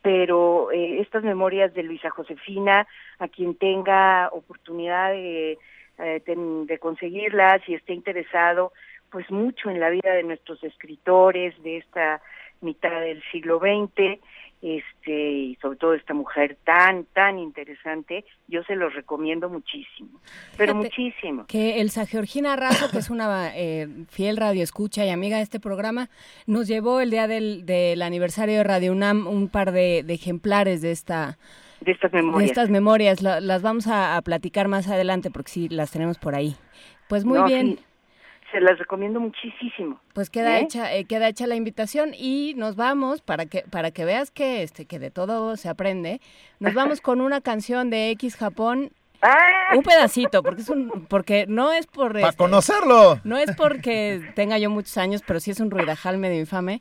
pero eh, estas memorias de Luisa Josefina, a quien tenga oportunidad de, de, de conseguirlas y esté interesado, pues mucho en la vida de nuestros escritores de esta mitad del siglo veinte, este y sobre todo esta mujer tan, tan interesante, yo se los recomiendo muchísimo, pero Fíjate muchísimo. Que Elsa Georgina Razo, que es una eh, fiel radioescucha y amiga de este programa, nos llevó el día del, del aniversario de Radio UNAM un par de, de ejemplares de esta... De estas memorias. De estas memorias, la, las vamos a, a platicar más adelante porque sí las tenemos por ahí. Pues muy no, bien. Sí. Se las recomiendo muchísimo. Pues queda ¿Eh? hecha, eh, queda hecha la invitación y nos vamos para que para que veas que este que de todo se aprende. Nos vamos con una canción de X Japón. ¡Ah! Un pedacito, porque es un porque no es por para este, conocerlo. No es porque tenga yo muchos años, pero sí es un ruidajal medio infame.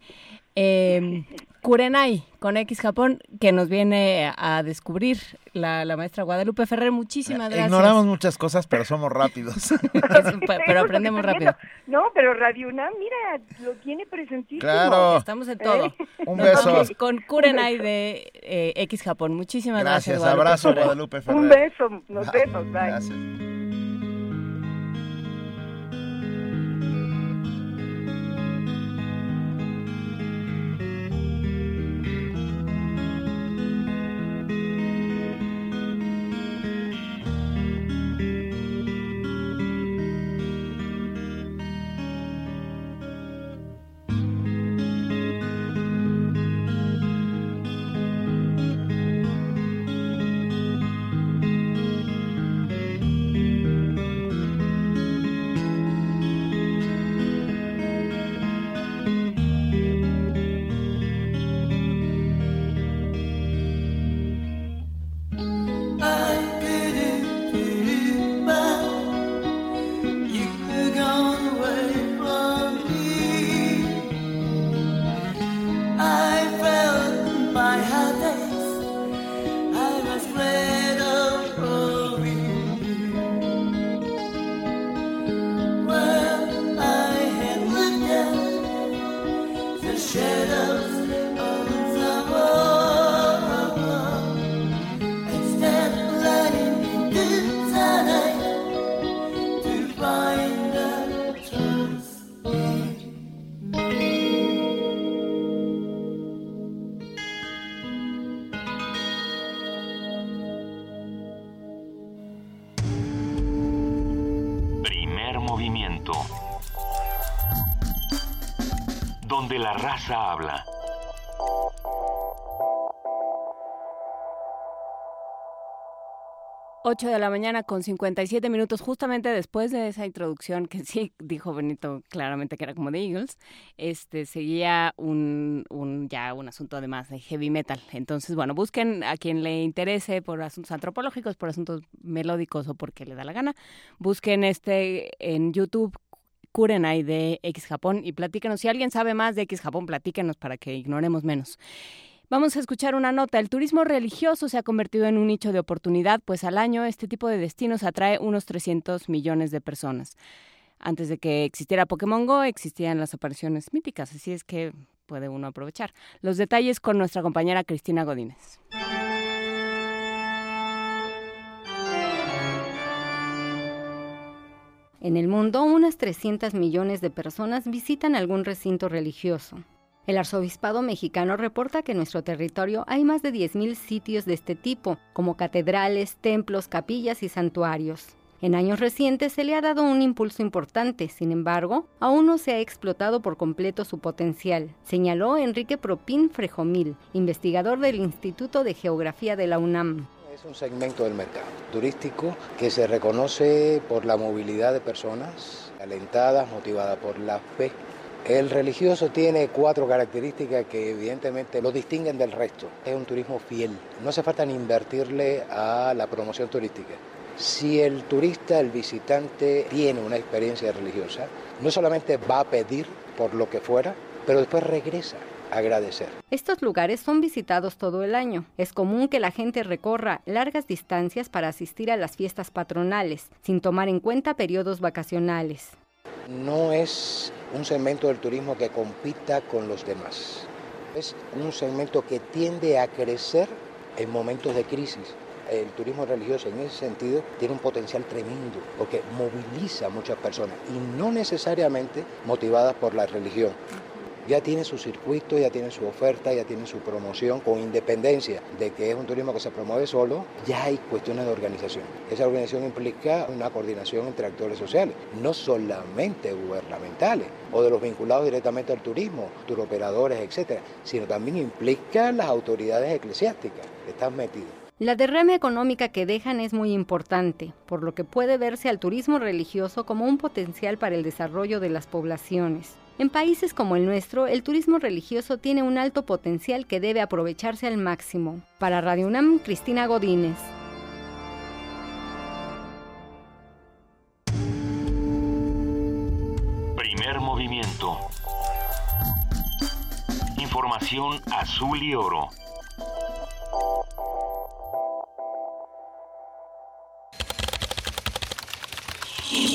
Eh, Kurenai, con X Japón, que nos viene a descubrir la, la maestra Guadalupe Ferrer. Muchísimas gracias. Ignoramos muchas cosas, pero somos rápidos. Es, pero aprendemos rápido. No, pero Radio UNAM, mira, lo tiene presentísimo. Claro. Estamos en todo. ¿Eh? Un nos beso. Vamos con Kurenai de eh, X Japón. Muchísimas gracias. Gracias, abrazo Ferrer. Guadalupe Ferrer. Un beso, nos vemos. Bye. Gracias. La raza habla. ocho de la mañana con cincuenta y siete minutos, justamente después de esa introducción que sí dijo Benito claramente que era como de Eagles, este seguía un, un ya un asunto además de heavy metal. Entonces, bueno, busquen a quien le interese por asuntos antropológicos, por asuntos melódicos o porque le da la gana. Busquen este en YouTube Kurenai de X Japón y platíquenos. Si alguien sabe más de X Japón, platíquenos para que ignoremos menos. Vamos a escuchar una nota. El turismo religioso se ha convertido en un nicho de oportunidad, pues al año este tipo de destinos atrae unos trescientos millones de personas. Antes de que existiera Pokémon Go, existían las apariciones míticas, así es que puede uno aprovechar. Los detalles con nuestra compañera Cristina Godínez. En el mundo, unas trescientos millones de personas visitan algún recinto religioso. El arzobispado mexicano reporta que en nuestro territorio hay más de diez mil sitios de este tipo, como catedrales, templos, capillas y santuarios. En años recientes se le ha dado un impulso importante, sin embargo, aún no se ha explotado por completo su potencial, señaló Enrique Propín Frejomil, investigador del Instituto de Geografía de la UNAM. Es un segmento del mercado turístico que se reconoce por la movilidad de personas alentadas, motivadas por la fe. El religioso tiene cuatro características que evidentemente lo distinguen del resto. Es un turismo fiel. No hace falta ni invertirle a la promoción turística. Si el turista, el visitante, tiene una experiencia religiosa, no solamente va a pedir por lo que fuera, pero después regresa. Agradecer. Estos lugares son visitados todo el año. Es común que la gente recorra largas distancias para asistir a las fiestas patronales, sin tomar en cuenta periodos vacacionales. No es un segmento del turismo que compita con los demás. Es un segmento que tiende a crecer en momentos de crisis. El turismo religioso en ese sentido tiene un potencial tremendo porque moviliza a muchas personas y no necesariamente motivadas por la religión. Ya tiene su circuito, ya tiene su oferta, ya tiene su promoción, con independencia de que es un turismo que se promueve solo, ya hay cuestiones de organización. Esa organización implica una coordinación entre actores sociales, no solamente gubernamentales o de los vinculados directamente al turismo, turoperadores, etcétera, sino también implica las autoridades eclesiásticas que están metidas. La derrama económica que dejan es muy importante, por lo que puede verse al turismo religioso como un potencial para el desarrollo de las poblaciones. En países como el nuestro, el turismo religioso tiene un alto potencial que debe aprovecharse al máximo. Para Radio UNAM, Cristina Godínez. Primer movimiento. Información azul y oro.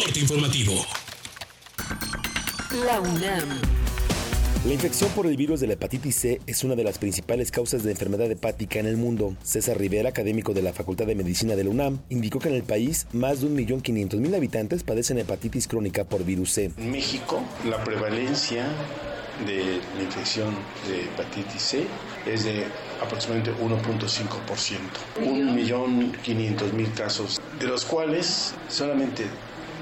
Corte informativo. La UNAM. La infección por el virus de la hepatitis C es una de las principales causas de enfermedad hepática en el mundo. César Rivera, académico de la Facultad de Medicina de la UNAM, indicó que en el país más de un millón quinientos mil habitantes padecen hepatitis crónica por virus C. En México, la prevalencia de la infección de hepatitis C es de aproximadamente uno punto cinco por ciento. un millón quinientos mil casos, de los cuales solamente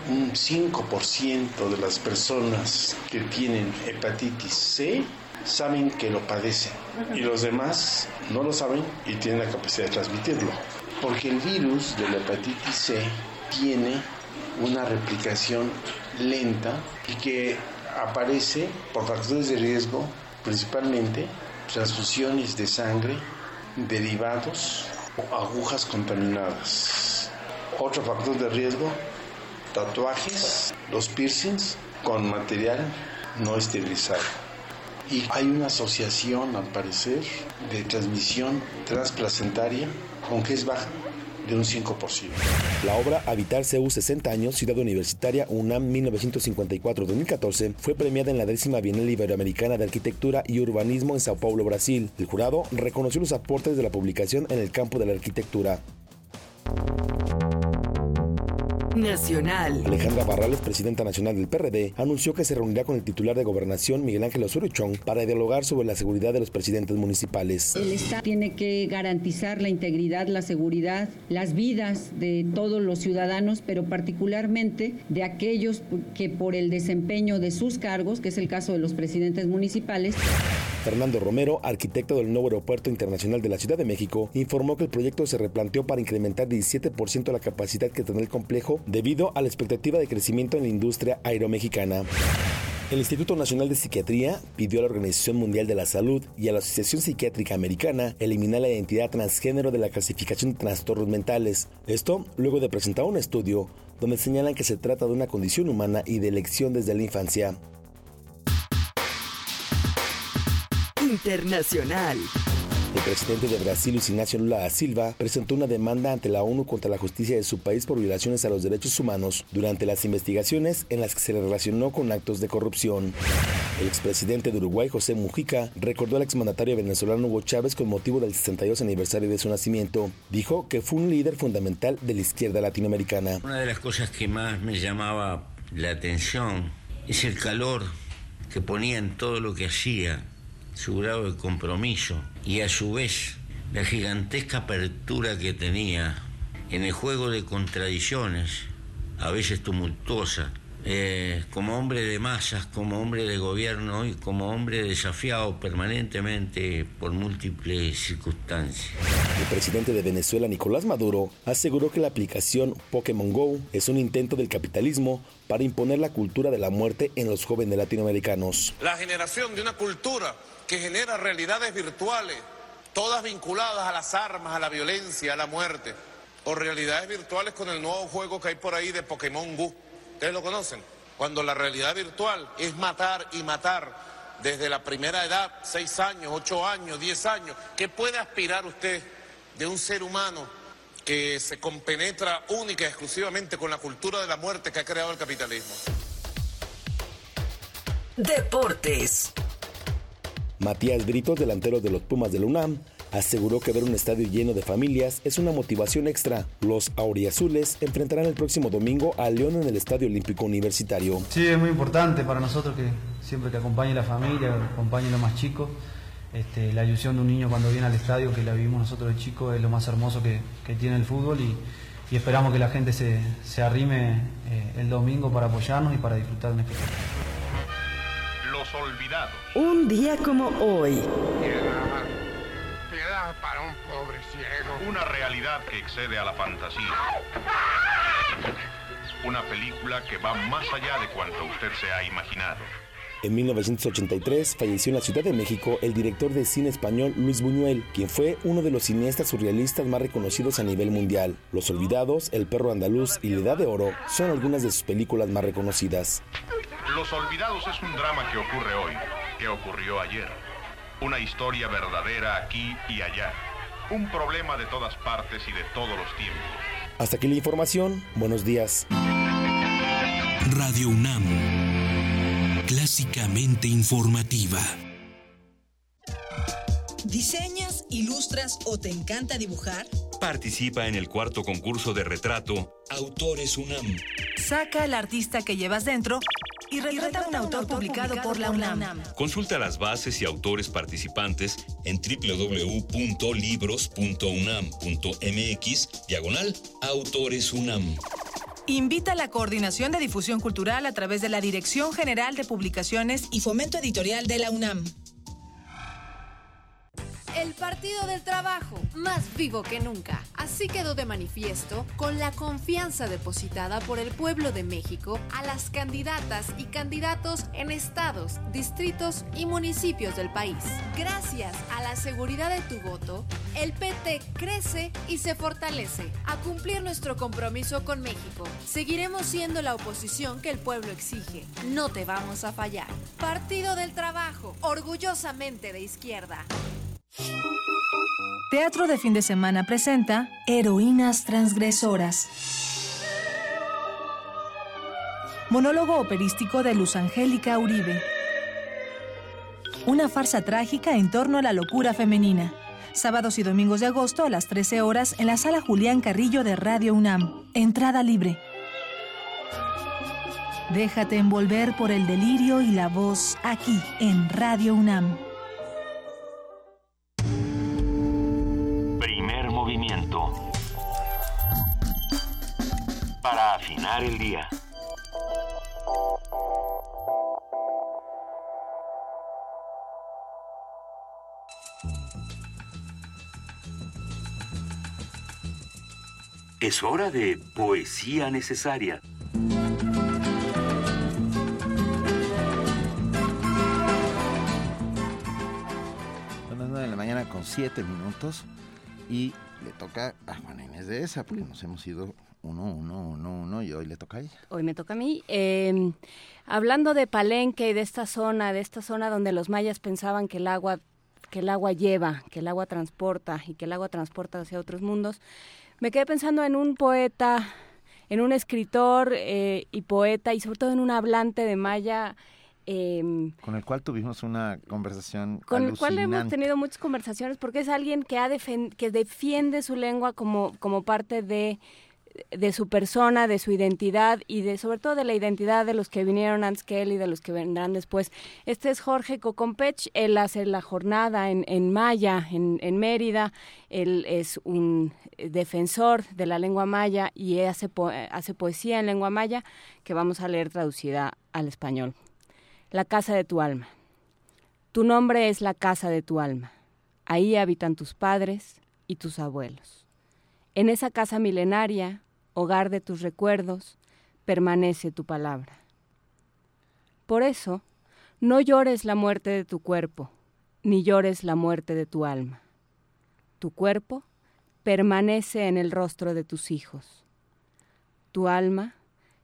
un cinco por ciento de las personas que tienen hepatitis C saben que lo padecen y los demás no lo saben y tienen la capacidad de transmitirlo, porque el virus de la hepatitis C tiene una replicación lenta y que aparece por factores de riesgo, principalmente transfusiones de sangre, derivados o agujas contaminadas. Otro factor de riesgo: tatuajes, los piercings con material no esterilizado. Y hay una asociación, al parecer, de transmisión transplacentaria con que es baja de un cinco por ciento. La obra Habitar C U sesenta años, Ciudad Universitaria UNAM mil novecientos cincuenta y cuatro a dos mil catorce fue premiada en la décima Bienal Iberoamericana de Arquitectura y Urbanismo en Sao Paulo, Brasil. El jurado reconoció los aportes de la publicación en el campo de la arquitectura. Nacional. Alejandra Barrales, presidenta nacional del P R D, anunció que se reunirá con el titular de Gobernación, Miguel Ángel Osorio Chong, para dialogar sobre la seguridad de los presidentes municipales. El Estado tiene que garantizar la integridad, la seguridad, las vidas de todos los ciudadanos, pero particularmente de aquellos que por el desempeño de sus cargos, que es el caso de los presidentes municipales. Fernando Romero, arquitecto del nuevo Aeropuerto Internacional de la Ciudad de México, informó que el proyecto se replanteó para incrementar diecisiete por ciento la capacidad que tendrá el complejo debido a la expectativa de crecimiento en la industria aeromexicana. El Instituto Nacional de Psiquiatría pidió a la Organización Mundial de la Salud y a la Asociación Psiquiátrica Americana eliminar la identidad transgénero de la clasificación de trastornos mentales. Esto luego de presentar un estudio donde señalan que se trata de una condición humana y de elección desde la infancia. Internacional. El presidente de Brasil, Luis Ignacio Lula da Silva, presentó una demanda ante la ONU contra la justicia de su país por violaciones a los derechos humanos durante las investigaciones en las que se le relacionó con actos de corrupción. El expresidente de Uruguay, José Mujica, recordó al exmandatario venezolano Hugo Chávez con motivo del sesenta y dos aniversario de su nacimiento. Dijo que fue un líder fundamental de la izquierda latinoamericana. Una de las cosas que más me llamaba la atención es el calor que ponía en todo lo que hacía, su grado de compromiso y a su vez la gigantesca apertura que tenía en el juego de contradicciones, a veces tumultuosa, eh, como hombre de masas, como hombre de gobierno y como hombre desafiado permanentemente por múltiples circunstancias. El presidente de Venezuela, Nicolás Maduro, aseguró que la aplicación Pokémon Go es un intento del capitalismo para imponer la cultura de la muerte en los jóvenes latinoamericanos. La generación de una cultura que genera realidades virtuales, todas vinculadas a las armas, a la violencia, a la muerte, o realidades virtuales con el nuevo juego que hay por ahí de Pokémon Go. ¿Ustedes lo conocen? Cuando la realidad virtual es matar y matar desde la primera edad, seis años, ocho años, diez años. ¿Qué puede aspirar usted de un ser humano que se compenetra única y exclusivamente con la cultura de la muerte que ha creado el capitalismo? Deportes. Matías Britos, delantero de los Pumas de la UNAM, aseguró que ver un estadio lleno de familias es una motivación extra. Los auriazules enfrentarán el próximo domingo a León en el Estadio Olímpico Universitario. Sí, es muy importante para nosotros que siempre que acompañe la familia, que acompañe los más chicos. Este, la ilusión de un niño cuando viene al estadio, que la vivimos nosotros de chicos, es lo más hermoso que, que tiene el fútbol y, y esperamos que la gente se, se arrime eh, el domingo para apoyarnos y para disfrutar de un espectáculo. Olvidado. Un día como hoy. Piedad, piedad para un pobre ciego. Una realidad que excede a la fantasía. Una película que va más allá de cuanto usted se ha imaginado. En mil novecientos ochenta y tres falleció en la Ciudad de México el director de cine español Luis Buñuel, quien fue uno de los cineastas surrealistas más reconocidos a nivel mundial. Los Olvidados, El perro andaluz y La Edad de Oro son algunas de sus películas más reconocidas. Los Olvidados es un drama que ocurre hoy, que ocurrió ayer, Una historia verdadera aquí y allá. Un problema de todas partes y de todos los tiempos. Hasta aquí la información. Buenos días. Radio UNAM. Clásicamente informativa. ¿Diseñas, ilustras o te encanta dibujar? Participa en el cuarto concurso de retrato Autores UNAM. Saca al artista que llevas dentro y retrata a un autor publicado por la UNAM. Consulta las bases y autores participantes en doble u doble u doble u punto libros punto unam punto m x diagonal autores unam. Invita a la Coordinación de Difusión Cultural a través de la Dirección General de Publicaciones y Fomento Editorial de la UNAM. El Partido del Trabajo, más vivo que nunca. Así quedó de manifiesto con la confianza depositada por el pueblo de México a las candidatas y candidatos en estados, distritos y municipios del país. Gracias a la seguridad de tu voto, el P T crece y se fortalece. A cumplir nuestro compromiso con México, seguiremos siendo la oposición que el pueblo exige. No te vamos a fallar. Partido del Trabajo, orgullosamente de izquierda. Teatro de Fin de Semana presenta Heroínas Transgresoras. Monólogo operístico de Luz Angélica Uribe. Una farsa trágica en torno a la locura femenina. Sábados y domingos de agosto a las trece horas en la Sala Julián Carrillo de Radio UNAM. Entrada libre. Déjate envolver por el delirio y la voz aquí en Radio UNAM. Para afinar el día. Es hora de poesía necesaria. Son las nueve de la mañana con siete minutos y le toca a Juana Inés de esa, porque nos hemos ido uno, uno, uno, uno, y hoy le toca a ella. Hoy me toca a mí. Eh, hablando de Palenque y de esta zona, de esta zona donde los mayas pensaban que el agua, que el agua lleva, que el agua transporta y que el agua transporta hacia otros mundos, me quedé pensando en un poeta, en un escritor eh, y poeta, y sobre todo en un hablante de maya. Eh, con el cual tuvimos una conversación con alucinante. El cual hemos tenido muchas conversaciones, porque es alguien que ha defen- que defiende su lengua como, como parte de, de su persona, de su identidad y de sobre todo de la identidad de los que vinieron antes que él y de los que vendrán después. Este es Jorge Cocompech. Él hace la jornada en, en maya, en, en Mérida. Él es un defensor de la lengua maya y hace, po- hace poesía en lengua maya que vamos a leer traducida al español. La casa de tu alma. Tu nombre es la casa de tu alma. Ahí habitan tus padres y tus abuelos. En esa casa milenaria, hogar de tus recuerdos, permanece tu palabra. Por eso, no llores la muerte de tu cuerpo, ni llores la muerte de tu alma. Tu cuerpo permanece en el rostro de tus hijos. Tu alma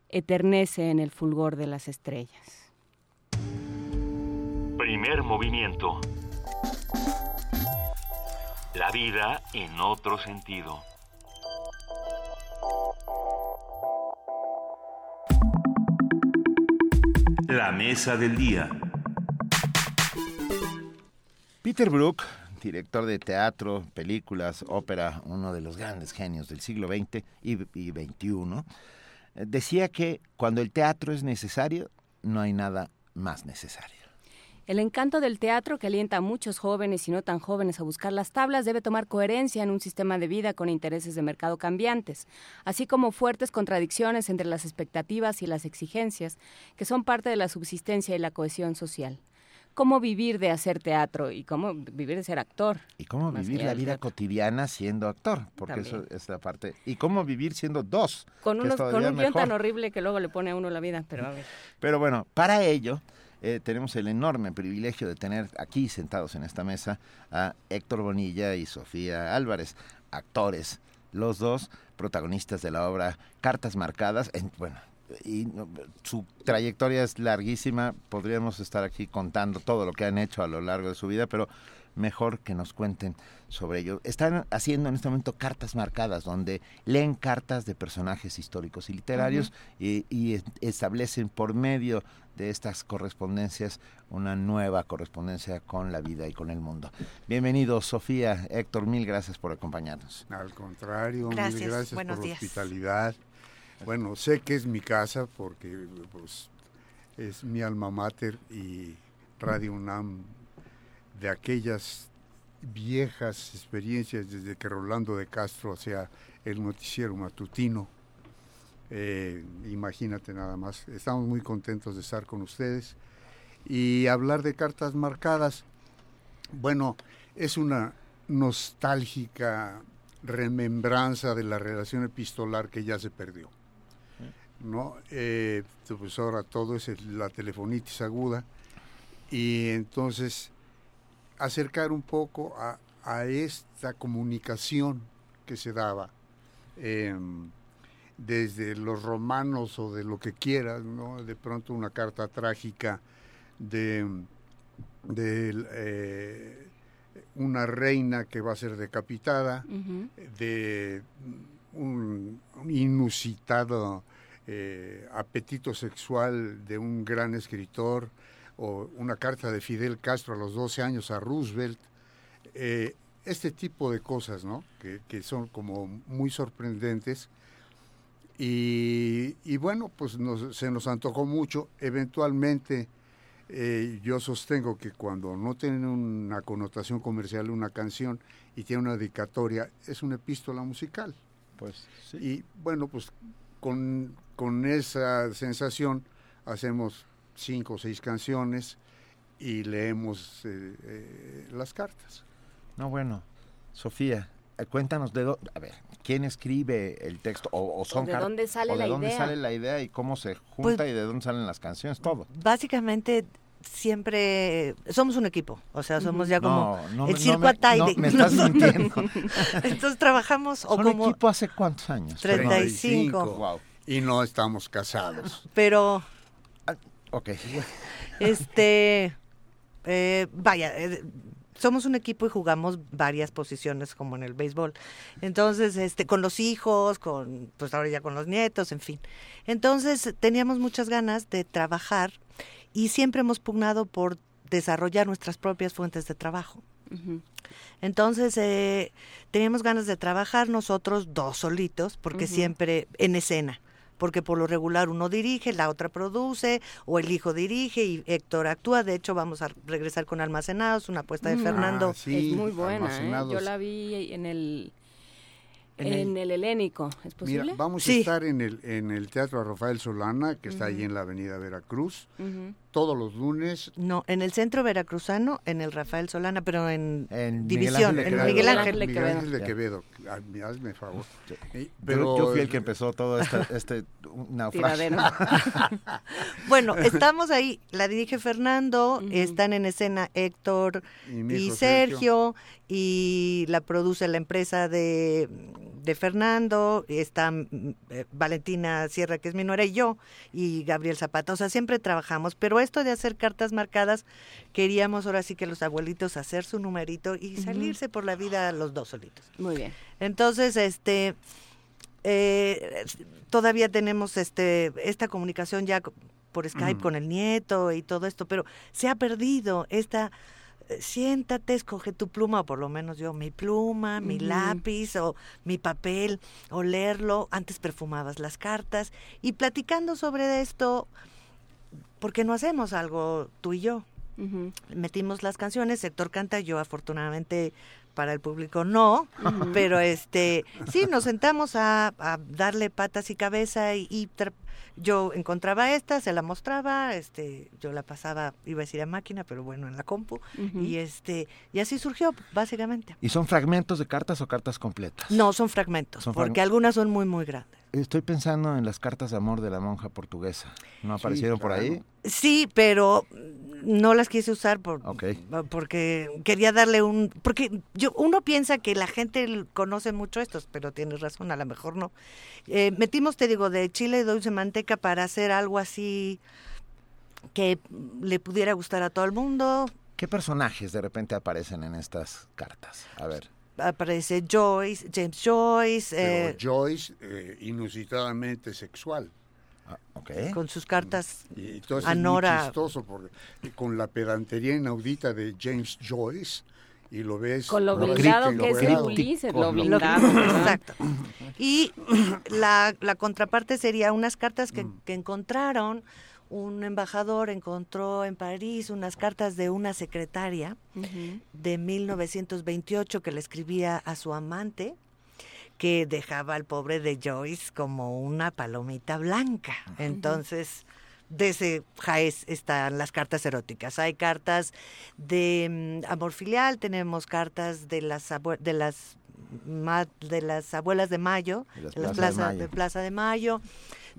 eternece en el fulgor de las estrellas. Primer movimiento. La vida en otro sentido. La mesa del día. Peter Brook, director de teatro, películas, ópera, uno de los grandes genios del siglo veinte y veintiuno, decía que cuando el teatro es necesario, no hay nada más necesario. El encanto del teatro, que alienta a muchos jóvenes y no tan jóvenes a buscar las tablas, debe tomar coherencia en un sistema de vida con intereses de mercado cambiantes, así como fuertes contradicciones entre las expectativas y las exigencias, que son parte de la subsistencia y la cohesión social. ¿Cómo vivir de hacer teatro y cómo vivir de ser actor? Y cómo vivir la vida cotidiana siendo actor, porque también. Eso es la parte. Y cómo vivir siendo dos. Con, unos, con un guión tan horrible que luego le pone a uno la vida. Pero, a ver. Pero bueno, para ello eh, tenemos el enorme privilegio de tener aquí sentados en esta mesa a Héctor Bonilla y Sofía Álvarez, actores, los dos protagonistas de la obra Cartas Marcadas, en, bueno, y su trayectoria es larguísima, podríamos estar aquí contando todo lo que han hecho a lo largo de su vida, pero mejor que nos cuenten sobre ello. Están haciendo en este momento cartas marcadas, donde leen cartas de personajes históricos y literarios, uh-huh, y, y establecen por medio de estas correspondencias una nueva correspondencia con la vida y con el mundo. Bienvenidos, Sofía, Héctor, mil gracias por acompañarnos. Al contrario, gracias, mil gracias por la hospitalidad. Bueno, sé que es mi casa porque pues, es mi alma mater y Radio UNAM, de aquellas viejas experiencias desde que Rolando de Castro hacía el noticiero matutino. Eh, imagínate nada más. Estamos muy contentos de estar con ustedes y hablar de cartas marcadas. Bueno, es una nostálgica remembranza de la relación epistolar que ya se perdió, ¿no? Eh, pues ahora todo es la telefonitis aguda, y entonces acercar un poco a, a esta comunicación que se daba eh, desde los romanos o de lo que quieras, ¿no? De pronto una carta trágica de, de eh, una reina que va a ser decapitada, uh-huh, de un inusitado eh, apetito sexual de un gran escritor, o una carta de Fidel Castro a los doce años a Roosevelt, eh, este tipo de cosas, ¿no? Que, que son como muy sorprendentes, y, y bueno, pues nos, se nos antojó mucho. Eventualmente, eh, yo sostengo que cuando no tiene una connotación comercial una canción y tiene una dedicatoria, es una epístola musical. Pues sí. Y bueno, pues con, con esa sensación hacemos cinco o seis canciones y leemos eh, eh, las cartas. No, bueno, Sofía, cuéntanos de dónde, a ver, quién escribe el texto, o, o son cartas, o de, dónde sale, o de dónde sale la idea y cómo se junta, pues, y de dónde salen las canciones, todo. Básicamente siempre somos un equipo, o sea, somos ya como no, no, el circo no Ataide. No, me estás mintiendo. Entonces trabajamos o como equipo hace cuántos años. treinta y cinco. Wow. Y no estamos casados. Pero okay. Este, eh, vaya, eh, somos un equipo y jugamos varias posiciones como en el béisbol. Entonces, este, con los hijos, con, pues ahora ya con los nietos, en fin. Entonces, teníamos muchas ganas de trabajar y siempre hemos pugnado por desarrollar nuestras propias fuentes de trabajo. Uh-huh. Entonces, eh, teníamos ganas de trabajar nosotros dos solitos, porque uh-huh, siempre en escena. Porque por lo regular uno dirige, la otra produce, o el hijo dirige y Héctor actúa. De hecho, vamos a regresar con Almacenados, una apuesta de Fernando. Ah, sí, es muy buena, ¿eh? Yo la vi en el en, en el, el Helénico, ¿es posible? Mira, vamos sí. a estar en el en el Teatro Rafael Solana, que está uh-huh, allí en la Avenida Veracruz, uh-huh, todos los lunes. No, en el Centro veracruzano, en el Rafael Solana, pero en, en División, en Miguel Ángel de Quevedo. Miguel Ángel de Quevedo, hazme favor. Pero yo fui el que empezó todo este, este naufragio. Bueno, estamos ahí, la dirige Fernando, uh-huh, están en escena Héctor y, y Sergio, Sergio, y la produce la empresa de, de Fernando, está eh, Valentina Sierra, que es mi nuera, y yo, y Gabriel Zapata. O sea, siempre trabajamos, pero esto de hacer cartas marcadas, queríamos ahora sí que los abuelitos hacer su numerito y salirse uh-huh, por la vida los dos solitos. Muy bien. Entonces, este, eh, todavía tenemos este esta comunicación ya por Skype uh-huh, con el nieto y todo esto, pero se ha perdido esta, siéntate, escoge tu pluma, o por lo menos yo, mi pluma, mi uh-huh, lápiz o mi papel, o leerlo. Antes perfumabas las cartas y platicando sobre esto, porque no hacemos algo tú y yo. Uh-huh. Metimos las canciones, Héctor canta, yo afortunadamente para el público no, uh-huh, pero este sí nos sentamos a, a darle patas y cabeza, y, y tra- yo encontraba esta, se la mostraba, este yo la pasaba, iba a decir a máquina, pero bueno, en la compu, uh-huh, y este y así surgió básicamente. ¿Y son fragmentos de cartas o cartas completas? No, son fragmentos, son porque frag- algunas son muy muy grandes. Estoy pensando en las cartas de amor de la monja portuguesa, ¿no aparecieron sí, claro, por ahí? Sí, pero No las quise usar por, okay. porque quería darle un... Porque yo uno piensa que la gente conoce mucho estos, pero tienes razón, a lo mejor no. Eh, metimos, te digo, de chile y dulce manteca para hacer algo así que le pudiera gustar a todo el mundo. ¿Qué personajes de repente aparecen en estas cartas? A ver... Aparece Joyce, James Joyce. Pero eh, Joyce, eh, inusitadamente sexual. Ah, okay. Con sus cartas y, entonces, a Nora. Muy chistoso, porque, con la pedantería inaudita de James Joyce, y lo ves... Con lo, lo blindado que es Ulises, lo blindado. Exacto. Y la, la contraparte sería unas cartas que, que encontraron... Un embajador encontró en París unas cartas de una secretaria uh-huh. de mil novecientos veintiocho que le escribía a su amante, que dejaba al pobre de Joyce como una palomita blanca. Uh-huh. Entonces, de ese jaez están las cartas eróticas. Hay cartas de um, amor filial, tenemos cartas de las abue- de las ma- de las abuelas de Mayo, de las, las plazas de, de Plaza de Mayo.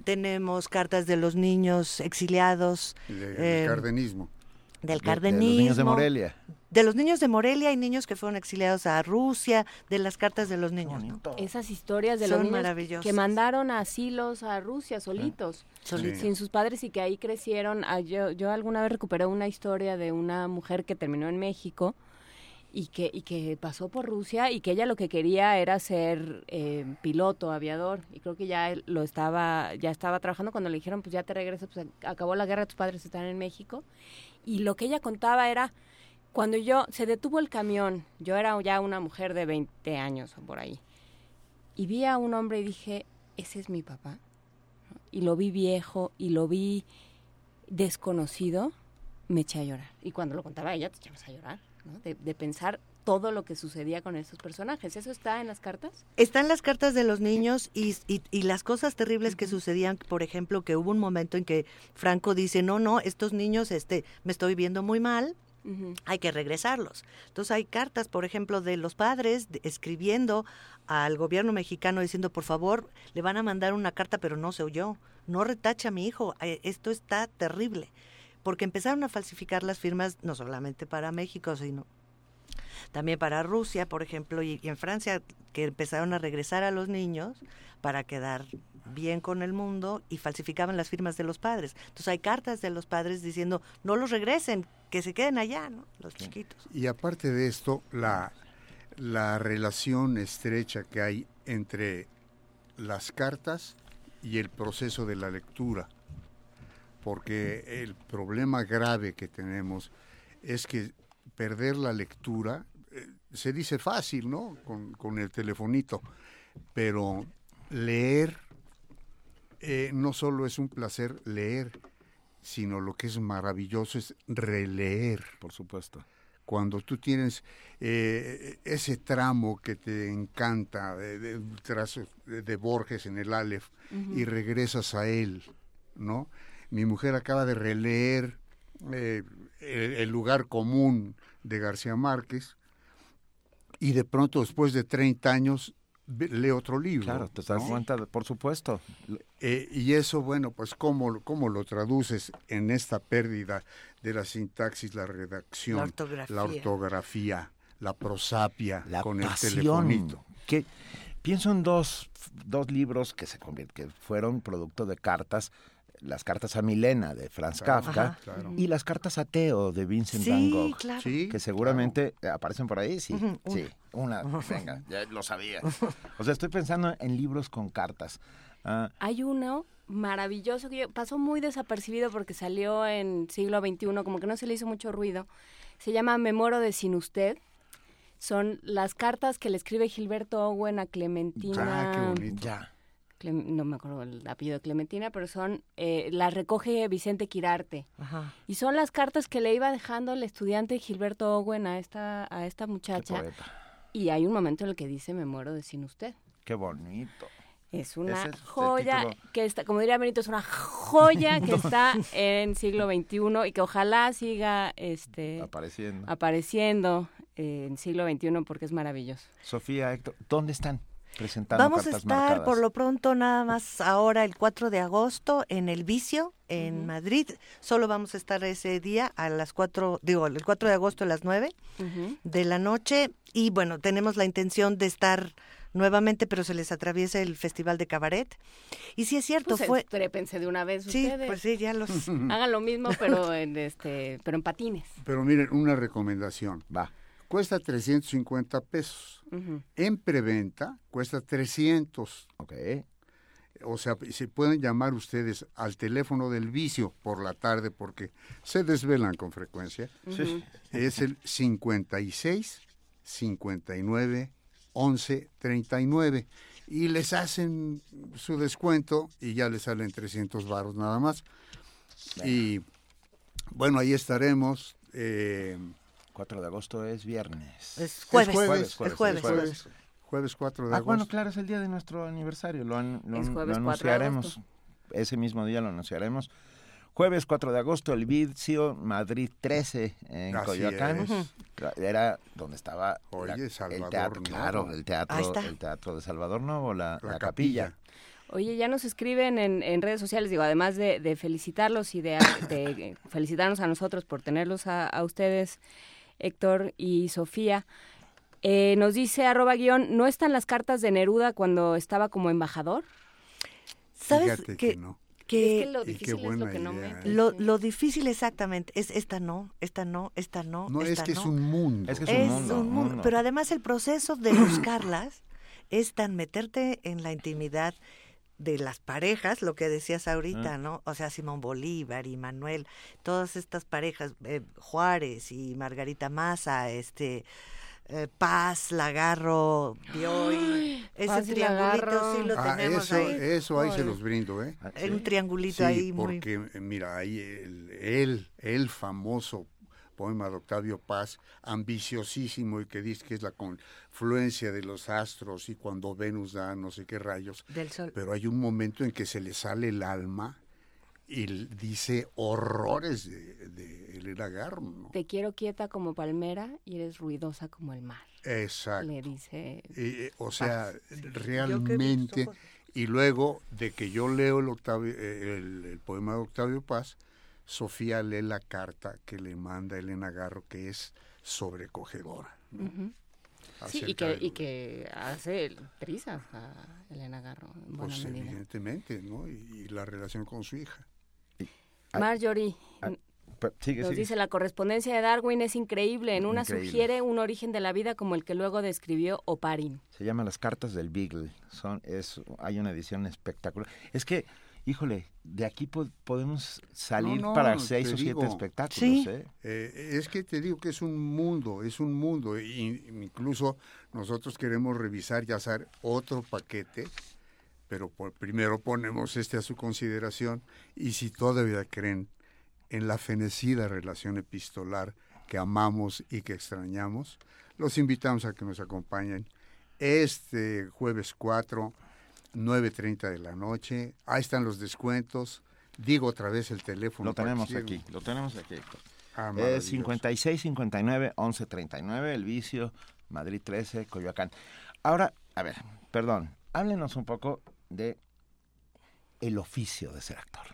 Tenemos cartas de los niños exiliados. Del eh, cardenismo. Del cardenismo. De, de los niños de Morelia. De los niños de Morelia y niños que fueron exiliados a Rusia, de las cartas de los niños. ¿No? Esas historias de Son los niños que mandaron a asilos a Rusia solitos, ¿Eh? solitos. Sí. Sin sus padres y que ahí crecieron. Yo, yo alguna vez recuperé una historia de una mujer que terminó en México y que, y que pasó por Rusia y que ella lo que quería era ser eh, piloto, aviador, y creo que ya lo estaba, ya estaba trabajando cuando le dijeron, pues ya te regresas, pues acabó la guerra, tus padres están en México, y lo que ella contaba era, cuando yo, se detuvo el camión, yo era ya una mujer de veinte años o por ahí, y vi a un hombre y dije, ese es mi papá, y lo vi viejo, y lo vi desconocido, me eché a llorar, y cuando lo contaba ella, te echabas a llorar. ¿No? De, de pensar todo lo que sucedía con esos personajes. ¿Eso está en las cartas? Está en las cartas de los niños y, y, y las cosas terribles uh-huh. que sucedían. Por ejemplo, que hubo un momento en que Franco dice, no, no, estos niños este, me estoy viendo muy mal, uh-huh. hay que regresarlos. Entonces hay cartas, por ejemplo, de los padres de, escribiendo al gobierno mexicano diciendo, por favor, le van a mandar una carta, pero no se oyó. No retache a mi hijo, esto está terrible. Porque empezaron a falsificar las firmas no solamente para México, sino también para Rusia, por ejemplo, y, y en Francia, que empezaron a regresar a los niños para quedar bien con el mundo y falsificaban las firmas de los padres. Entonces hay cartas de los padres diciendo, no los regresen, que se queden allá, ¿no? Los chiquitos. Y aparte de esto, la, la relación estrecha que hay entre las cartas y el proceso de la lectura. Porque el problema grave que tenemos es que perder la lectura, eh, se dice fácil, ¿no? Con, con el telefonito, pero leer eh, no solo es un placer leer, sino lo que es maravilloso es releer. Por supuesto. Cuando tú tienes eh, ese tramo que te encanta, de, de, de, de Borges en el Aleph, uh-huh. y regresas a él, ¿no? Mi mujer acaba de releer eh, el, el lugar común de García Márquez y de pronto después de treinta años lee otro libro. Claro, te das ¿no? cuenta, por supuesto. Eh, y eso, bueno, pues ¿cómo, cómo lo traduces en esta pérdida de la sintaxis, la redacción, la ortografía, la, ortografía, la prosapia, la con pasión. El telefonito? ¿Qué? Pienso en dos, dos libros que, se, que fueron producto de cartas. Las cartas a Milena de Franz claro, Kafka ajá, claro. y las cartas a Theo de Vincent sí, Van Gogh, claro. sí, que seguramente claro. aparecen por ahí, sí, uh-huh, sí, una, uh-huh. venga, ya lo sabía. O sea, estoy pensando en libros con cartas. Uh, Hay uno maravilloso que yo, pasó muy desapercibido porque salió en siglo veintiuno, como que no se le hizo mucho ruido. Se llama Me muero de sin usted. Son las cartas que le escribe Gilberto Owen a Clementina. Ya, qué bonito. Ya. No me acuerdo el apellido de Clementina, pero son, eh, las recoge Vicente Quirarte. Ajá. Y son las cartas que le iba dejando el estudiante Gilberto Owen a esta, a esta muchacha. Y hay un momento en el que dice, me muero de sin usted. ¡Qué bonito! Es una es joya, que está, como diría Benito, es una joya que está en siglo veintiuno y que ojalá siga este, apareciendo, apareciendo eh, en siglo veintiuno porque es maravilloso. Sofía, Héctor, ¿dónde están? presentando Vamos cartas a estar marcadas. Por lo pronto nada más ahora el cuatro de agosto en El Vicio, en uh-huh. Madrid. Solo vamos a estar ese día a las cuatro, digo, el cuatro de agosto a las nueve uh-huh. de la noche. Y bueno, tenemos la intención de estar nuevamente, pero se les atraviesa el Festival de Cabaret. Y sí es cierto, pues fue... Estrépense de una vez sí, ustedes. Sí, pues sí, ya los... Hagan lo mismo, pero en, este, pero en patines. Pero miren, una recomendación, va. Cuesta trescientos cincuenta pesos. Uh-huh. En preventa cuesta trescientos. Ok. O sea, se pueden llamar ustedes al teléfono del vicio por la tarde porque se desvelan con frecuencia. Uh-huh. Es el cincuenta y seis, cincuenta y nueve, once, treinta y nueve y les hacen su descuento y ya les salen trescientos varos nada más. Bueno. Y bueno, ahí estaremos. Eh, cuatro de agosto es viernes. Es jueves. Es jueves, jueves, jueves, es jueves. jueves. Jueves cuatro de agosto. Ah, bueno, claro, es el día de nuestro aniversario. Lo, an, lo, lo anunciaremos. Ese mismo día lo anunciaremos. Jueves cuatro de agosto, el Vicio, Madrid trece, en Así Coyoacán. Es. Era donde estaba Oye, la, Salvador el teatro. Novo. Claro, el teatro, el teatro de Salvador Novo, la, la, la capilla. capilla. Oye, ya nos escriben en, en redes sociales, digo, además de, de felicitarlos y de, de felicitarnos a nosotros por tenerlos a, a ustedes, Héctor y Sofía. Eh, nos dice arroba guión, ¿no están las cartas de Neruda cuando estaba como embajador? ¿Sabes Fíjate que, que, no. que, es que lo difícil es lo idea, que no me... Eh. Lo, lo difícil exactamente es esta no, esta no, esta no, no esta es que no. Es un mundo. Es que es un, es mundo, un mundo. mundo. Pero además el proceso de buscarlas es tan meterte en la intimidad de las parejas, lo que decías ahorita, ¿no? O sea, Simón Bolívar y Manuel, todas estas parejas, eh, Juárez y Margarita Massa, este... Eh, Paz, Lagarro, Bioy, ese triangulito Lagarro. sí lo ah, tenemos eso, ahí. Eso ahí Oye. se los brindo, ¿eh? ¿Sí? Un triangulito sí, ahí porque, muy... mira, ahí el, el, el famoso poema de Octavio Paz, ambiciosísimo y que dice que es la confluencia de los astros y cuando Venus da no sé qué rayos. Del sol. Pero hay un momento en que se le sale el alma y dice horrores de, de el Lagarro, ¿no? Te quiero quieta como palmera y eres ruidosa como el mar. Exacto. Le dice... Eh, o sea, sí. realmente... Y luego de que yo leo el, Octavio, el, el poema de Octavio Paz, Sofía lee la carta que le manda Elena Garro, que es sobrecogedora, ¿no? Uh-huh. Sí, y que, de... y que hace trizas a Elena Garro. En buena pues medida. Evidentemente, ¿no? Y, y la relación con su hija. Marjorie ah, pero, sigue, nos sigue. dice, la correspondencia de Darwin es increíble. En una increíble. sugiere un origen de la vida como el que luego describió Oparin. Se llama Las Cartas del Beagle. Son, es, hay una edición espectacular. Es que, híjole, de aquí po- podemos salir no, no, para seis o digo, siete espectáculos. ¿Sí? ¿eh? Eh, es que te digo que es un mundo, es un mundo. Y, incluso nosotros queremos revisar y hacer otro paquete. Pero por, primero ponemos este a su consideración y si todavía creen en la fenecida relación epistolar que amamos y que extrañamos, los invitamos a que nos acompañen este jueves cuatro, nueve treinta de la noche. Ahí están los descuentos. Digo otra vez el teléfono. Lo tenemos que... aquí, lo tenemos aquí. Ah, eh, cincuenta y seis, cincuenta y nueve, once, treinta y nueve, El Vicio, Madrid trece, Coyoacán. Ahora, a ver, perdón, háblenos un poco... de el oficio de ser actor.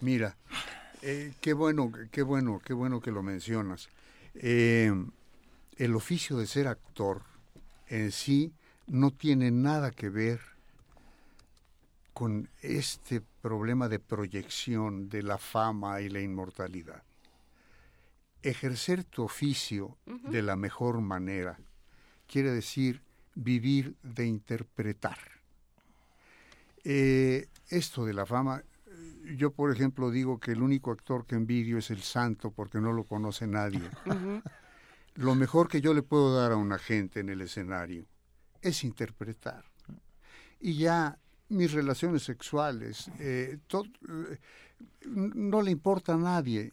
Mira, eh, qué bueno, qué bueno, qué bueno que lo mencionas. Eh, el oficio de ser actor en sí no tiene nada que ver con este problema de proyección de la fama y la inmortalidad. Ejercer tu oficio uh-huh. de la mejor manera quiere decir vivir de interpretar. Eh, esto de la fama, yo por ejemplo digo que el único actor que envidio es el santo porque no lo conoce nadie. Uh-huh. Lo mejor que yo le puedo dar a una gente en el escenario es interpretar. Y ya mis relaciones sexuales, eh, to- eh, no le importa a nadie.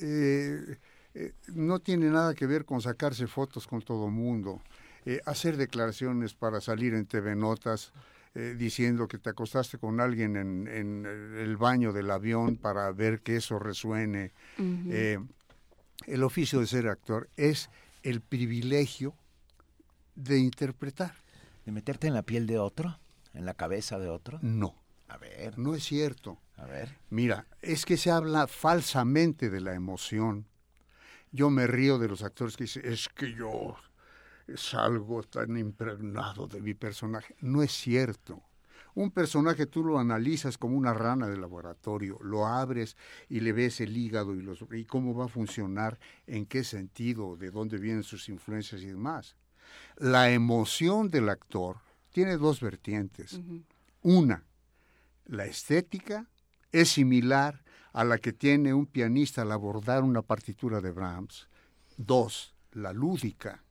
Eh, eh, no tiene nada que ver con sacarse fotos con todo mundo, eh, hacer declaraciones para salir en T V Notas. Eh, diciendo que te acostaste con alguien en, en el baño del avión para ver que eso resuene. Uh-huh. Eh, el oficio de ser actor es el privilegio de interpretar. ¿De meterte en la piel de otro? ¿En la cabeza de otro? No. A ver. No es cierto. A ver. Mira, es que se habla falsamente de la emoción. Yo me río de los actores que dicen, es que yo salgo tan impregnado de mi personaje. No es cierto. Un personaje tú lo analizas como una rana de laboratorio, lo abres y le ves el hígado y, los, y cómo va a funcionar, en qué sentido, de dónde vienen sus influencias y demás. La emoción del actor tiene dos vertientes. Uh-huh. Una, la estética es similar a la que tiene un pianista al abordar una partitura de Brahms. Dos, la lúdica.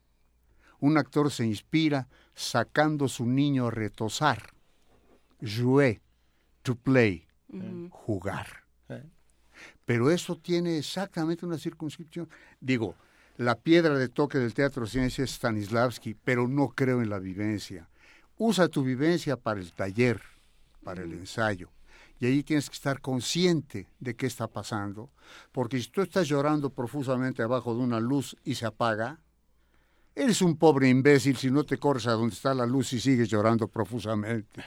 Un actor se inspira sacando su niño a retozar. Jouer, to play, uh-huh. jugar. Uh-huh. Pero eso tiene exactamente una circunscripción. Digo, la piedra de toque del teatro ciencia es Stanislavski, pero no creo en la vivencia. Usa tu vivencia para el taller, para el ensayo. Y ahí tienes que estar consciente de qué está pasando, porque si tú estás llorando profusamente abajo de una luz y se apaga, eres un pobre imbécil si no te corres a donde está la luz y sigues llorando profusamente.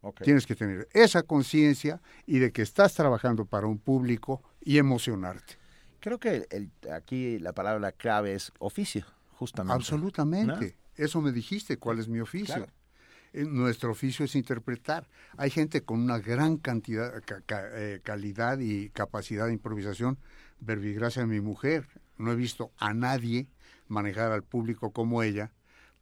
Okay. Tienes que tener esa conciencia y de que estás trabajando para un público y emocionarte. Creo que el, aquí la palabra clave es oficio, justamente. Absolutamente. ¿No? Eso me dijiste, ¿cuál es mi oficio? Claro. Nuestro oficio es interpretar. Hay gente con una gran cantidad, ca, ca, eh, calidad y capacidad de improvisación. Verbigracia a mi mujer. No he visto a nadie manejar al público como ella,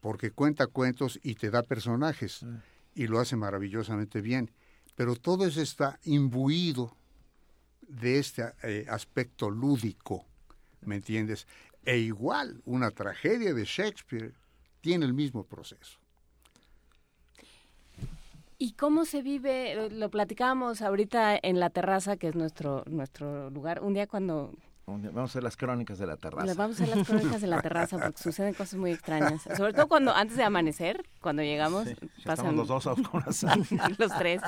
porque cuenta cuentos y te da personajes. Uh. Y lo hace maravillosamente bien. Pero todo eso está imbuido de este eh, aspecto lúdico, ¿me entiendes? E igual, una tragedia de Shakespeare tiene el mismo proceso. ¿Y cómo se vive? Lo platicábamos ahorita en la terraza, que es nuestro, nuestro lugar. Un día cuando... Vamos a hacer las crónicas de la terraza. Las vamos a hacer las crónicas de la terraza porque suceden cosas muy extrañas. Sobre todo cuando antes de amanecer, cuando llegamos, sí, si pasan los dos a oscuras. Los tres.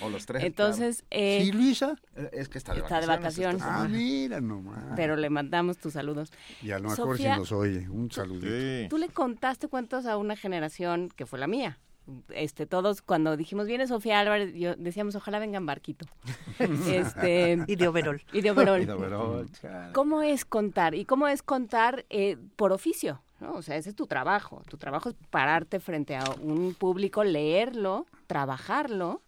O los tres. Entonces, claro. eh, ¿Sí, Luisa? Es que está de está vacaciones. Está de vacaciones. Ah, mira nomás. Pero le mandamos tus saludos. Y a lo mejor si nos oye, un saludito. Sí. Tú le contaste cuentos a una generación que fue la mía. Este, todos cuando dijimos viene Sofía Álvarez, yo decíamos ojalá vengan barquito este, y de overol y de overol ¿cómo es contar? Y cómo es contar eh, por oficio, ¿no? O sea, ese es tu trabajo tu trabajo es pararte frente a un público, leerlo, trabajarlo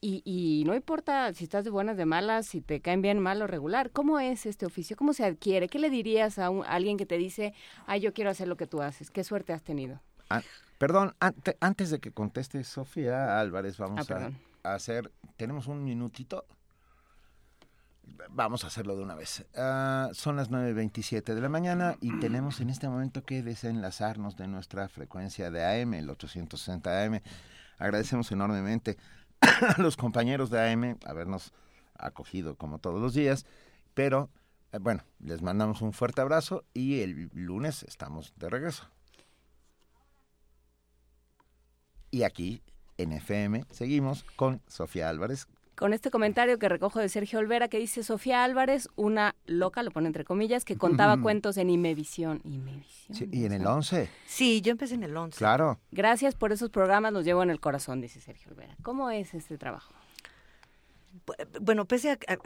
y, y no importa si estás de buenas, de malas, si te caen bien, mal o regular. ¿Cómo es este oficio? ¿Cómo se adquiere? ¿Qué le dirías a, un, a alguien que te dice ay, yo quiero hacer lo que tú haces? ¿Qué suerte has tenido? Ah. Perdón, ante, antes de que conteste Sofía Álvarez, vamos ah, a, a hacer... ¿Tenemos un minutito? Vamos a hacerlo de una vez. Uh, son las nueve veintisiete de la mañana y tenemos en este momento que desenlazarnos de nuestra frecuencia de A M, el ochocientos sesenta A M. Agradecemos enormemente a los compañeros de A M habernos acogido como todos los días, pero eh, bueno, les mandamos un fuerte abrazo y el lunes estamos de regreso. Y aquí, en F M, seguimos con Sofía Álvarez. Con este comentario que recojo de Sergio Olvera, que dice, Sofía Álvarez, una loca, lo pone entre comillas, que contaba mm. cuentos en Imevisión. Imevisión. Sí, ¿y en el once? Sí, yo empecé en el once. Claro. Gracias por esos programas, los llevo en el corazón, dice Sergio Olvera. ¿Cómo es este trabajo? Bueno, pese a, a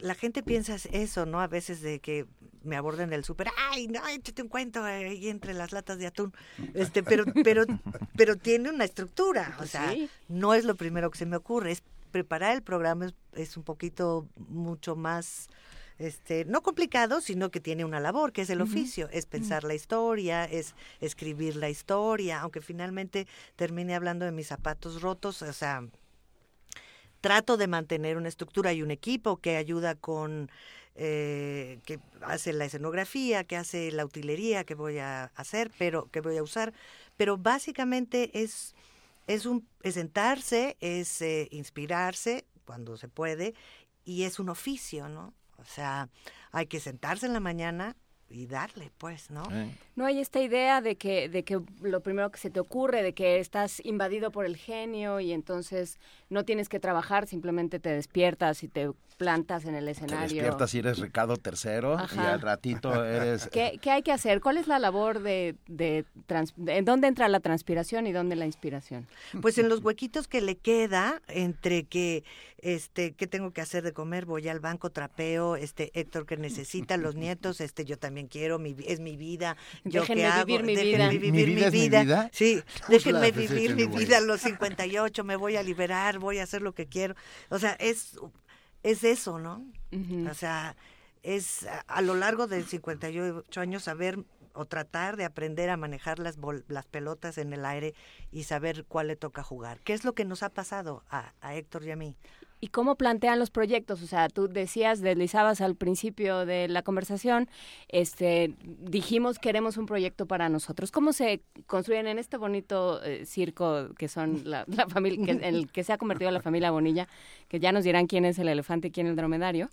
la gente piensa eso, ¿no? A veces de que me aborden del súper, ay, no, échate un cuento ahí entre las latas de atún. Este, pero, pero, pero tiene una estructura, o sea, ¿sí? No es lo primero que se me ocurre, es preparar el programa es, es un poquito mucho más este, no complicado, sino que tiene una labor, que es el oficio, uh-huh. es pensar uh-huh. la historia, es escribir la historia, aunque finalmente termine hablando de mis zapatos rotos, o sea, trato de mantener una estructura y un equipo que ayuda con, eh, que hace la escenografía, que hace la utilería que voy a hacer, pero que voy a usar. Pero básicamente es, es, un, es sentarse, es eh, inspirarse cuando se puede y es un oficio, ¿no? O sea, hay que sentarse en la mañana, y darle, pues, ¿no? Sí. No hay esta idea de que, de que lo primero que se te ocurre, de que estás invadido por el genio y entonces no tienes que trabajar, simplemente te despiertas y te plantas en el escenario. Te despiertas y eres Ricardo tercero. Ajá. Y al ratito eres... ¿Qué, qué hay que hacer? ¿Cuál es la labor de... de, trans, de ¿en dónde entra la transpiración y dónde la inspiración? Pues en los huequitos que le queda entre que, este, ¿qué tengo que hacer de comer? Voy al banco, trapeo, este, Héctor que necesita, los nietos, este, yo también quiero, mi, es mi vida, yo déjenme qué hago, vivir mi déjenme vida. vivir mi vida, mi vida. vida. Sí, déjenme vivir mi vida a los cincuenta y ocho, me voy a liberar, voy a hacer lo que quiero, o sea, es, es eso, ¿no? Uh-huh. O sea, es a, a lo largo de cincuenta y ocho años saber o tratar de aprender a manejar las, bol, las pelotas en el aire y saber cuál le toca jugar, qué es lo que nos ha pasado a, a Héctor y a mí. ¿Y cómo plantean los proyectos? O sea, tú decías, deslizabas al principio de la conversación, este, dijimos queremos un proyecto para nosotros. ¿Cómo se construyen en este bonito eh, circo que son la, la familia, que, en el que se ha convertido la familia Bonilla, que ya nos dirán quién es el elefante y quién el dromedario?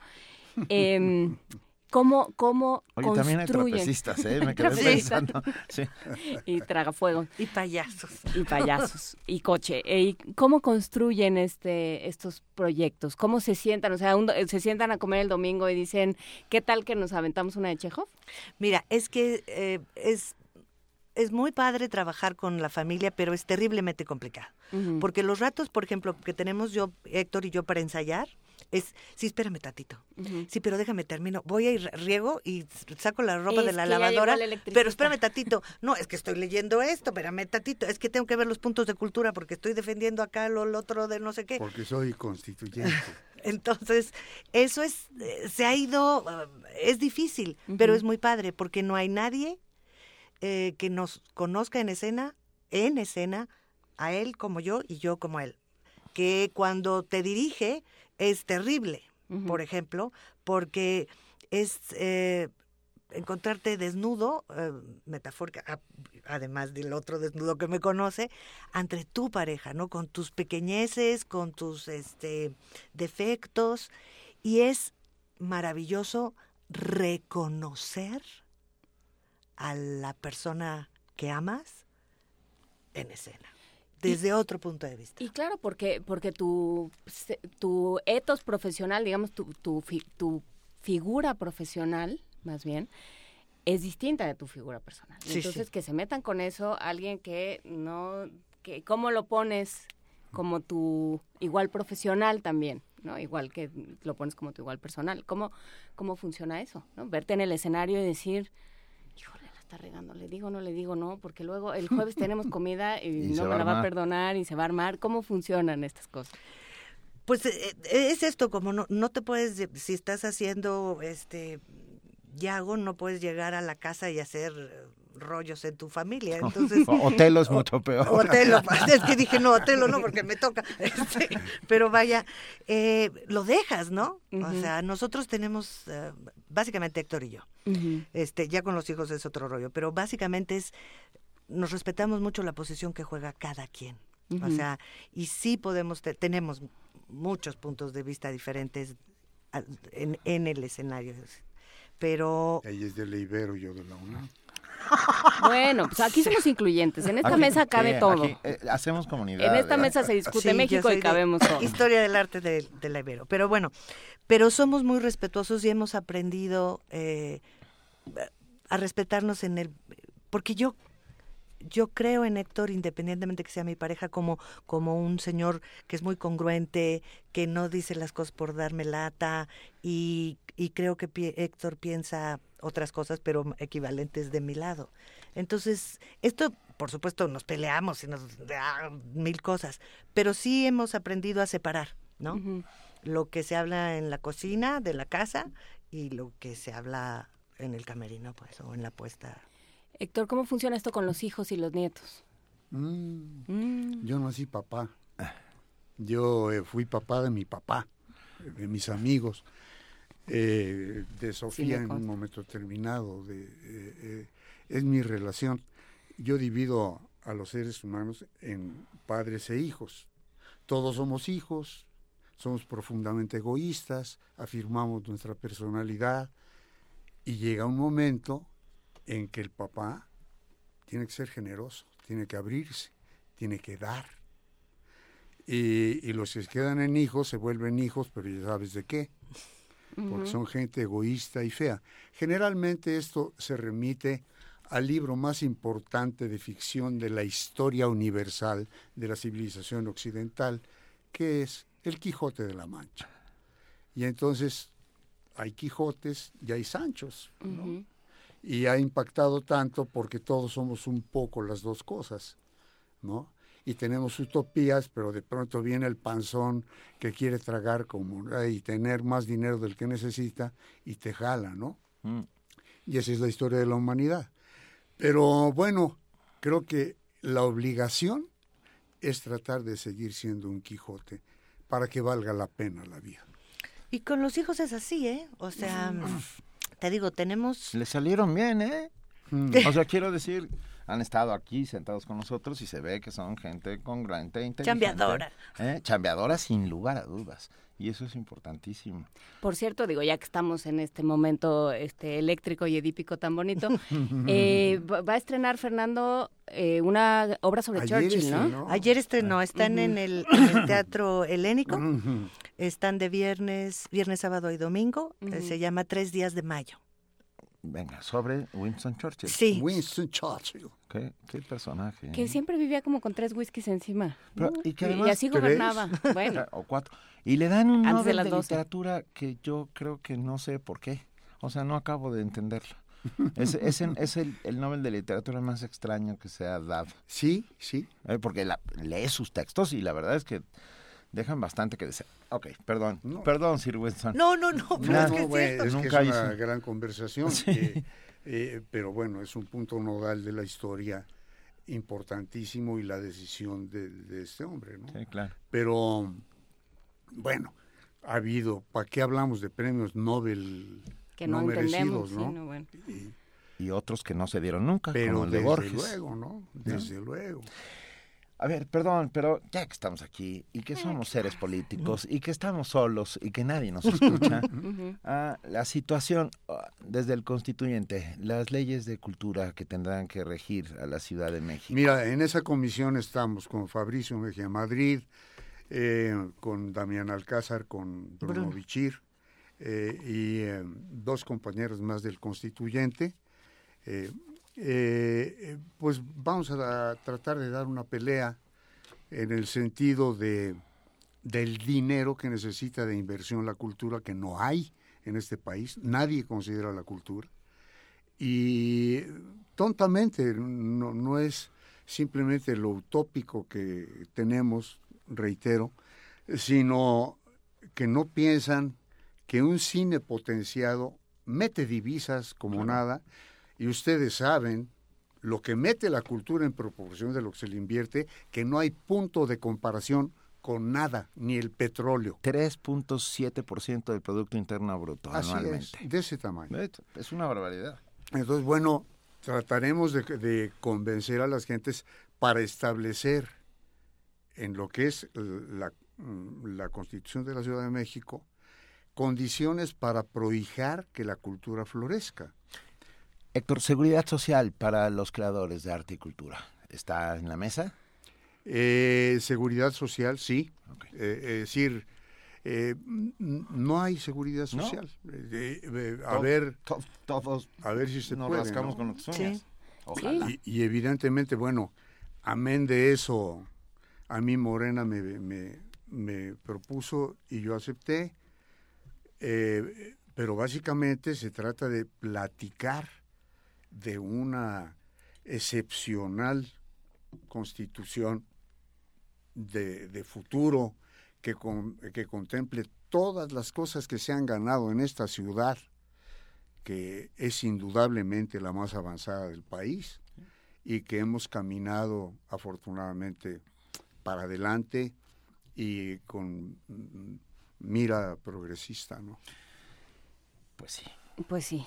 Eh, ¿Cómo, cómo Oye, construyen? También hay trapecistas, ¿eh? Me quedé pensando. Sí. Y tragafuegos. Y payasos. Y payasos. Y coche. ¿Y cómo construyen este estos proyectos? ¿Cómo se sientan? O sea, un, se sientan a comer el domingo y dicen, ¿qué tal que nos aventamos una de Chekhov? Mira, es que eh, es... Es muy padre trabajar con la familia, pero es terriblemente complicado. Uh-huh. Porque los ratos, por ejemplo, que tenemos yo, Héctor y yo para ensayar, es, sí, espérame tantito. Uh-huh. Sí, pero déjame termino. Voy a ir, riego y saco la ropa es de la lavadora. Pero espérame tantito. No, es que estoy leyendo esto, espérame tantito. Es que tengo que ver los puntos de cultura porque estoy defendiendo acá lo, lo otro de no sé qué. Porque soy constituyente. Entonces, eso es, se ha ido, es difícil, uh-huh, pero es muy padre porque no hay nadie Eh, que nos conozca en escena, en escena, a él como yo y yo como él. Que cuando te dirige es terrible, uh-huh, por ejemplo, porque es eh, encontrarte desnudo, eh, metafórica, además del otro desnudo que me conoce, ante tu pareja, ¿no? Con tus pequeñeces, con tus este, defectos. Y es maravilloso reconocer a la persona que amas en escena, desde y, otro punto de vista. Y claro, porque porque tu, tu ethos profesional, digamos, tu, tu, tu figura profesional, más bien, es distinta de tu figura personal. Sí, entonces, sí, que se metan con eso, alguien que no... que ¿cómo lo pones como tu igual profesional también? ¿No? Igual que lo pones como tu igual personal. ¿Cómo, cómo funciona eso? ¿No? Verte en el escenario y decir... está regando, le digo, no le digo, no, porque luego el jueves tenemos comida y, y no me la va a perdonar y se va a armar. ¿Cómo funcionan estas cosas? Pues es esto, como no, no te puedes, si estás haciendo este yago, no puedes llegar a la casa y hacer rollos en tu familia. Entonces, Otelo es mucho peor. Otelo, es que dije, no, Otelo no, porque me toca. Este, pero vaya, eh, lo dejas, ¿no? Uh-huh. O sea, nosotros tenemos, uh, básicamente Héctor y yo, uh-huh, este, ya con los hijos es otro rollo, pero básicamente es, nos respetamos mucho la posición que juega cada quien. Uh-huh. O sea, y sí podemos, te, tenemos muchos puntos de vista diferentes en, en el escenario, pero... Ella es de la Ibero, yo de la UNAM. Bueno, pues aquí somos incluyentes. En esta aquí, mesa cabe sí, todo. Aquí, eh, hacemos comunidad. En esta ¿verdad? Mesa se discute sí, México y cabemos de, todo. Historia del arte de, de la Ibero. Pero bueno, pero somos muy respetuosos y hemos aprendido eh, a respetarnos en el... Porque yo, yo creo en Héctor, independientemente que sea mi pareja, como, como un señor que es muy congruente, que no dice las cosas por darme lata y, y creo que pi- Héctor piensa... otras cosas, pero equivalentes de mi lado. Entonces, esto, por supuesto, nos peleamos y nos... Ah, mil cosas, pero sí hemos aprendido a separar, ¿no? Uh-huh. Lo que se habla en la cocina de la casa y lo que se habla en el camerino, pues, o en la puesta. Héctor, ¿cómo funciona esto con los hijos y los nietos? Mm, mm. Yo no nací papá. Yo eh, fui papá de mi papá, de mis amigos. Eh, de Sofía sí, en un momento determinado de, eh, eh, es mi relación. Yo divido a los seres humanos en padres e hijos. Todos somos hijos, somos profundamente egoístas, afirmamos nuestra personalidad Y llega un momento en que el papá tiene que ser generoso, tiene que abrirse, tiene que dar. Y, y los que se quedan en hijos se vuelven hijos, pero ya sabes de qué, porque uh-huh. son gente egoísta y fea. Generalmente esto se remite al libro más importante de ficción de la historia universal de la civilización occidental, que es El Quijote de la Mancha. Y entonces hay Quijotes y hay Sanchos, ¿no? Uh-huh. Y ha impactado tanto porque todos somos un poco las dos cosas, ¿no? Y tenemos utopías, pero de pronto viene el panzón que quiere tragar como y tener más dinero del que necesita y te jala, ¿no? Mm. Y esa es la historia de la humanidad. Pero bueno, creo que la obligación es tratar de seguir siendo un Quijote para que valga la pena la vida. Y con los hijos es así, ¿eh? O sea, te digo, tenemos... Le salieron bien, ¿eh? Mm. O sea, quiero decir... Han estado aquí sentados con nosotros y se ve que son gente congruente e inteligente. Chambeadora. ¿Eh? Chambeadora sin lugar a dudas. Y eso es importantísimo. Por cierto, digo, ya que estamos en este momento este eléctrico y edípico tan bonito, eh, va a estrenar Fernando eh, una obra sobre Ayer Churchill, estrenó. ¿no? Ayer estrenó, están uh-huh. en, el, en el Teatro Helénico, uh-huh. están de viernes, viernes, sábado y domingo, uh-huh. se llama Tres días de mayo. Venga, sobre Winston Churchill. Sí. Winston Churchill. Qué, qué personaje. ¿Eh? Que siempre vivía como con tres whiskies encima. Pero, ¿y, que además, y así gobernaba. ¿Tres? Bueno. O cuatro. Y le dan un Antes Nobel de, de literatura que yo creo que no sé por qué. O sea, no acabo de entenderlo. Es, es, en, es el, el Nobel de literatura más extraño que se ha dado. Sí, sí. Eh, porque la, lee sus textos y la verdad es que... Dejan bastante que desear. Ok, perdón. No. Perdón, Sir Winston. No, no, no. Pero no, es que no, es, es, nunca que es una gran conversación. Sí. Eh, eh, pero bueno, es un punto nodal de la historia importantísimo y la decisión de, de este hombre, ¿no? Sí, claro. Pero, bueno, ha habido... ¿Para qué hablamos de premios Nobel que no, no merecidos, no? Sino, bueno. y, y otros que no se dieron nunca, pero como el de Borges. Pero desde luego, ¿no? Desde ¿no? luego. A ver, perdón, pero ya que estamos aquí y que somos seres políticos y que estamos solos y que nadie nos escucha, ah, la situación desde el constituyente, las leyes de cultura que tendrán que regir a la Ciudad de México. Mira, en esa comisión estamos con Fabricio Mejía Madrid, eh, con Damián Alcázar, con Bruno Bichir eh, y eh, dos compañeros más del constituyente. Eh, Eh, pues vamos a, a tratar de dar una pelea en el sentido de del dinero que necesita de inversión la cultura, que no hay en este país, nadie considera la cultura, y tontamente no, no es simplemente lo utópico que tenemos, reitero, sino que no piensan que un cine potenciado mete divisas como nada. Y ustedes saben lo que mete la cultura en proporción de lo que se le invierte, que no hay punto de comparación con nada, ni el petróleo. tres punto siete por ciento del Producto Interno Bruto Así anualmente. Es, de ese tamaño. Es una barbaridad. Entonces, bueno, trataremos de, de convencer a las gentes para establecer en lo que es la, la Constitución de la Ciudad de México condiciones para prohijar que la cultura florezca. Héctor, seguridad social para los creadores de arte y cultura, ¿está en la mesa? Eh, seguridad social, sí. Okay. Eh, es decir, eh, no hay seguridad social. ¿No? Eh, eh, a to- ver, to- todos, a ver si se nos puede, rascamos, ¿no?, con nuestras uñas. Sí. Ojalá. Y, y evidentemente, bueno, amén de eso, a mí Morena me, me, me propuso y yo acepté, eh, pero básicamente se trata de platicar de una excepcional constitución de, de futuro que, con, que contemple todas las cosas que se han ganado en esta ciudad, que es indudablemente la más avanzada del país y que hemos caminado afortunadamente para adelante y con mira progresista, ¿no? Pues sí. Pues sí.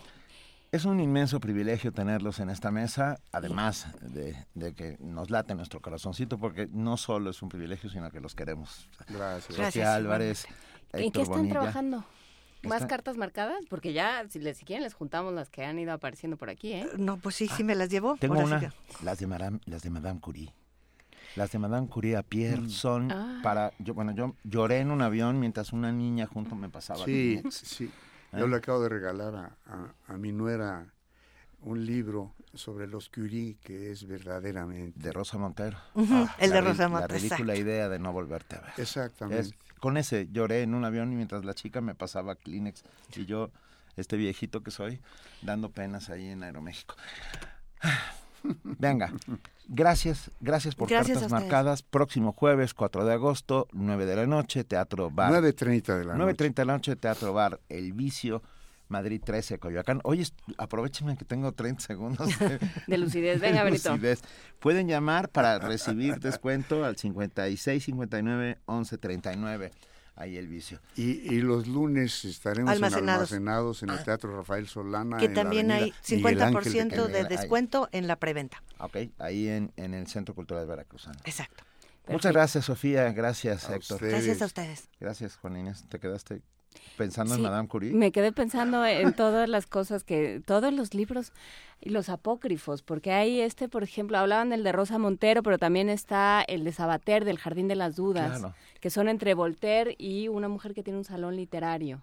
Es un inmenso privilegio tenerlos en esta mesa, además de, de que nos late nuestro corazoncito, porque no solo es un privilegio, sino que los queremos. Gracias. Sofía Álvarez, Héctor ¿En qué están Bonilla. Trabajando? ¿Más está... cartas marcadas? Porque ya, si, les, si quieren, les juntamos las que han ido apareciendo por aquí, ¿eh? No, pues sí, ah, sí me las llevo. Tengo ahora una, sí que... las, de Madame, las de Madame Curie. Las de Madame Curie a Pierre mm. son ah. para... Yo, bueno, yo lloré en un avión mientras una niña junto me pasaba. Sí, sí. ¿Eh? Yo le acabo de regalar a, a, a mi nuera un libro sobre los Curie que es verdaderamente... De Rosa Montero. Uh-huh. Ah, el de Rosa Montero. La ridícula exacto. idea de no volverte a ver. Exactamente. Es, con ese lloré en un avión y mientras la chica me pasaba Kleenex y yo, este viejito que soy, dando penas ahí en Aeroméxico. Venga, gracias, gracias por gracias cartas marcadas. Próximo jueves, cuatro de agosto, nueve de la noche, Teatro Bar. nueve treinta de la noche. nueve treinta de la noche, Teatro Bar El Vicio, Madrid trece, Coyoacán. Oye, aprovechenme que tengo treinta segundos de, de lucidez. Venga, de lucidez. Benito. Pueden llamar para recibir descuento al cincuenta y seis, cincuenta y nueve, once, treinta y nueve. Ahí El Vicio. Y, y los lunes estaremos almacenados en, almacenados en el Teatro Rafael Solana. Que en también la hay cincuenta por ciento de, de descuento ahí. En la preventa. Ok, ahí en, en el Centro Cultural Veracruzano. Exacto. Perfecto. Muchas gracias, Sofía. Gracias, a Héctor. Ustedes. Gracias a ustedes. Gracias, Juan Inés. Te quedaste... pensando sí, en Madame Curie. Me quedé pensando en todas las cosas que, todos los libros y los apócrifos, porque hay este, por ejemplo, hablaban del de Rosa Montero, pero también está el de Sabater, del Jardín de las Dudas, claro. que son entre Voltaire y una mujer que tiene un salón literario,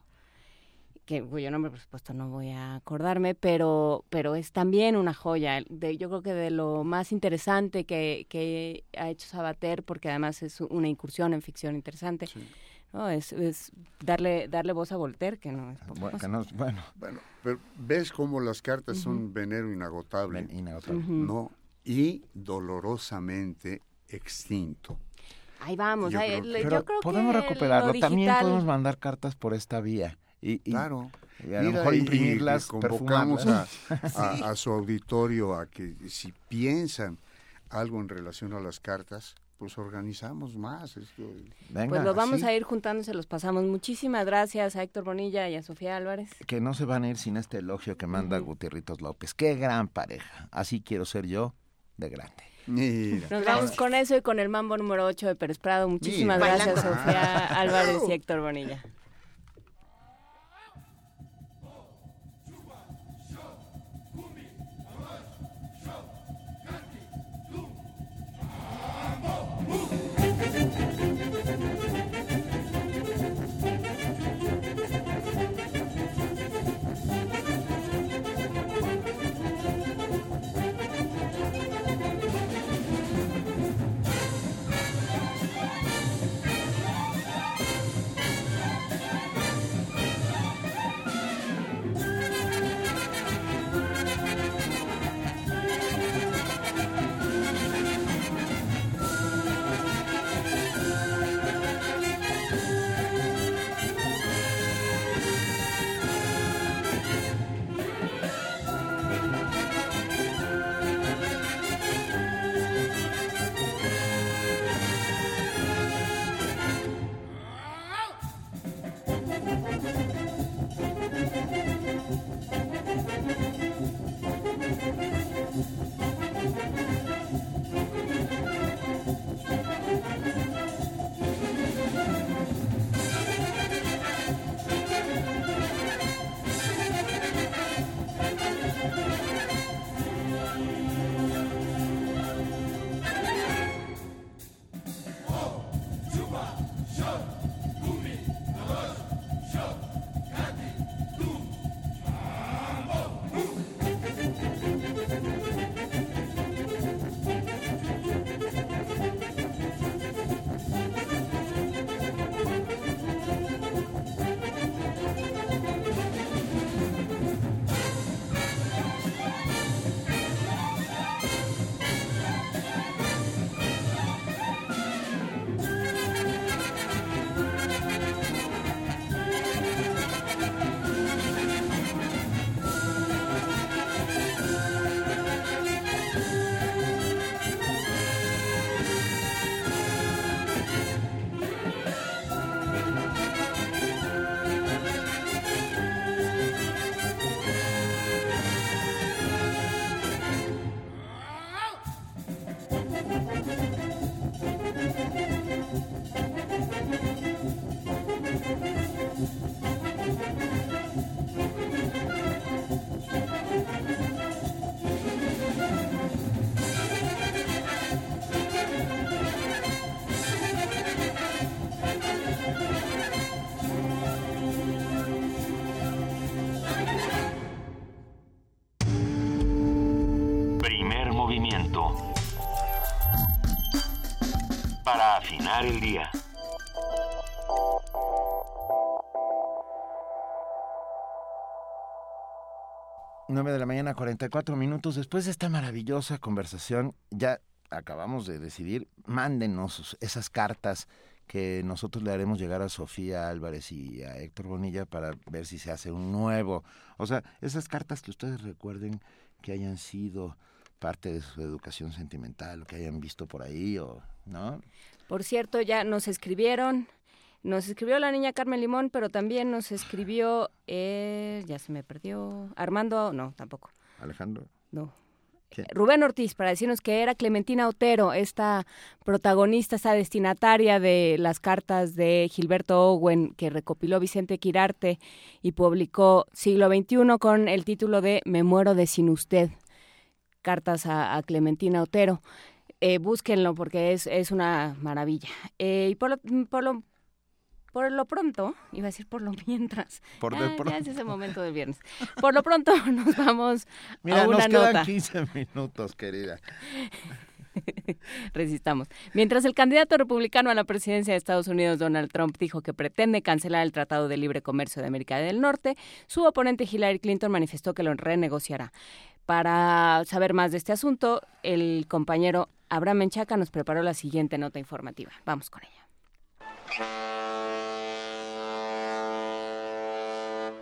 que cuyo nombre, por supuesto, no voy a acordarme, pero, pero es también una joya. De, yo creo que de lo más interesante que, que ha hecho Sabater, porque además es una incursión en ficción interesante, sí. No, es, es darle darle voz a Voltaire, que no es bueno, que no, bueno. bueno, pero ves cómo las cartas uh-huh. son veneno inagotable, Ven, inagotable. Uh-huh. no y dolorosamente extinto. Ahí vamos, yo, ahí, creo, que, pero yo creo podemos que recuperarlo, digital... también podemos mandar cartas por esta vía y, y, claro, y a lo mejor y, imprimirlas, y convocamos a, a, a su auditorio a que si piensan algo en relación a las cartas, pues organizamos más. Esto, venga, pues lo vamos así. A ir juntando y se los pasamos. Muchísimas gracias a Héctor Bonilla y a Sofía Álvarez. Que no se van a ir sin este elogio que manda uh-huh. Gutierritos López. ¡Qué gran pareja! Así quiero ser yo de grande. Mira. Nos vamos con eso y con el mambo número ocho de Pérez Prado. Muchísimas Mira. gracias, Bailando. Sofía Álvarez y Héctor Bonilla. conocimiento para afinar el día. nueve de la mañana, cuarenta y cuatro minutos. Después de esta maravillosa conversación, ya acabamos de decidir, mándenos esas cartas que nosotros le haremos llegar a Sofía Álvarez y a Héctor Bonilla para ver si se hace un nuevo. O sea, esas cartas que ustedes recuerden que hayan sido parte de su educación sentimental, o que hayan visto por ahí, o ¿no? Por cierto, ya nos escribieron... Nos escribió la niña Carmen Limón, pero también nos escribió, eh, ya se me perdió, Armando, no, tampoco. Alejandro. No. ¿Quién? Rubén Ortiz, para decirnos que era Clementina Otero, esta protagonista, esta destinataria de las cartas de Gilberto Owen que recopiló Vicente Quirarte y publicó Siglo veintiuno con el título de Me muero de sin usted, cartas a, a Clementina Otero. Eh, búsquenlo porque es, es una maravilla. Eh, y por lo... Por lo Por lo pronto, iba a decir por lo mientras, por ya, de ya es ese momento del viernes. Por lo pronto nos vamos Mira, a una nota. Mira, nos quedan quince minutos, querida. Resistamos. Mientras el candidato republicano a la presidencia de Estados Unidos, Donald Trump, dijo que pretende cancelar el Tratado de Libre Comercio de América del Norte, su oponente Hillary Clinton manifestó que lo renegociará. Para saber más de este asunto, el compañero Abraham Menchaca nos preparó la siguiente nota informativa. Vamos con ella.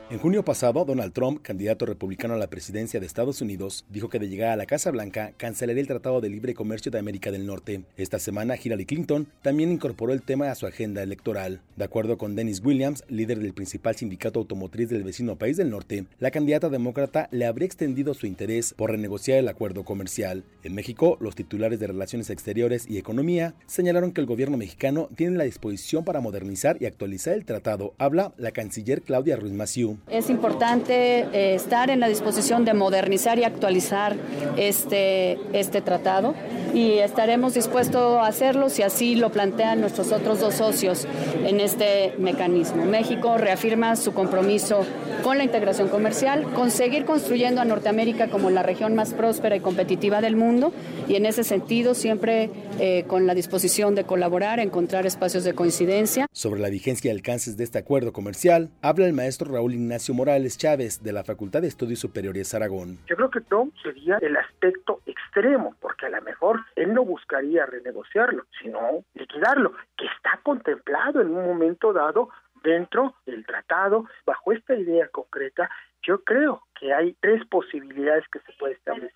En junio pasado, Donald Trump, candidato republicano a la presidencia de Estados Unidos, dijo que de llegar a la Casa Blanca cancelaría el Tratado de Libre Comercio de América del Norte. Esta semana, Hillary Clinton también incorporó el tema a su agenda electoral. De acuerdo con Dennis Williams, líder del principal sindicato automotriz del vecino país del norte, la candidata demócrata le habría extendido su interés por renegociar el acuerdo comercial. En México, los titulares de Relaciones Exteriores y Economía señalaron que el gobierno mexicano tiene la disposición para modernizar y actualizar el tratado, habla la canciller Claudia Ruiz Massieu. Es importante eh, estar en la disposición de modernizar y actualizar este, este tratado y estaremos dispuestos a hacerlo si así lo plantean nuestros otros dos socios en este mecanismo. México reafirma su compromiso con la integración comercial, con seguir construyendo a Norteamérica como la región más próspera y competitiva del mundo y en ese sentido siempre eh, con la disposición de colaborar, encontrar espacios de coincidencia. Sobre la vigencia y alcances de este acuerdo comercial, habla el maestro Raúl Ignacio Morales Chávez, de la Facultad de Estudios Superiores Aragón. Yo creo que Trump sería el aspecto extremo, porque a lo mejor él no buscaría renegociarlo, sino liquidarlo, que está contemplado en un momento dado dentro del tratado. Bajo esta idea concreta, yo creo que hay tres posibilidades que se puede establecer.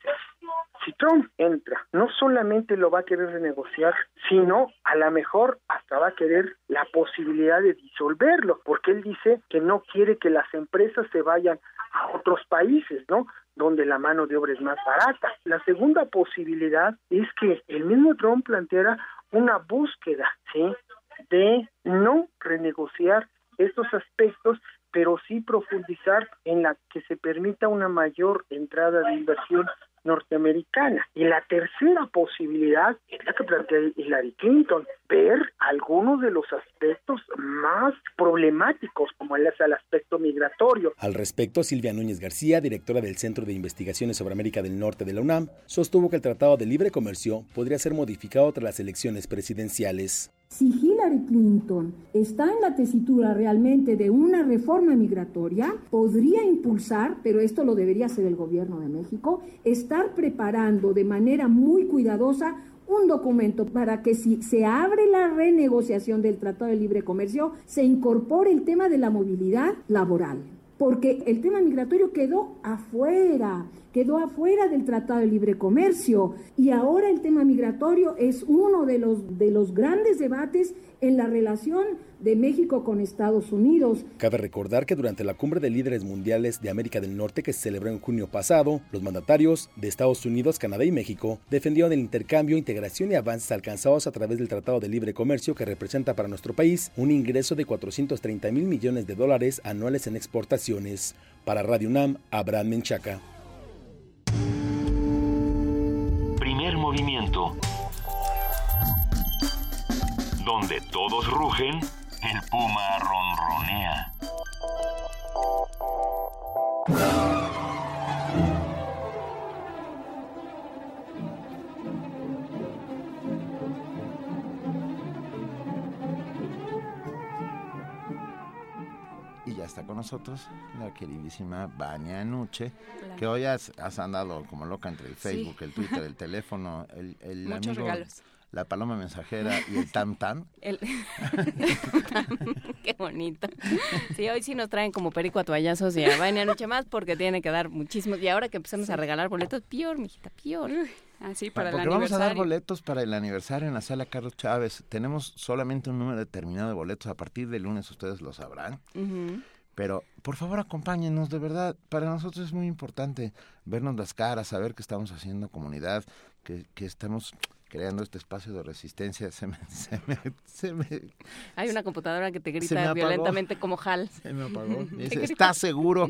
Si Trump entra, no solamente lo va a querer renegociar, sino a lo mejor hasta va a querer la posibilidad de disolverlo, porque él dice que no quiere que las empresas se vayan a otros países, ¿no?, donde la mano de obra es más barata. La segunda posibilidad es que el mismo Trump planteara una búsqueda, ¿sí?, de no renegociar estos aspectos, pero sí profundizar en la que se permita una mayor entrada de inversión norteamericana. Y la tercera posibilidad es la que plantea Hillary Clinton, ver algunos de los aspectos más problemáticos, como el es el aspecto migratorio. Al respecto, Silvia Núñez García, directora del Centro de Investigaciones sobre América del Norte de la UNAM, sostuvo que el Tratado de Libre Comercio podría ser modificado tras las elecciones presidenciales. Si Hillary Clinton está en la tesitura realmente de una reforma migratoria, podría impulsar, pero esto lo debería hacer el gobierno de México, estar preparando de manera muy cuidadosa un documento para que si se abre la renegociación del Tratado de Libre Comercio, se incorpore el tema de la movilidad laboral. Porque el tema migratorio quedó afuera, quedó afuera del Tratado de Libre Comercio y ahora el tema migratorio es uno de los, de los grandes debates en la relación de México con Estados Unidos. Cabe recordar que durante la Cumbre de Líderes Mundiales de América del Norte que se celebró en junio pasado, los mandatarios de Estados Unidos, Canadá y México defendieron el intercambio, integración y avances alcanzados a través del Tratado de Libre Comercio que representa para nuestro país un ingreso de cuatrocientos treinta mil millones de dólares anuales en exportaciones. Para Radio UNAM, Abraham Menchaca. Primer movimiento. Donde todos rugen, el puma ronronea. nosotros la queridísima Vania Nuche, claro, que hoy has, has andado como loca entre el Facebook, sí, el Twitter, el teléfono, el, el muchos amigo, regalos, la paloma mensajera y el tam tam. El... Qué bonito. Sí, hoy sí nos traen como perico a toallazos y a Vania Nuche más porque tiene que dar muchísimos. Y ahora que empecemos a regalar boletos, peor, mijita, peor. Así para Porque el vamos aniversario. A dar boletos para el aniversario en la sala Carlos Chávez. Tenemos solamente un número determinado de boletos. A partir del lunes ustedes lo sabrán. Uh-huh. Pero por favor acompáñenos, de verdad. Para nosotros es muy importante vernos las caras, saber que estamos haciendo comunidad, que, que estamos creando este espacio de resistencia. Se me, se me, se me, Hay una computadora que te grita violentamente como Hal. Se me apagó. Dice, ¿estás seguro?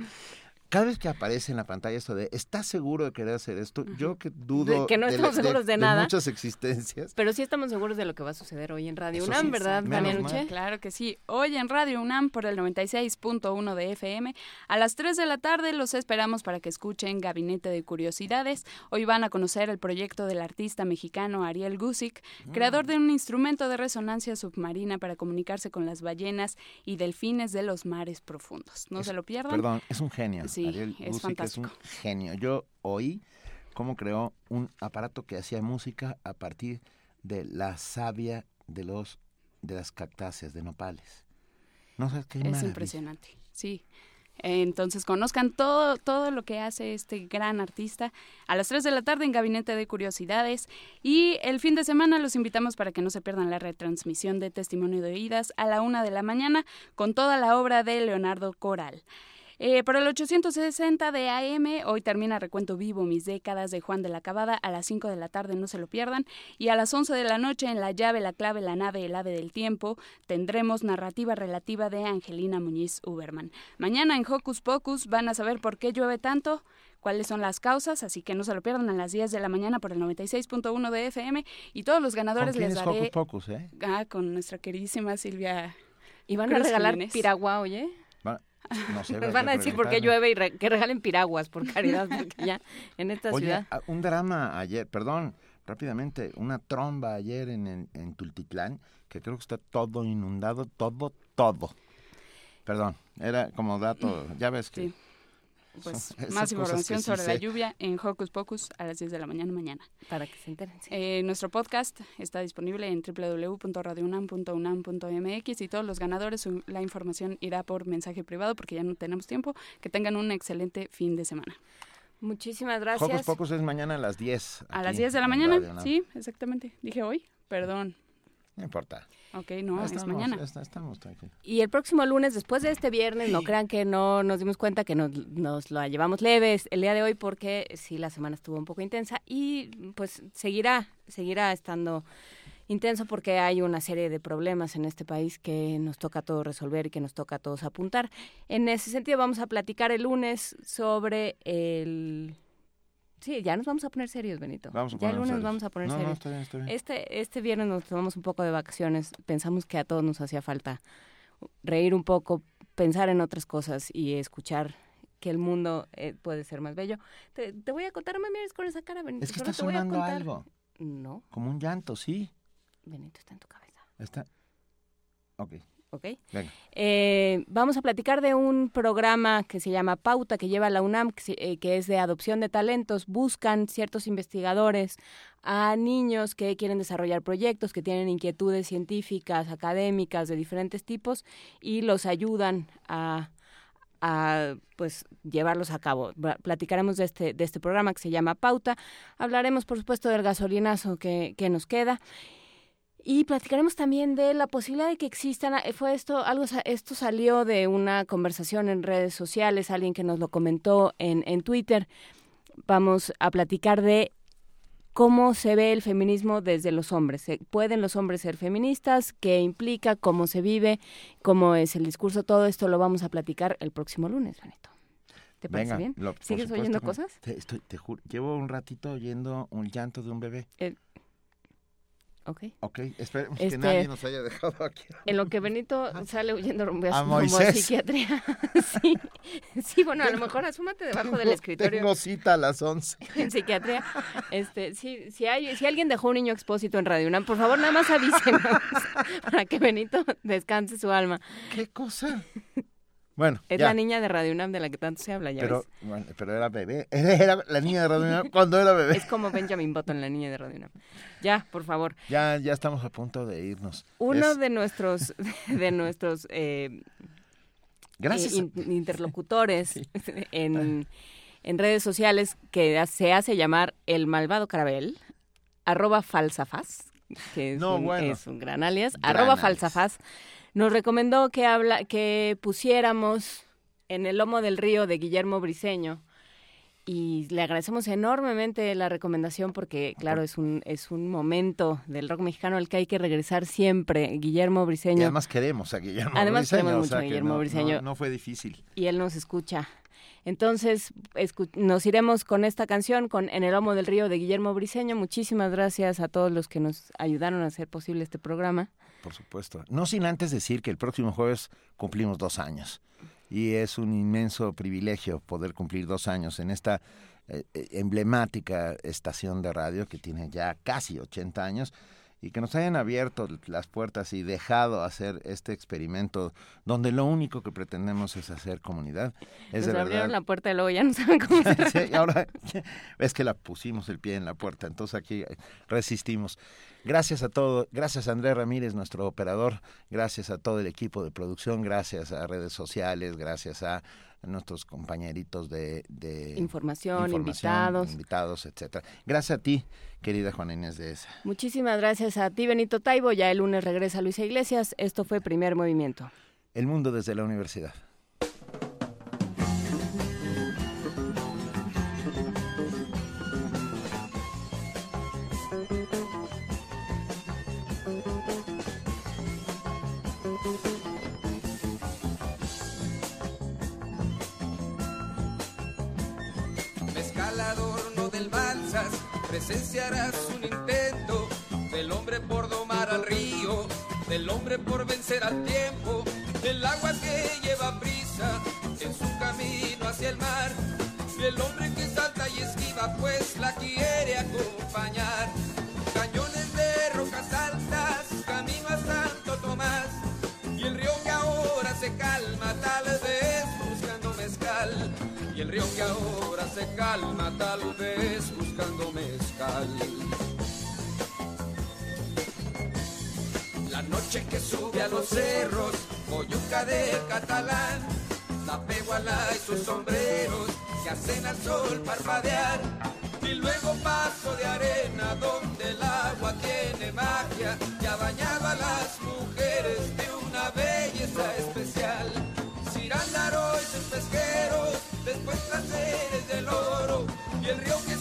Cada vez que aparece en la pantalla esto de ¿estás seguro de querer hacer esto? Yo que dudo de, que no estamos de, seguros de, de nada, de muchas existencias. Pero sí estamos seguros de lo que va a suceder hoy en Radio Eso UNAM, sí, ¿verdad, Vania Nuche? Claro que sí. Hoy en Radio UNAM por el noventa y seis punto uno de F M. A las tres de la tarde los esperamos para que escuchen Gabinete de Curiosidades. Hoy van a conocer el proyecto del artista mexicano Ariel Gusick, mm. creador de un instrumento de resonancia submarina para comunicarse con las ballenas y delfines de los mares profundos. No es, se lo pierdan. Perdón, es un genio. Sí. Sí, Ariel es Gusick fantástico. Es un genio. Yo oí cómo creó un aparato que hacía música a partir de la savia de los de las cactáceas de nopales. No sabes qué es maravilla. Impresionante. Sí. Entonces conozcan todo todo lo que hace este gran artista a las tres de la tarde en Gabinete de Curiosidades. Y el fin de semana los invitamos para que no se pierdan la retransmisión de Testimonio de Oídas a la una de la mañana con toda la obra de Leonardo Coral. Eh, por el ochocientos sesenta de A M, hoy termina Recuento Vivo, Mis Décadas, de Juan de la Cabada, a las cinco de la tarde, no se lo pierdan, y a las once de la noche, en La Llave, La Clave, La Nave, El Ave del Tiempo, tendremos Narrativa Relativa de Angelina Muñiz Uberman. Mañana en Hocus Pocus van a saber por qué llueve tanto, cuáles son las causas, así que no se lo pierdan a las diez de la mañana por el noventa y seis punto uno de F M, y todos los ganadores les daré... ¿Con quién es Hocus Pocus, eh? Ah, con nuestra queridísima Silvia... Y van a regalar piragua, oye... No sé, nos van a decir por qué llueve y re, que regalen piraguas, por caridad, porque ya en esta Oye, ciudad. Un drama ayer, perdón, rápidamente, una tromba ayer en, en, en Tultitlán, que creo que está todo inundado, todo, todo. Perdón, era como dato, ya ves que... Sí. Pues más información sí sobre sé. La lluvia en Hocus Pocus a las diez de la mañana mañana. Para que se enteren. Sí. Eh, nuestro podcast está disponible en doble u doble u doble u punto radio unam punto unam punto m x y todos los ganadores, la información irá por mensaje privado porque ya no tenemos tiempo. Que tengan un excelente fin de semana. Muchísimas gracias. Hocus Pocus es mañana a las diez. A las diez de la mañana, sí, exactamente. Dije hoy, perdón. No importa. Ok, no, estamos, es mañana. Está, estamos tranquilos. Y el próximo lunes, después de este viernes, no crean que no nos dimos cuenta que nos, nos la llevamos leves el día de hoy porque sí, la semana estuvo un poco intensa y pues seguirá, seguirá estando intenso porque hay una serie de problemas en este país que nos toca a todos resolver y que nos toca a todos apuntar. En ese sentido vamos a platicar el lunes sobre el... Sí, ya nos vamos a poner serios, Benito. Vamos a ya el lunes serios. Vamos a poner no, serios. No, está bien, está bien. Este, este viernes nos tomamos un poco de vacaciones. Pensamos que a todos nos hacía falta reír un poco, pensar en otras cosas y escuchar que el mundo eh, puede ser más bello. Te, te voy a contar, no me mires con esa cara, Benito. Es que está sonando voy a algo. No. Como un llanto, sí. Benito, está en tu cabeza. Está. Ok. ¿Ok? Eh, vamos a platicar de un programa que se llama Pauta, que lleva la UNAM, que, eh, que es de adopción de talentos. Buscan ciertos investigadores a niños que quieren desarrollar proyectos, que tienen inquietudes científicas, académicas, de diferentes tipos, y los ayudan a, a pues llevarlos a cabo. Platicaremos de este, de este programa que se llama Pauta. Hablaremos, por supuesto, del gasolinazo que, que nos queda. Y platicaremos también de la posibilidad de que existan, fue esto, algo esto salió de una conversación en redes sociales, alguien que nos lo comentó en, en Twitter. Vamos a platicar de cómo se ve el feminismo desde los hombres. ¿Pueden los hombres ser feministas? ¿Qué implica? ¿Cómo se vive? ¿Cómo es el discurso? Todo esto lo vamos a platicar el próximo lunes, Benito. ¿Te parece Venga, bien? Lo, ¿Sigues supuesto, oyendo cosas? Te, estoy, te juro, llevo un ratito oyendo un llanto de un bebé. El, Ok, okay. Esperemos este, que nadie nos haya dejado aquí. En lo que Benito sale huyendo rumbo a, rumbo a psiquiatría. sí, sí, bueno, a lo mejor asúmate debajo del escritorio. Tengo cita a las once. En psiquiatría. Este, sí, si, hay, si alguien dejó un niño expósito en Radio UNAM, por favor, nada más avísenos para que Benito descanse su alma. ¿Qué cosa? Bueno, es ya. La niña de Radio UNAM de la que tanto se habla, ya pero, ves. Bueno, pero era bebé, era la niña de Radio UNAM cuando era bebé. Es como Benjamin Button, la niña de Radio UNAM. Ya, por favor. Ya ya estamos a punto de irnos. Uno es... de nuestros, de nuestros eh, Gracias. Eh, in, interlocutores sí. en, en redes sociales que se hace llamar El Malvado Carabel, arroba falsafaz, que es, no, un, bueno. es un gran alias, gran arroba alias. falsafaz. Nos recomendó que habla, que pusiéramos En el lomo del río de Guillermo Briceño, y le agradecemos enormemente la recomendación porque, claro, es un es un momento del rock mexicano al que hay que regresar siempre. Guillermo Briceño. Y además queremos a Guillermo además Briceño. Además queremos mucho o sea, a Guillermo no, Briceño. No, no fue difícil. Y él nos escucha. Entonces, escu- nos iremos con esta canción, con En el lomo del río de Guillermo Briceño. Muchísimas gracias a todos los que nos ayudaron a hacer posible este programa. Por supuesto. No sin antes decir que el próximo jueves cumplimos dos años. Y es un inmenso privilegio poder cumplir dos años en esta eh, emblemática estación de radio que tiene ya casi ochenta años y que nos hayan abierto las puertas y dejado hacer este experimento donde lo único que pretendemos es hacer comunidad. Es nos de abrieron verdad... la puerta y luego ya no saben cómo hacer. Sí, ahora es que la pusimos el pie en la puerta, entonces aquí resistimos. Gracias a todo, gracias a Andrés Ramírez, nuestro operador, gracias a todo el equipo de producción, gracias a redes sociales, gracias a nuestros compañeritos de, de información, información, invitados, invitados, etcétera. Gracias a ti, querida Juana Inés de Esa. Muchísimas gracias a ti, Benito Taibo. Ya el lunes regresa Luis Iglesias. Esto fue Primer Movimiento. El mundo desde la universidad. Presenciarás un intento del hombre por domar al río, del hombre por vencer al tiempo, del agua que lleva prisa en su camino hacia el mar, del hombre que salta y esquiva pues la quiere acompañar. Cañones de rocas altas, camino a Santo Tomás, y el río que ahora se calma tal vez buscando mezcal, y el río que ahora se calma tal vez buscando mezcal. La noche que sube a los cerros, coyuca del catalán, la pehuala y sus sombreros que hacen al sol parpadear, y luego paso de arena donde el agua tiene magia, ya bañaba a las mujeres de una belleza especial. Cirándaro y sus pesqueros, después placeres del oro, y el río que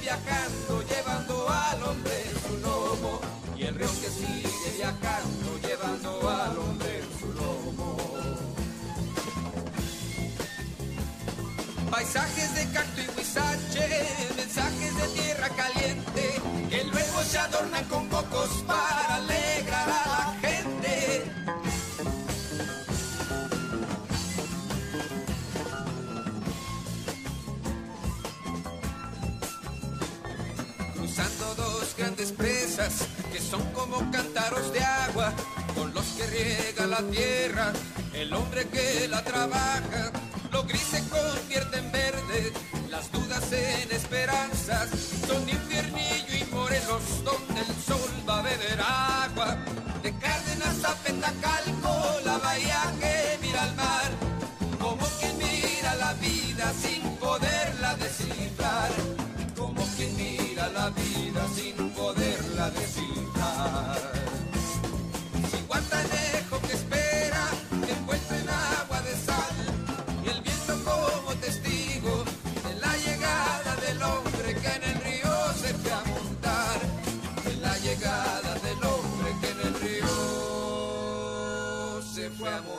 viajando, llevando al hombre en su lomo, y el río que sigue viajando, llevando al hombre en su lomo. Paisajes de cacto y huizache, mensajes de tierra caliente, que luego se adornan con cocos para alegrar a la gente. Dos grandes presas que son como cántaros de agua con los que riega la tierra el hombre que la trabaja. Lo gris se convierte en verde, las dudas en esperanzas, son Infiernillo y Morelos donde el sol va a beber agua. De Cárdenas a Petacalco, la bahía que mira al mar, como quien mira la vida sin poderla descifrar, como quien mira la vida sin poderla descifrar. Si Guatanejo que espera encuentra en agua de sal y el viento como testigo de la llegada del hombre que en el río se fue a montar, de la llegada del hombre que en el río se fue a montar.